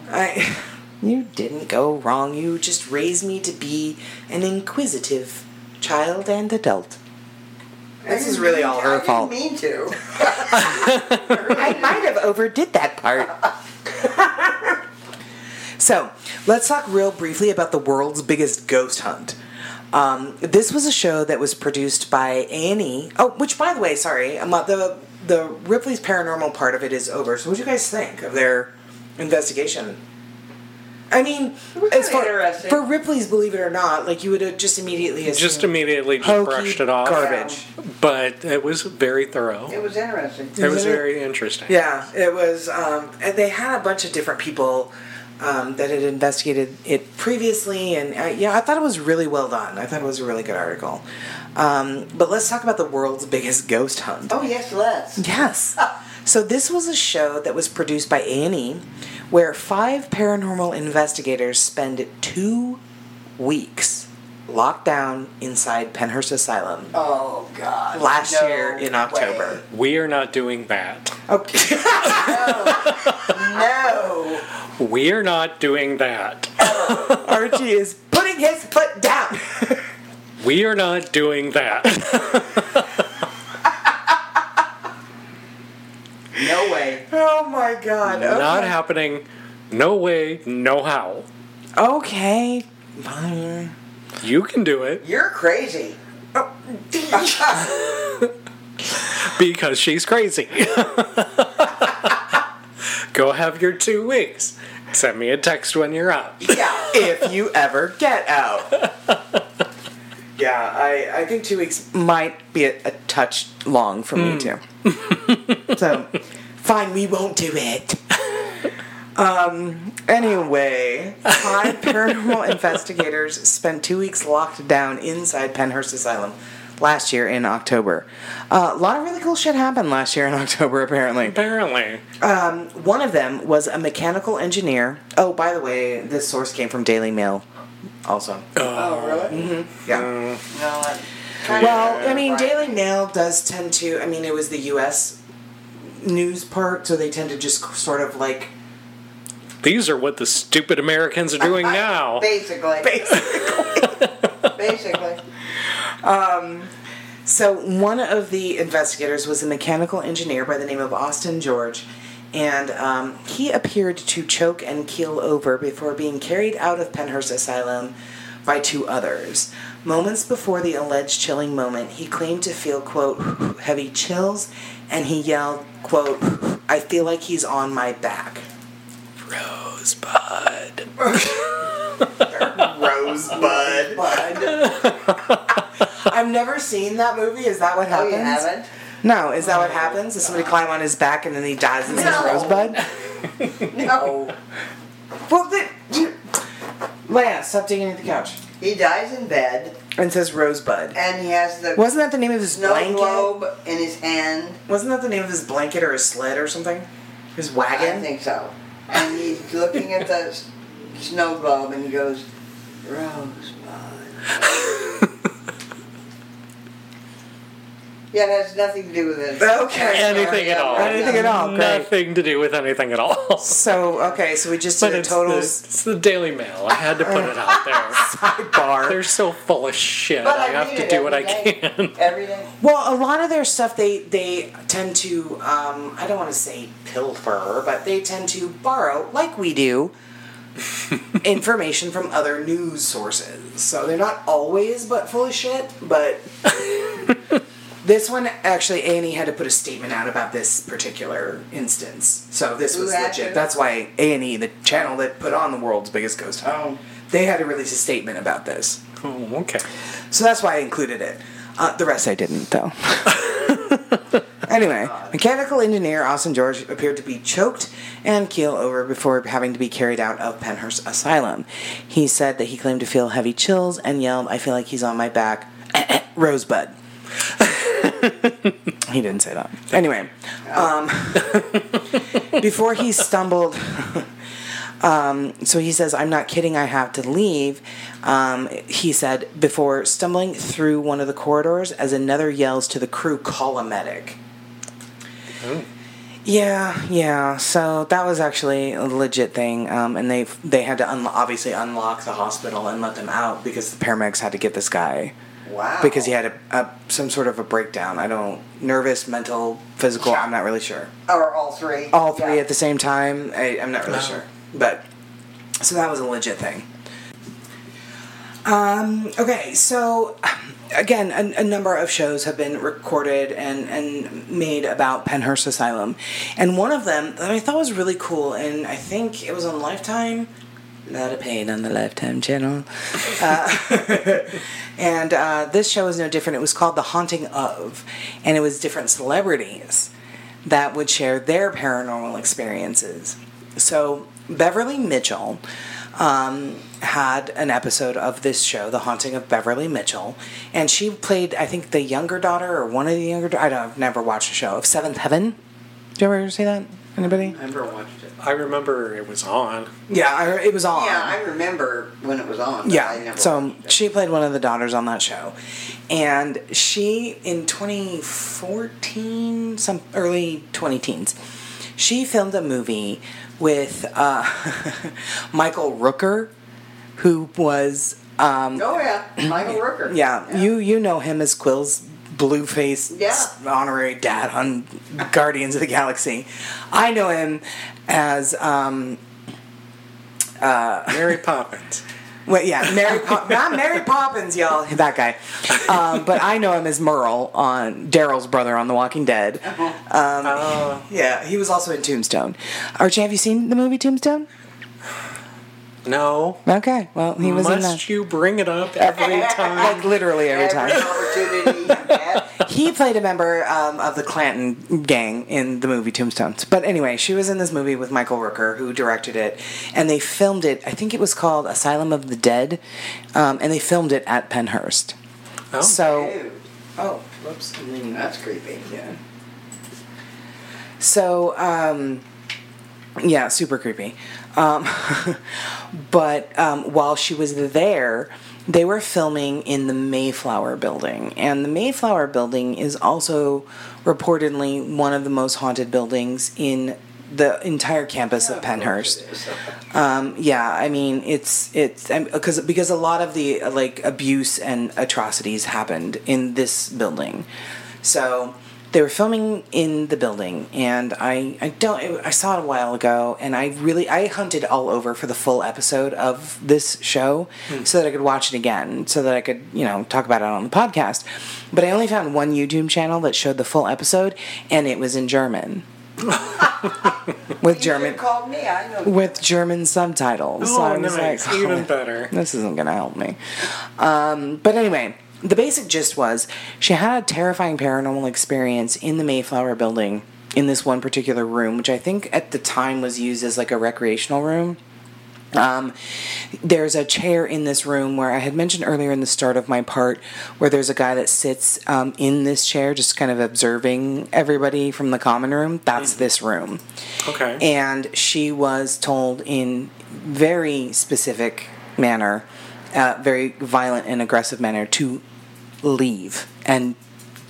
You didn't go wrong. You just raised me to be an inquisitive child and adult. This is really all her fault. I didn't mean to. I might have overdid that part. So, let's talk real briefly about the world's biggest ghost hunt. This was a show that was produced by A&E. Oh, which, by the way, sorry, the Ripley's Paranormal part of it is over. So what do you guys think of their investigation? I mean, as far for Ripley's Believe It or Not, like you would have just immediately brushed it off. Garbage. Yeah. But it was very thorough. It was interesting. Very interesting. Yeah, it was. And they had a bunch of different people that had investigated it previously, and I thought it was really well done. I thought it was a really good article. But let's talk about the world's biggest ghost hunt. Oh yes, let's. Yes. So this was a show that was produced by A&E, where 5 paranormal investigators spend 2 weeks locked down inside Pennhurst Asylum. Oh, God. Last year in October. Way. We are not doing that. Okay. No. We are not doing that. Archie is putting his foot down. We are not doing that. No way. Oh, my God. Okay. Not happening. No way. No how. Okay. Fine. You can do it. You're crazy. Oh. Because she's crazy. Go have your 2 weeks. Send me a text when you're out. Yeah, if you ever get out. Yeah, I think 2 weeks might be a touch long for me, too. So, fine, we won't do it. Anyway, 5 paranormal investigators spent 2 weeks locked down inside Pennhurst Asylum last year in October. A lot of really cool shit happened last year in October, apparently. One of them was a mechanical engineer. Oh, by the way, this source came from Daily Mail also. Oh, really? Mm-hmm. Yeah. Daily Mail does tend to... I mean, it was the U.S. news part, so they tend to just sort of like... These are what the stupid Americans are doing now. Basically. So one of the investigators was a mechanical engineer by the name of Austin George, and he appeared to choke and keel over before being carried out of Pennhurst Asylum by 2 others. Moments before the alleged chilling moment, he claimed to feel, quote, heavy chills, and he yelled, quote, I feel like he's on my back. Rosebud. Rosebud. I've never seen that movie. Is that what happens? Oh, you haven't? No. Is that what happens? Does somebody climb on his back and then he dies and says Rosebud? No. Well, Leia, stop digging into the couch. He dies in bed. And says Rosebud. And he has the... Wasn't that the name of his blanket? Snow globe in his hand. Wasn't that the name of his blanket or his sled or something? His wagon? I think so. And he's looking at the snow globe and he goes, Rosebud. Yeah, that has nothing to do with it. Okay. Anything at all. Anything at all. Great. Nothing to do with anything at all. So, okay, so we just did a total... It's the Daily Mail. I had to put it out there. Sidebar. They're so full of shit. But I have to do what I can. Every day. Well, a lot of their stuff, they tend to, I don't want to say pilfer, but they tend to borrow, like we do, information from other news sources. So they're not always but full of shit, but... This one, actually, A&E had to put a statement out about this particular instance. So this was legit. That's why A&E, the channel that put on the world's biggest ghost hunt, they had to release a statement about this. Oh, okay. So that's why I included it. The rest I didn't, though. Anyway, mechanical engineer Austin George appeared to be choked and keel over before having to be carried out of Pennhurst Asylum. He said that he claimed to feel heavy chills and yelled, "I feel like he's on my back, Rosebud." He didn't say that. Anyway, before he stumbled, so he says, "I'm not kidding, I have to leave." He said, before stumbling through one of the corridors as another yells to the crew, "Call a medic." Oh. Yeah. So that was actually a legit thing, and they had to obviously unlock the hospital and let them out because the paramedics had to get this guy. Wow. Because he had some sort of a breakdown. I don't... Nervous, mental, physical, I'm not really sure. Or all three. All three at the same time. I'm not really sure. But... So that was a legit thing. Okay, so... Again, a number of shows have been recorded and made about Pennhurst Asylum. And one of them that I thought was really cool, and I think it was on Lifetime... Not a pain on the Lifetime channel. And this show is no different. It was called The Haunting Of, and it was different celebrities that would share their paranormal experiences. So Beverly Mitchell had an episode of this show, The Haunting of Beverly Mitchell, and she played, I think, the younger daughter or one of the younger daughters. I've never watched the show, of Seventh Heaven. Do you ever see that? Anybody? I never watched it. I remember it was on. Yeah, it was on. Yeah, I remember when it was on. Yeah, I never watched it. She played one of the daughters on that show. And she, in 2014, some early 2010s, she filmed a movie with Michael Rooker, who was... oh, yeah, Michael Rooker. Yeah. You know him as Quill's... blue-faced honorary dad on Guardians of the Galaxy. I know him as Mary Poppins. Well, yeah, not Mary Poppins, y'all. That guy. But I know him as Merle, on Daryl's brother on The Walking Dead. Yeah, he was also in Tombstone. Archie, have you seen the movie Tombstone? No. Okay. Well, he was in that. Must you bring it up every time? Like literally every time. Opportunity. He played a member of the Clanton gang in the movie Tombstones. But anyway, she was in this movie with Michael Rooker, who directed it, and they filmed it. I think it was called Asylum of the Dead, and they filmed it at Pennhurst. Oh. So. Dude. Oh, whoops! I mean, that's creepy. Yeah. So. Yeah, super creepy. But while she was there, they were filming in the Mayflower Building. And the Mayflower Building is also reportedly one of the most haunted buildings in the entire campus of Pennhurst. Yeah, I mean, it's because a lot of the abuse and atrocities happened in this building. So... They were filming in the building, and I saw it a while ago, and I hunted all over for the full episode of this show so that I could watch it again, so that I could, talk about it on the podcast. But I only found one YouTube channel that showed the full episode, and it was in German. With German subtitles. Oh, so I was nice. Even better. This isn't going to help me. But anyway... The basic gist was she had a terrifying paranormal experience in the Mayflower Building in this one particular room, which I think at the time was used as a recreational room. There's a chair in this room where I had mentioned earlier in the start of my part where there's a guy that sits in this chair just kind of observing everybody from the common room. That's this room. Okay. And she was told in very specific manner, very violent and aggressive manner, to leave and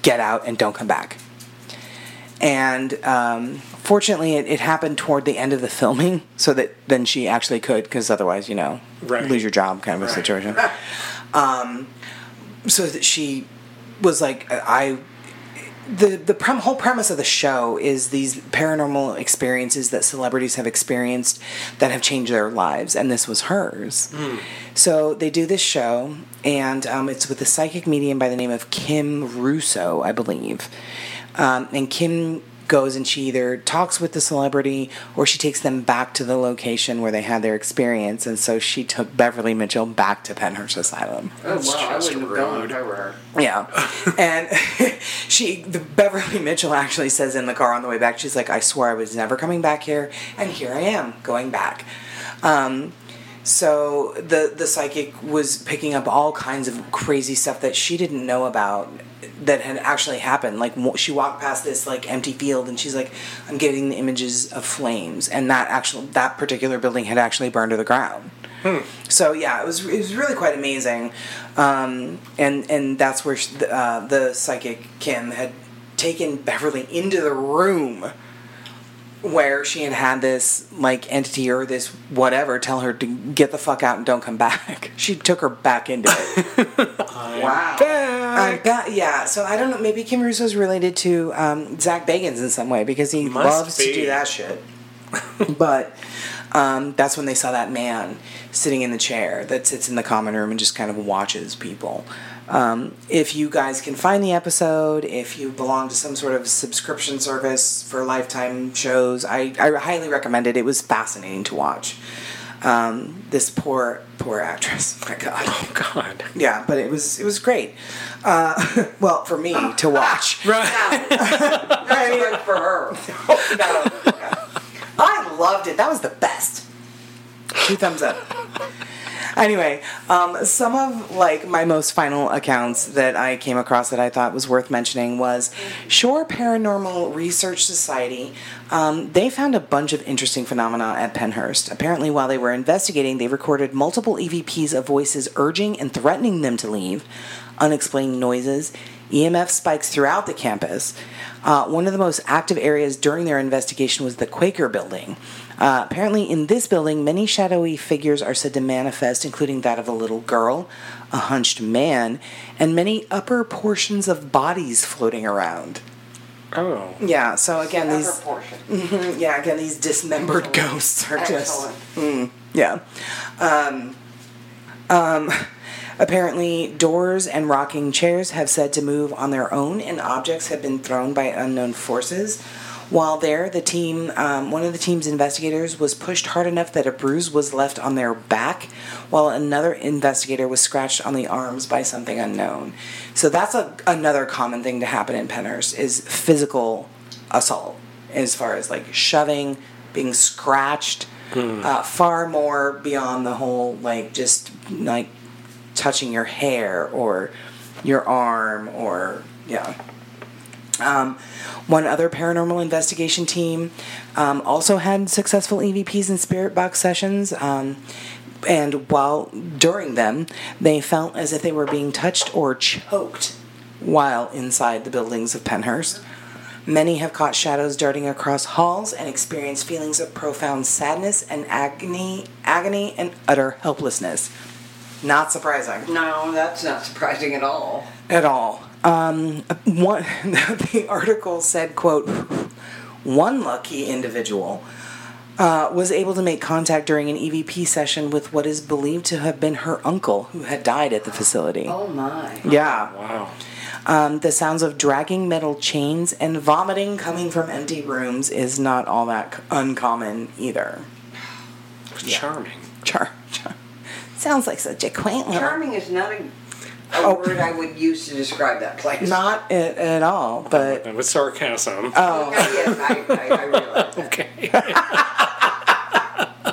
get out and don't come back. And fortunately, it happened toward the end of the filming, so that then she actually could, because otherwise, you know, right. lose your job kind of right. a situation. So that she was like, The whole premise of the show is these paranormal experiences that celebrities have experienced that have changed their lives, and this was hers. Mm. So they do this show, and it's with a psychic medium by the name of Kim Russo, I believe. And Kim goes and she either talks with the celebrity or she takes them back to the location where they had their experience, and so she took Beverly Mitchell back to Pennhurst Asylum. Oh, wow, I wouldn't have gone if I were her. Yeah. And Beverly Mitchell actually says in the car on the way back, she's like, I swore I was never coming back here, and here I am, going back. So the psychic was picking up all kinds of crazy stuff that she didn't know about that had actually happened. Like, she walked past this, like, empty field, and she's like, I'm getting the images of flames. And that particular building had actually burned to the ground. Hmm. So, yeah, it was really quite amazing. And that's where the psychic, Kim, had taken Beverly into the room where she had this, like, entity or this whatever tell her to get the fuck out and don't come back. She took her back into it. Wow. Yeah, so I don't know. Maybe Kim Russo's related to Zach Bagans in some way because he loves to do that shit. But that's when they saw that man sitting in the chair that sits in the common room and just kind of watches people. If you guys can find the episode, if you belong to some sort of subscription service for Lifetime shows, I highly recommend it. It was fascinating to watch. This poor actress. Oh, my God. Oh, God. Yeah, but it was great. Well, for me to watch. Right. That's good for her. I loved it. That was the best. 2 thumbs up. Anyway, some of, like, my most final accounts that I came across that I thought was worth mentioning was Shore Paranormal Research Society. They found a bunch of interesting phenomena at Pennhurst. Apparently, while they were investigating, they recorded multiple EVPs of voices urging and threatening them to leave, unexplained noises, EMF spikes throughout the campus. One of the most active areas during their investigation was the Quaker Building. Apparently, in this building, many shadowy figures are said to manifest, including that of a little girl, a hunched man, and many upper portions of bodies floating around. Oh. Yeah, so again, these dismembered ghosts are Excellent. Just... yeah. Apparently, doors and rocking chairs have said to move on their own, and objects have been thrown by unknown forces. While there, the team, one of the team's investigators was pushed hard enough that a bruise was left on their back, while another investigator was scratched on the arms by something unknown. So that's another common thing to happen in Pennhurst is physical assault, as far as like shoving, being scratched, far more beyond the whole like just like touching your hair or your arm or yeah. One other paranormal investigation team also had successful EVPs and spirit box sessions, and while during them, they felt as if they were being touched or choked while inside the buildings of Pennhurst. Many have caught shadows darting across halls and experienced feelings of profound sadness and agony and utter helplessness. Not surprising. No, that's not surprising at all. At all. The article said, quote, one lucky individual was able to make contact during an EVP session with what is believed to have been her uncle who had died at the facility. Oh, my. Yeah. Wow. The sounds of dragging metal chains and vomiting coming from empty rooms is not all that uncommon either. Charming. Charming. Sounds like such a quaint little... Charming is not a word I would use to describe that place. Not it at all, but... With sarcasm. Oh. Yes, I realize that.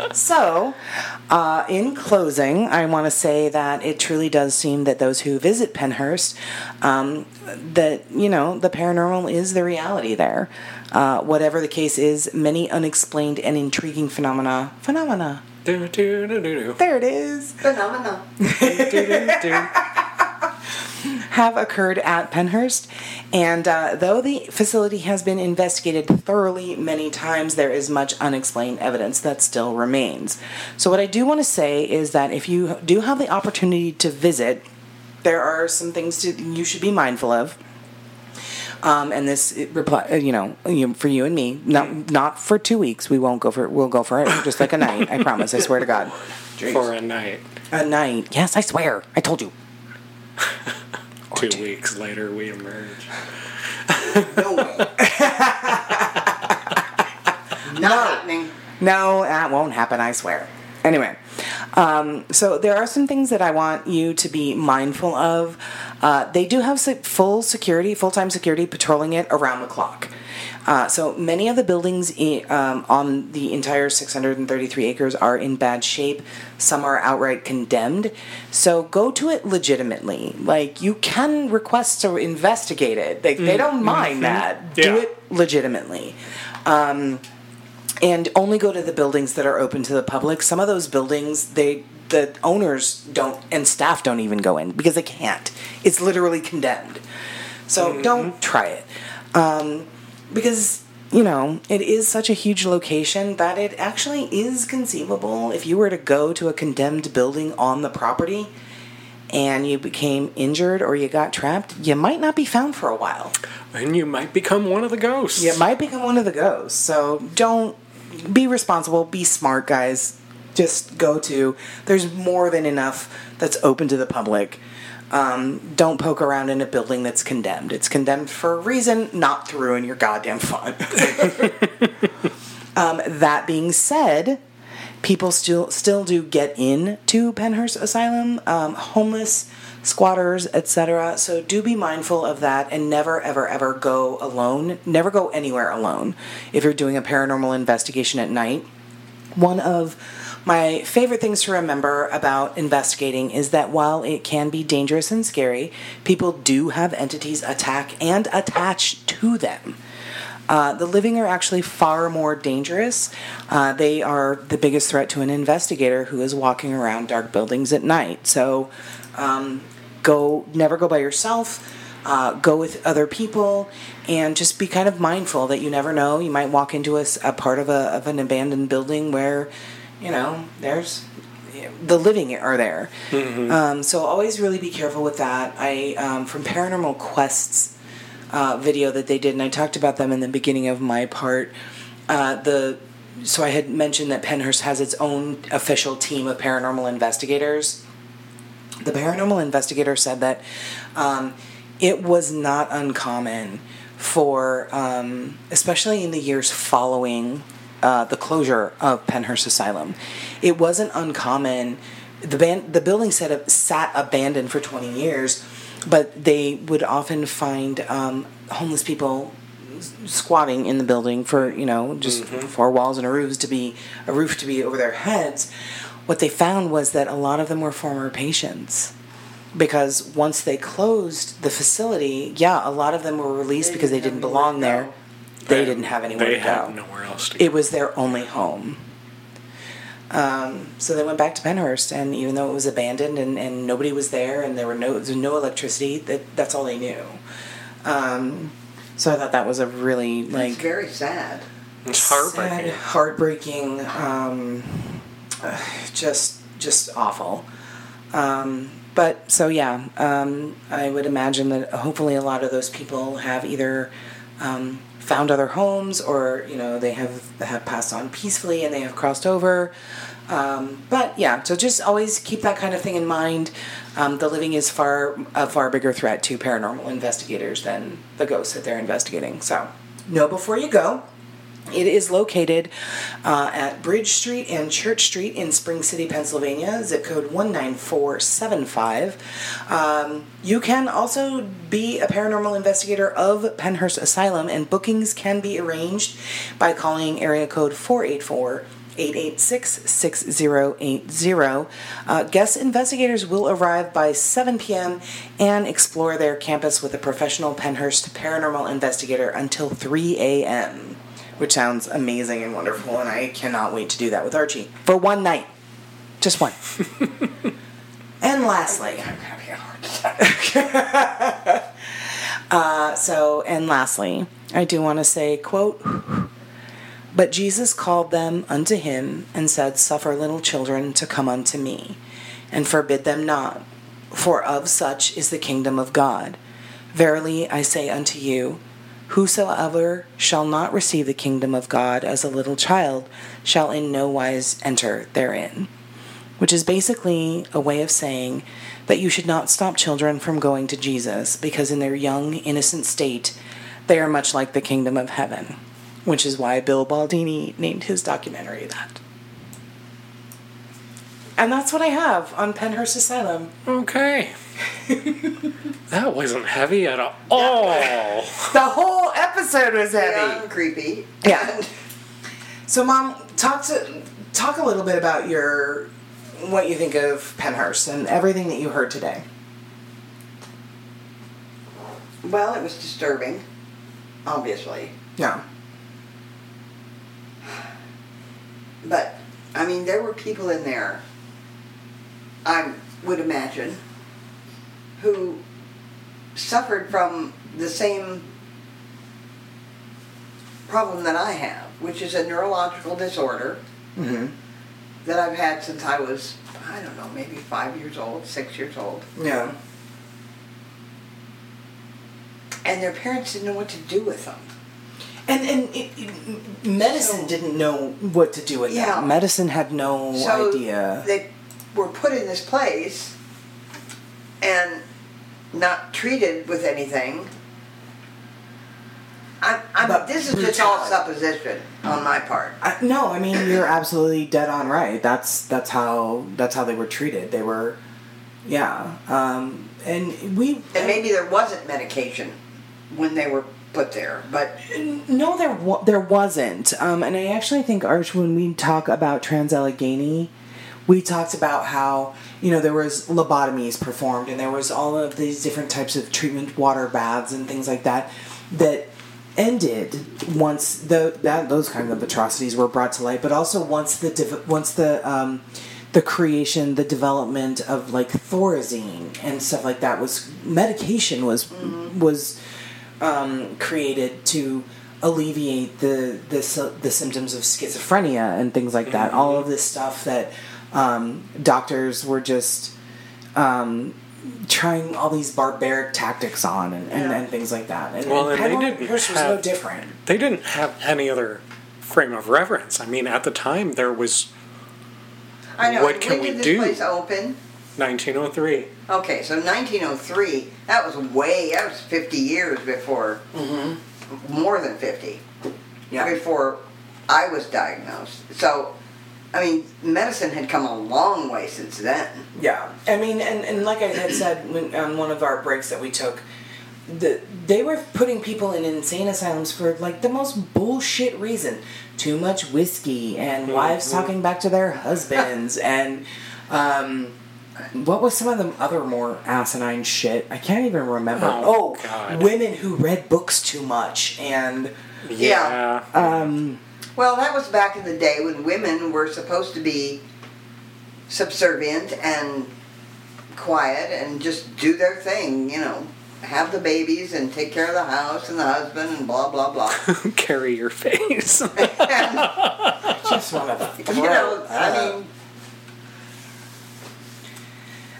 Okay. So, in closing, I want to say that it truly does seem that those who visit Pennhurst, that, you know, the paranormal is the reality there. Whatever the case is, many unexplained and intriguing phenomena... Do, do, do, do, do. There it is. Phenomena. have occurred at Pennhurst, and though the facility has been investigated thoroughly many times, there is much unexplained evidence that still remains. So what I do want to say is that if you do have the opportunity to visit, there are some things you should be mindful of. And this, for you and me, not for 2 weeks. We won't go for it. We'll go for it just like a night. I promise. I swear to God. Jeez. For a night. A night. Yes, I swear. I told you. 2 weeks later, we emerge. No way. Not happening. No, that won't happen. I swear. Anyway, so there are some things that I want you to be mindful of. They do have full-time security patrolling it around the clock. So many of the buildings on the entire 633 acres are in bad shape. Some are outright condemned. So go to it legitimately. Like, you can request to investigate it. They don't mind that. Yeah. Do it legitimately. And only go to the buildings that are open to the public. Some of those buildings, the owners don't, and staff don't even go in because they can't. It's literally condemned. So don't try it. Because, it is such a huge location that it actually is conceivable if you were to go to a condemned building on the property and you became injured or you got trapped, you might not be found for a while. And you might become one of the ghosts. So don't... Be responsible. Be smart, guys. Just go to... There's more than enough that's open to the public. Don't poke around in a building that's condemned. It's condemned for a reason, not to ruin your goddamn fun. That being said, people still do get in to Pennhurst Asylum, homeless, squatters, etc. So do be mindful of that and never, ever, ever go alone. Never go anywhere alone if you're doing a paranormal investigation at night. One of my favorite things to remember about investigating is that while it can be dangerous and scary, people do have entities attack and attach to them. The living are actually far more dangerous. They are the biggest threat to an investigator who is walking around dark buildings at night. So never go by yourself. Go with other people and just be kind of mindful that you never know. You might walk into a part of an abandoned building where, there's... The living are there. Mm-hmm. So always really be careful with that. I from Paranormal Quest's video that they did, and I talked about them in the beginning of my part, so I had mentioned that Pennhurst has its own official team of paranormal investigators. The paranormal investigator said that it was not uncommon for, especially in the years following the closure of Pennhurst Asylum, it wasn't uncommon. The building sat abandoned for 20 years, but they would often find homeless people squatting in the building for, just four walls and a roof to be over their heads. What they found was that a lot of them were former patients, because once they closed the facility, a lot of them were released because they didn't belong there. They didn't have anywhere to go. They had nowhere else to go. It was their only home. So they went back to Pennhurst, and even though it was abandoned and nobody was there and there was no electricity, that's all they knew. So I thought that was a really, It's very sad. It's heartbreaking. Just awful. I would imagine that hopefully a lot of those people have either... found other homes, or they have passed on peacefully and they have crossed over. So just always keep that kind of thing in mind. The living is a far bigger threat to paranormal investigators than the ghosts that they're investigating. So know before you go. It is located at Bridge Street and Church Street in Spring City, Pennsylvania, zip code 19475. You can also be a paranormal investigator of Pennhurst Asylum, and bookings can be arranged by calling area code 484-886-6080. Guest investigators will arrive by 7 p.m. and explore their campus with a professional Pennhurst paranormal investigator until 3 a.m., which sounds amazing and wonderful, and I cannot wait to do that with Archie. For one night. Just one. And lastly, I'm gonna be a heart attack. And lastly, I do want to say, quote, "But Jesus called them unto him and said, Suffer little children to come unto me, and forbid them not, for of such is the kingdom of God. Verily I say unto you, whosoever shall not receive the kingdom of God as a little child shall in no wise enter therein." Which is basically a way of saying that you should not stop children from going to Jesus, because in their young, innocent state, they are much like the kingdom of heaven, which is why Bill Baldini named his documentary that. And that's what I have on Pennhurst Asylum. Okay. That wasn't heavy at all. No. The whole episode was heavy. Yeah, creepy. Yeah. So, Mom, talk a little bit about what you think of Pennhurst and everything that you heard today. Well, it was disturbing, obviously. Yeah. But, I mean, there were people in there, I would imagine, who suffered from the same problem that I have, which is a neurological disorder. Mm-hmm. That I've had since I was, I don't know, maybe 6 years old. Yeah. And their parents didn't know what to do with them. And medicine didn't know what to do with them. Medicine had no idea. They were put in this place and not treated with anything. This is just all supposition on my part. You're absolutely dead on right. That's how they were treated. They were, and maybe there wasn't medication when they were put there, but no, there wasn't. And I actually think, Arch, when we talk about Trans-Allegheny, we talked about how, there was lobotomies performed and there was all of these different types of treatment, water baths and things like that ended once those kind of atrocities were brought to light, but also once the development of like Thorazine and stuff like that was medication was created to alleviate the symptoms of schizophrenia and things like that. Mm-hmm. All of this stuff that doctors were just trying all these barbaric tactics on and things like that. Pennhurst was no different. They didn't have any other frame of reference. I mean, at the time, there was... I know. What can we do? When did this place open? 1903. Okay, so 1903, that was 50 years before, mm-hmm. more than 50, before I was diagnosed. So... I mean, medicine had come a long way since then. Yeah. I mean, and like I had said on one of our breaks that we took, they were putting people in insane asylums for, like, the most bullshit reason. Too much whiskey and wives talking back to their husbands and, what was some of the other more asinine shit? I can't even remember. Oh God. Women who read books too much and... Yeah. Well, that was back in the day when women were supposed to be subservient and quiet and just do their thing, have the babies and take care of the house and the husband and blah, blah, blah. Carry your face. Just one of them.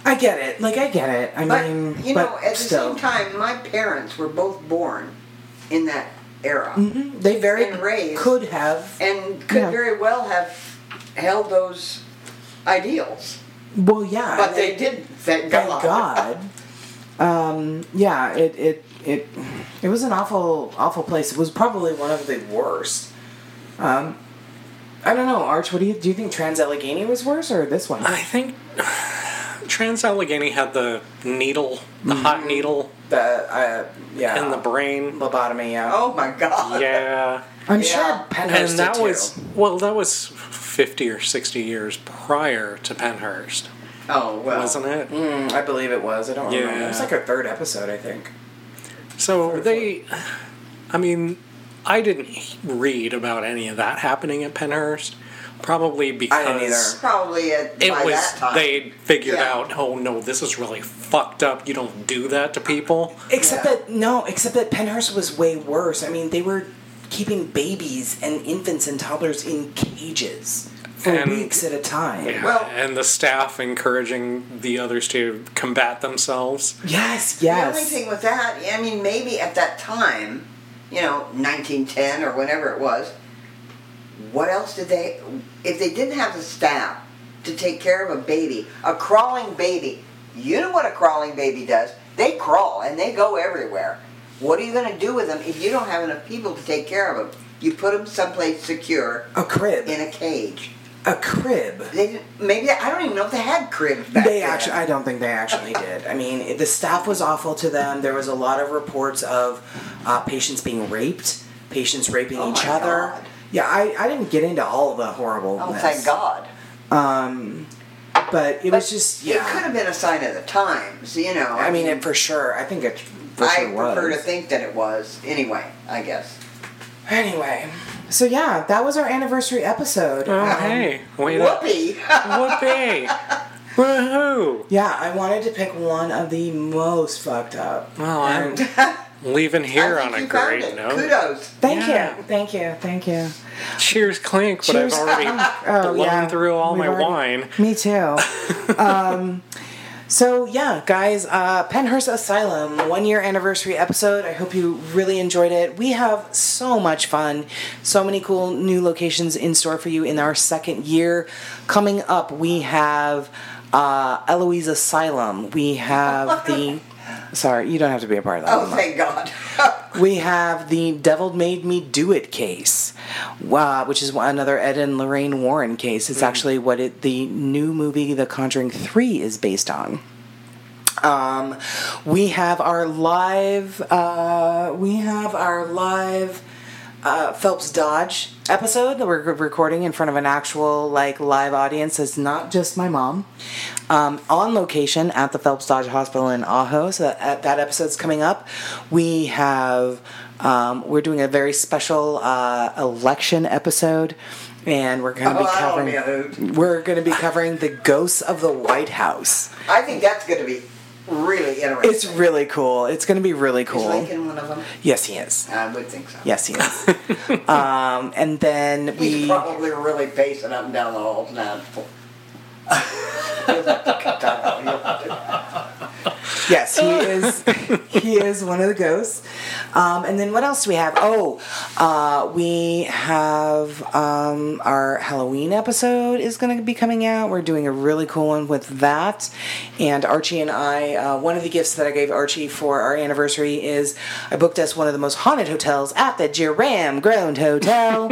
I get it. I get it. At the same time, my parents were both born in that era. Mm-hmm. They very well have held those ideals. Well, yeah, but they didn't. Thank God. It was an awful, awful place. It was probably one of the worst. I don't know, Arch. What do you think? Trans-Allegheny was worse, or this one? I think Trans-Allegheny had the needle, the hot needle. In the brain. Lobotomy, yeah. Oh, my God. Yeah. I'm sure Pennhurst and that was 50 or 60 years prior to Pennhurst. Oh, well. Wasn't it? I believe it was. I don't remember. It was like our third episode, I think. So I didn't read about any of that happening at Pennhurst. Probably because I didn't either. Probably at, it by was that time. They figured out, oh no, this is really fucked up. You don't do that to people. Except that except that Pennhurst was way worse. I mean, they were keeping babies and infants and toddlers in cages for weeks at a time. Yeah, well, and the staff encouraging the others to combat themselves. Yes, yes. The only thing with that, I mean, maybe at that time, you know, 1910 or whenever it was, what else did they... If they didn't have the staff to take care of a baby, a crawling baby, you know what a crawling baby does. They crawl and they go everywhere. What are you going to do with them if you don't have enough people to take care of them? You put them someplace secure. A crib. In a cage. A crib. I don't even know if they had cribs back then. I don't think they actually did. I mean, the staff was awful to them. There was a lot of reports of patients being raped, patients raping each other. God. Yeah, I didn't get into all of the horribleness. Oh, thank God. But it was just, yeah. It could have been a sign of the times, you know. I mean, it for sure. I think it for sure was. I prefer to think that it was. Anyway, I guess. Anyway, so yeah, that was our anniversary episode. Oh, hey. Whoopee! Whoopee! Woohoo! Yeah, I wanted to pick one of the most fucked up. Well, I'm leaving here on a great note. Kudos. Thank you. Cheers, clink, but I've already blown through all my wine. Me too. So, yeah, guys, Pennhurst Asylum, 1-year anniversary episode. I hope you really enjoyed it. We have so much fun, so many cool new locations in store for you in our second year. Coming up, we have Eloise Asylum. We have the... Sorry, you don't have to be a part of that. Oh, thank God. We have the Devil Made Me Do It case, which is another Ed and Lorraine Warren case. It's actually what the new movie The Conjuring 3 is based on. We have our live Phelps Dodge episode that we're recording in front of an actual live audience. It's not just my mom. On location at the Phelps Dodge Hospital in Ajo. So that episode's coming up. We have we're doing a very special election episode, and we're going to be covering the ghosts of the White House. I think that's going to be really interesting. It's really cool. It's going to be really cool. Is Lincoln one of them? Yes, he is. I would think so. Yes, he is. And then he's probably really pacing up and down the halls now. Yes, he is. He is one of the ghosts. And then what else do we have? We have our Halloween episode is going to be coming out. We're doing a really cool one with that. And Archie and I, one of the gifts that I gave Archie for our anniversary is I booked us one of the most haunted hotels at the Jerome Grand Hotel.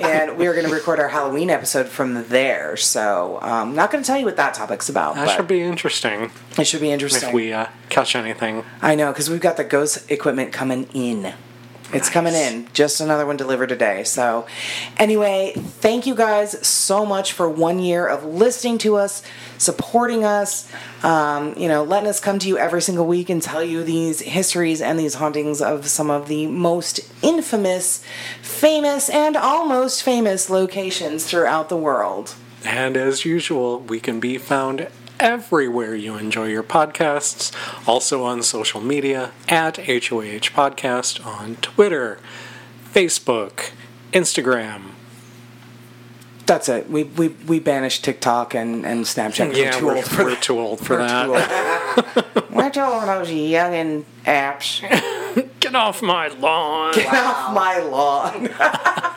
And we're going to record our Halloween episode from there. So I'm not going to tell you what that topic's about. That should be interesting. It should be interesting. If we catch anything. I know, because we've got the ghost equipment coming in. It's nice. Coming in. Just another one delivered today. So, anyway, thank you guys so much for 1 year of listening to us, supporting us, letting us come to you every single week and tell you these histories and these hauntings of some of the most infamous, famous, and almost famous locations throughout the world. And as usual, we can be found everywhere you enjoy your podcasts, also on social media at HOAH Podcast on Twitter, Facebook, Instagram. That's it. We banished TikTok and Snapchat. Yeah, we're too old for that. We're too old for those youngin' apps. Get off my lawn. Get off my lawn.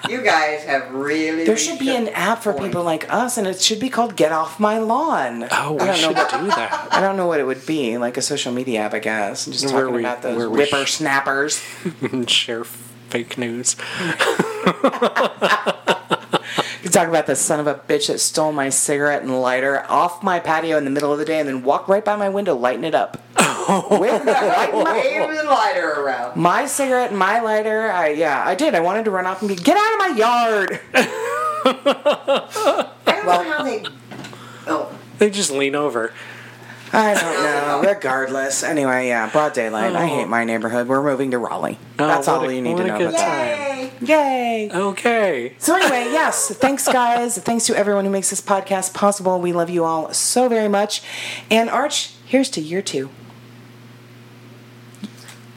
You guys have really... There should be an app for people like us, and it should be called Get Off My Lawn. Oh, we should do that. I don't know what it would be, like a social media app, I guess. I'm just talking about those whippersnappers. Share fake news. You talk about the son of a bitch that stole my cigarette and lighter off my patio in the middle of the day and then walked right by my window, lighting it up. With the lighter around. My cigarette and my lighter, I did. I wanted to run off and get out of my yard. I don't know how they... Oh. They just lean over. I don't know. Regardless. Anyway, broad daylight. Oh. I hate my neighborhood. We're moving to Raleigh. That's all you need to know about that. Yay. Okay. So anyway, yes, thanks, guys. Thanks to everyone who makes this podcast possible. We love you all so very much. And Arch, here's to year 2.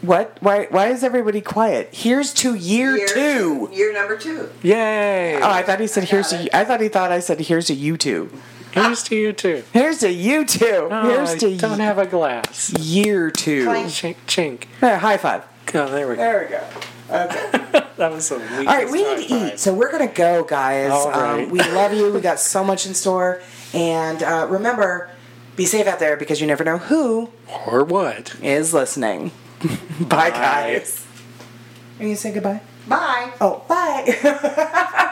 What? Why is everybody quiet? Here's to year two. Year number 2. Yay. Oh, I thought he said here's to you. I thought he thought I said here's to you two. Here's to you two. Here's to you two. No, here's to you. Don't have a glass. Year 2. Chink, chink. There, high five. Oh, there we go. There we go. Okay. That was so weak. All right, we need to eat, so we're going to go, guys. All right. We love you. We got so much in store. And remember, be safe out there because you never know who or what is listening. Bye, guys. Are you going to say goodbye? Bye. Oh, bye.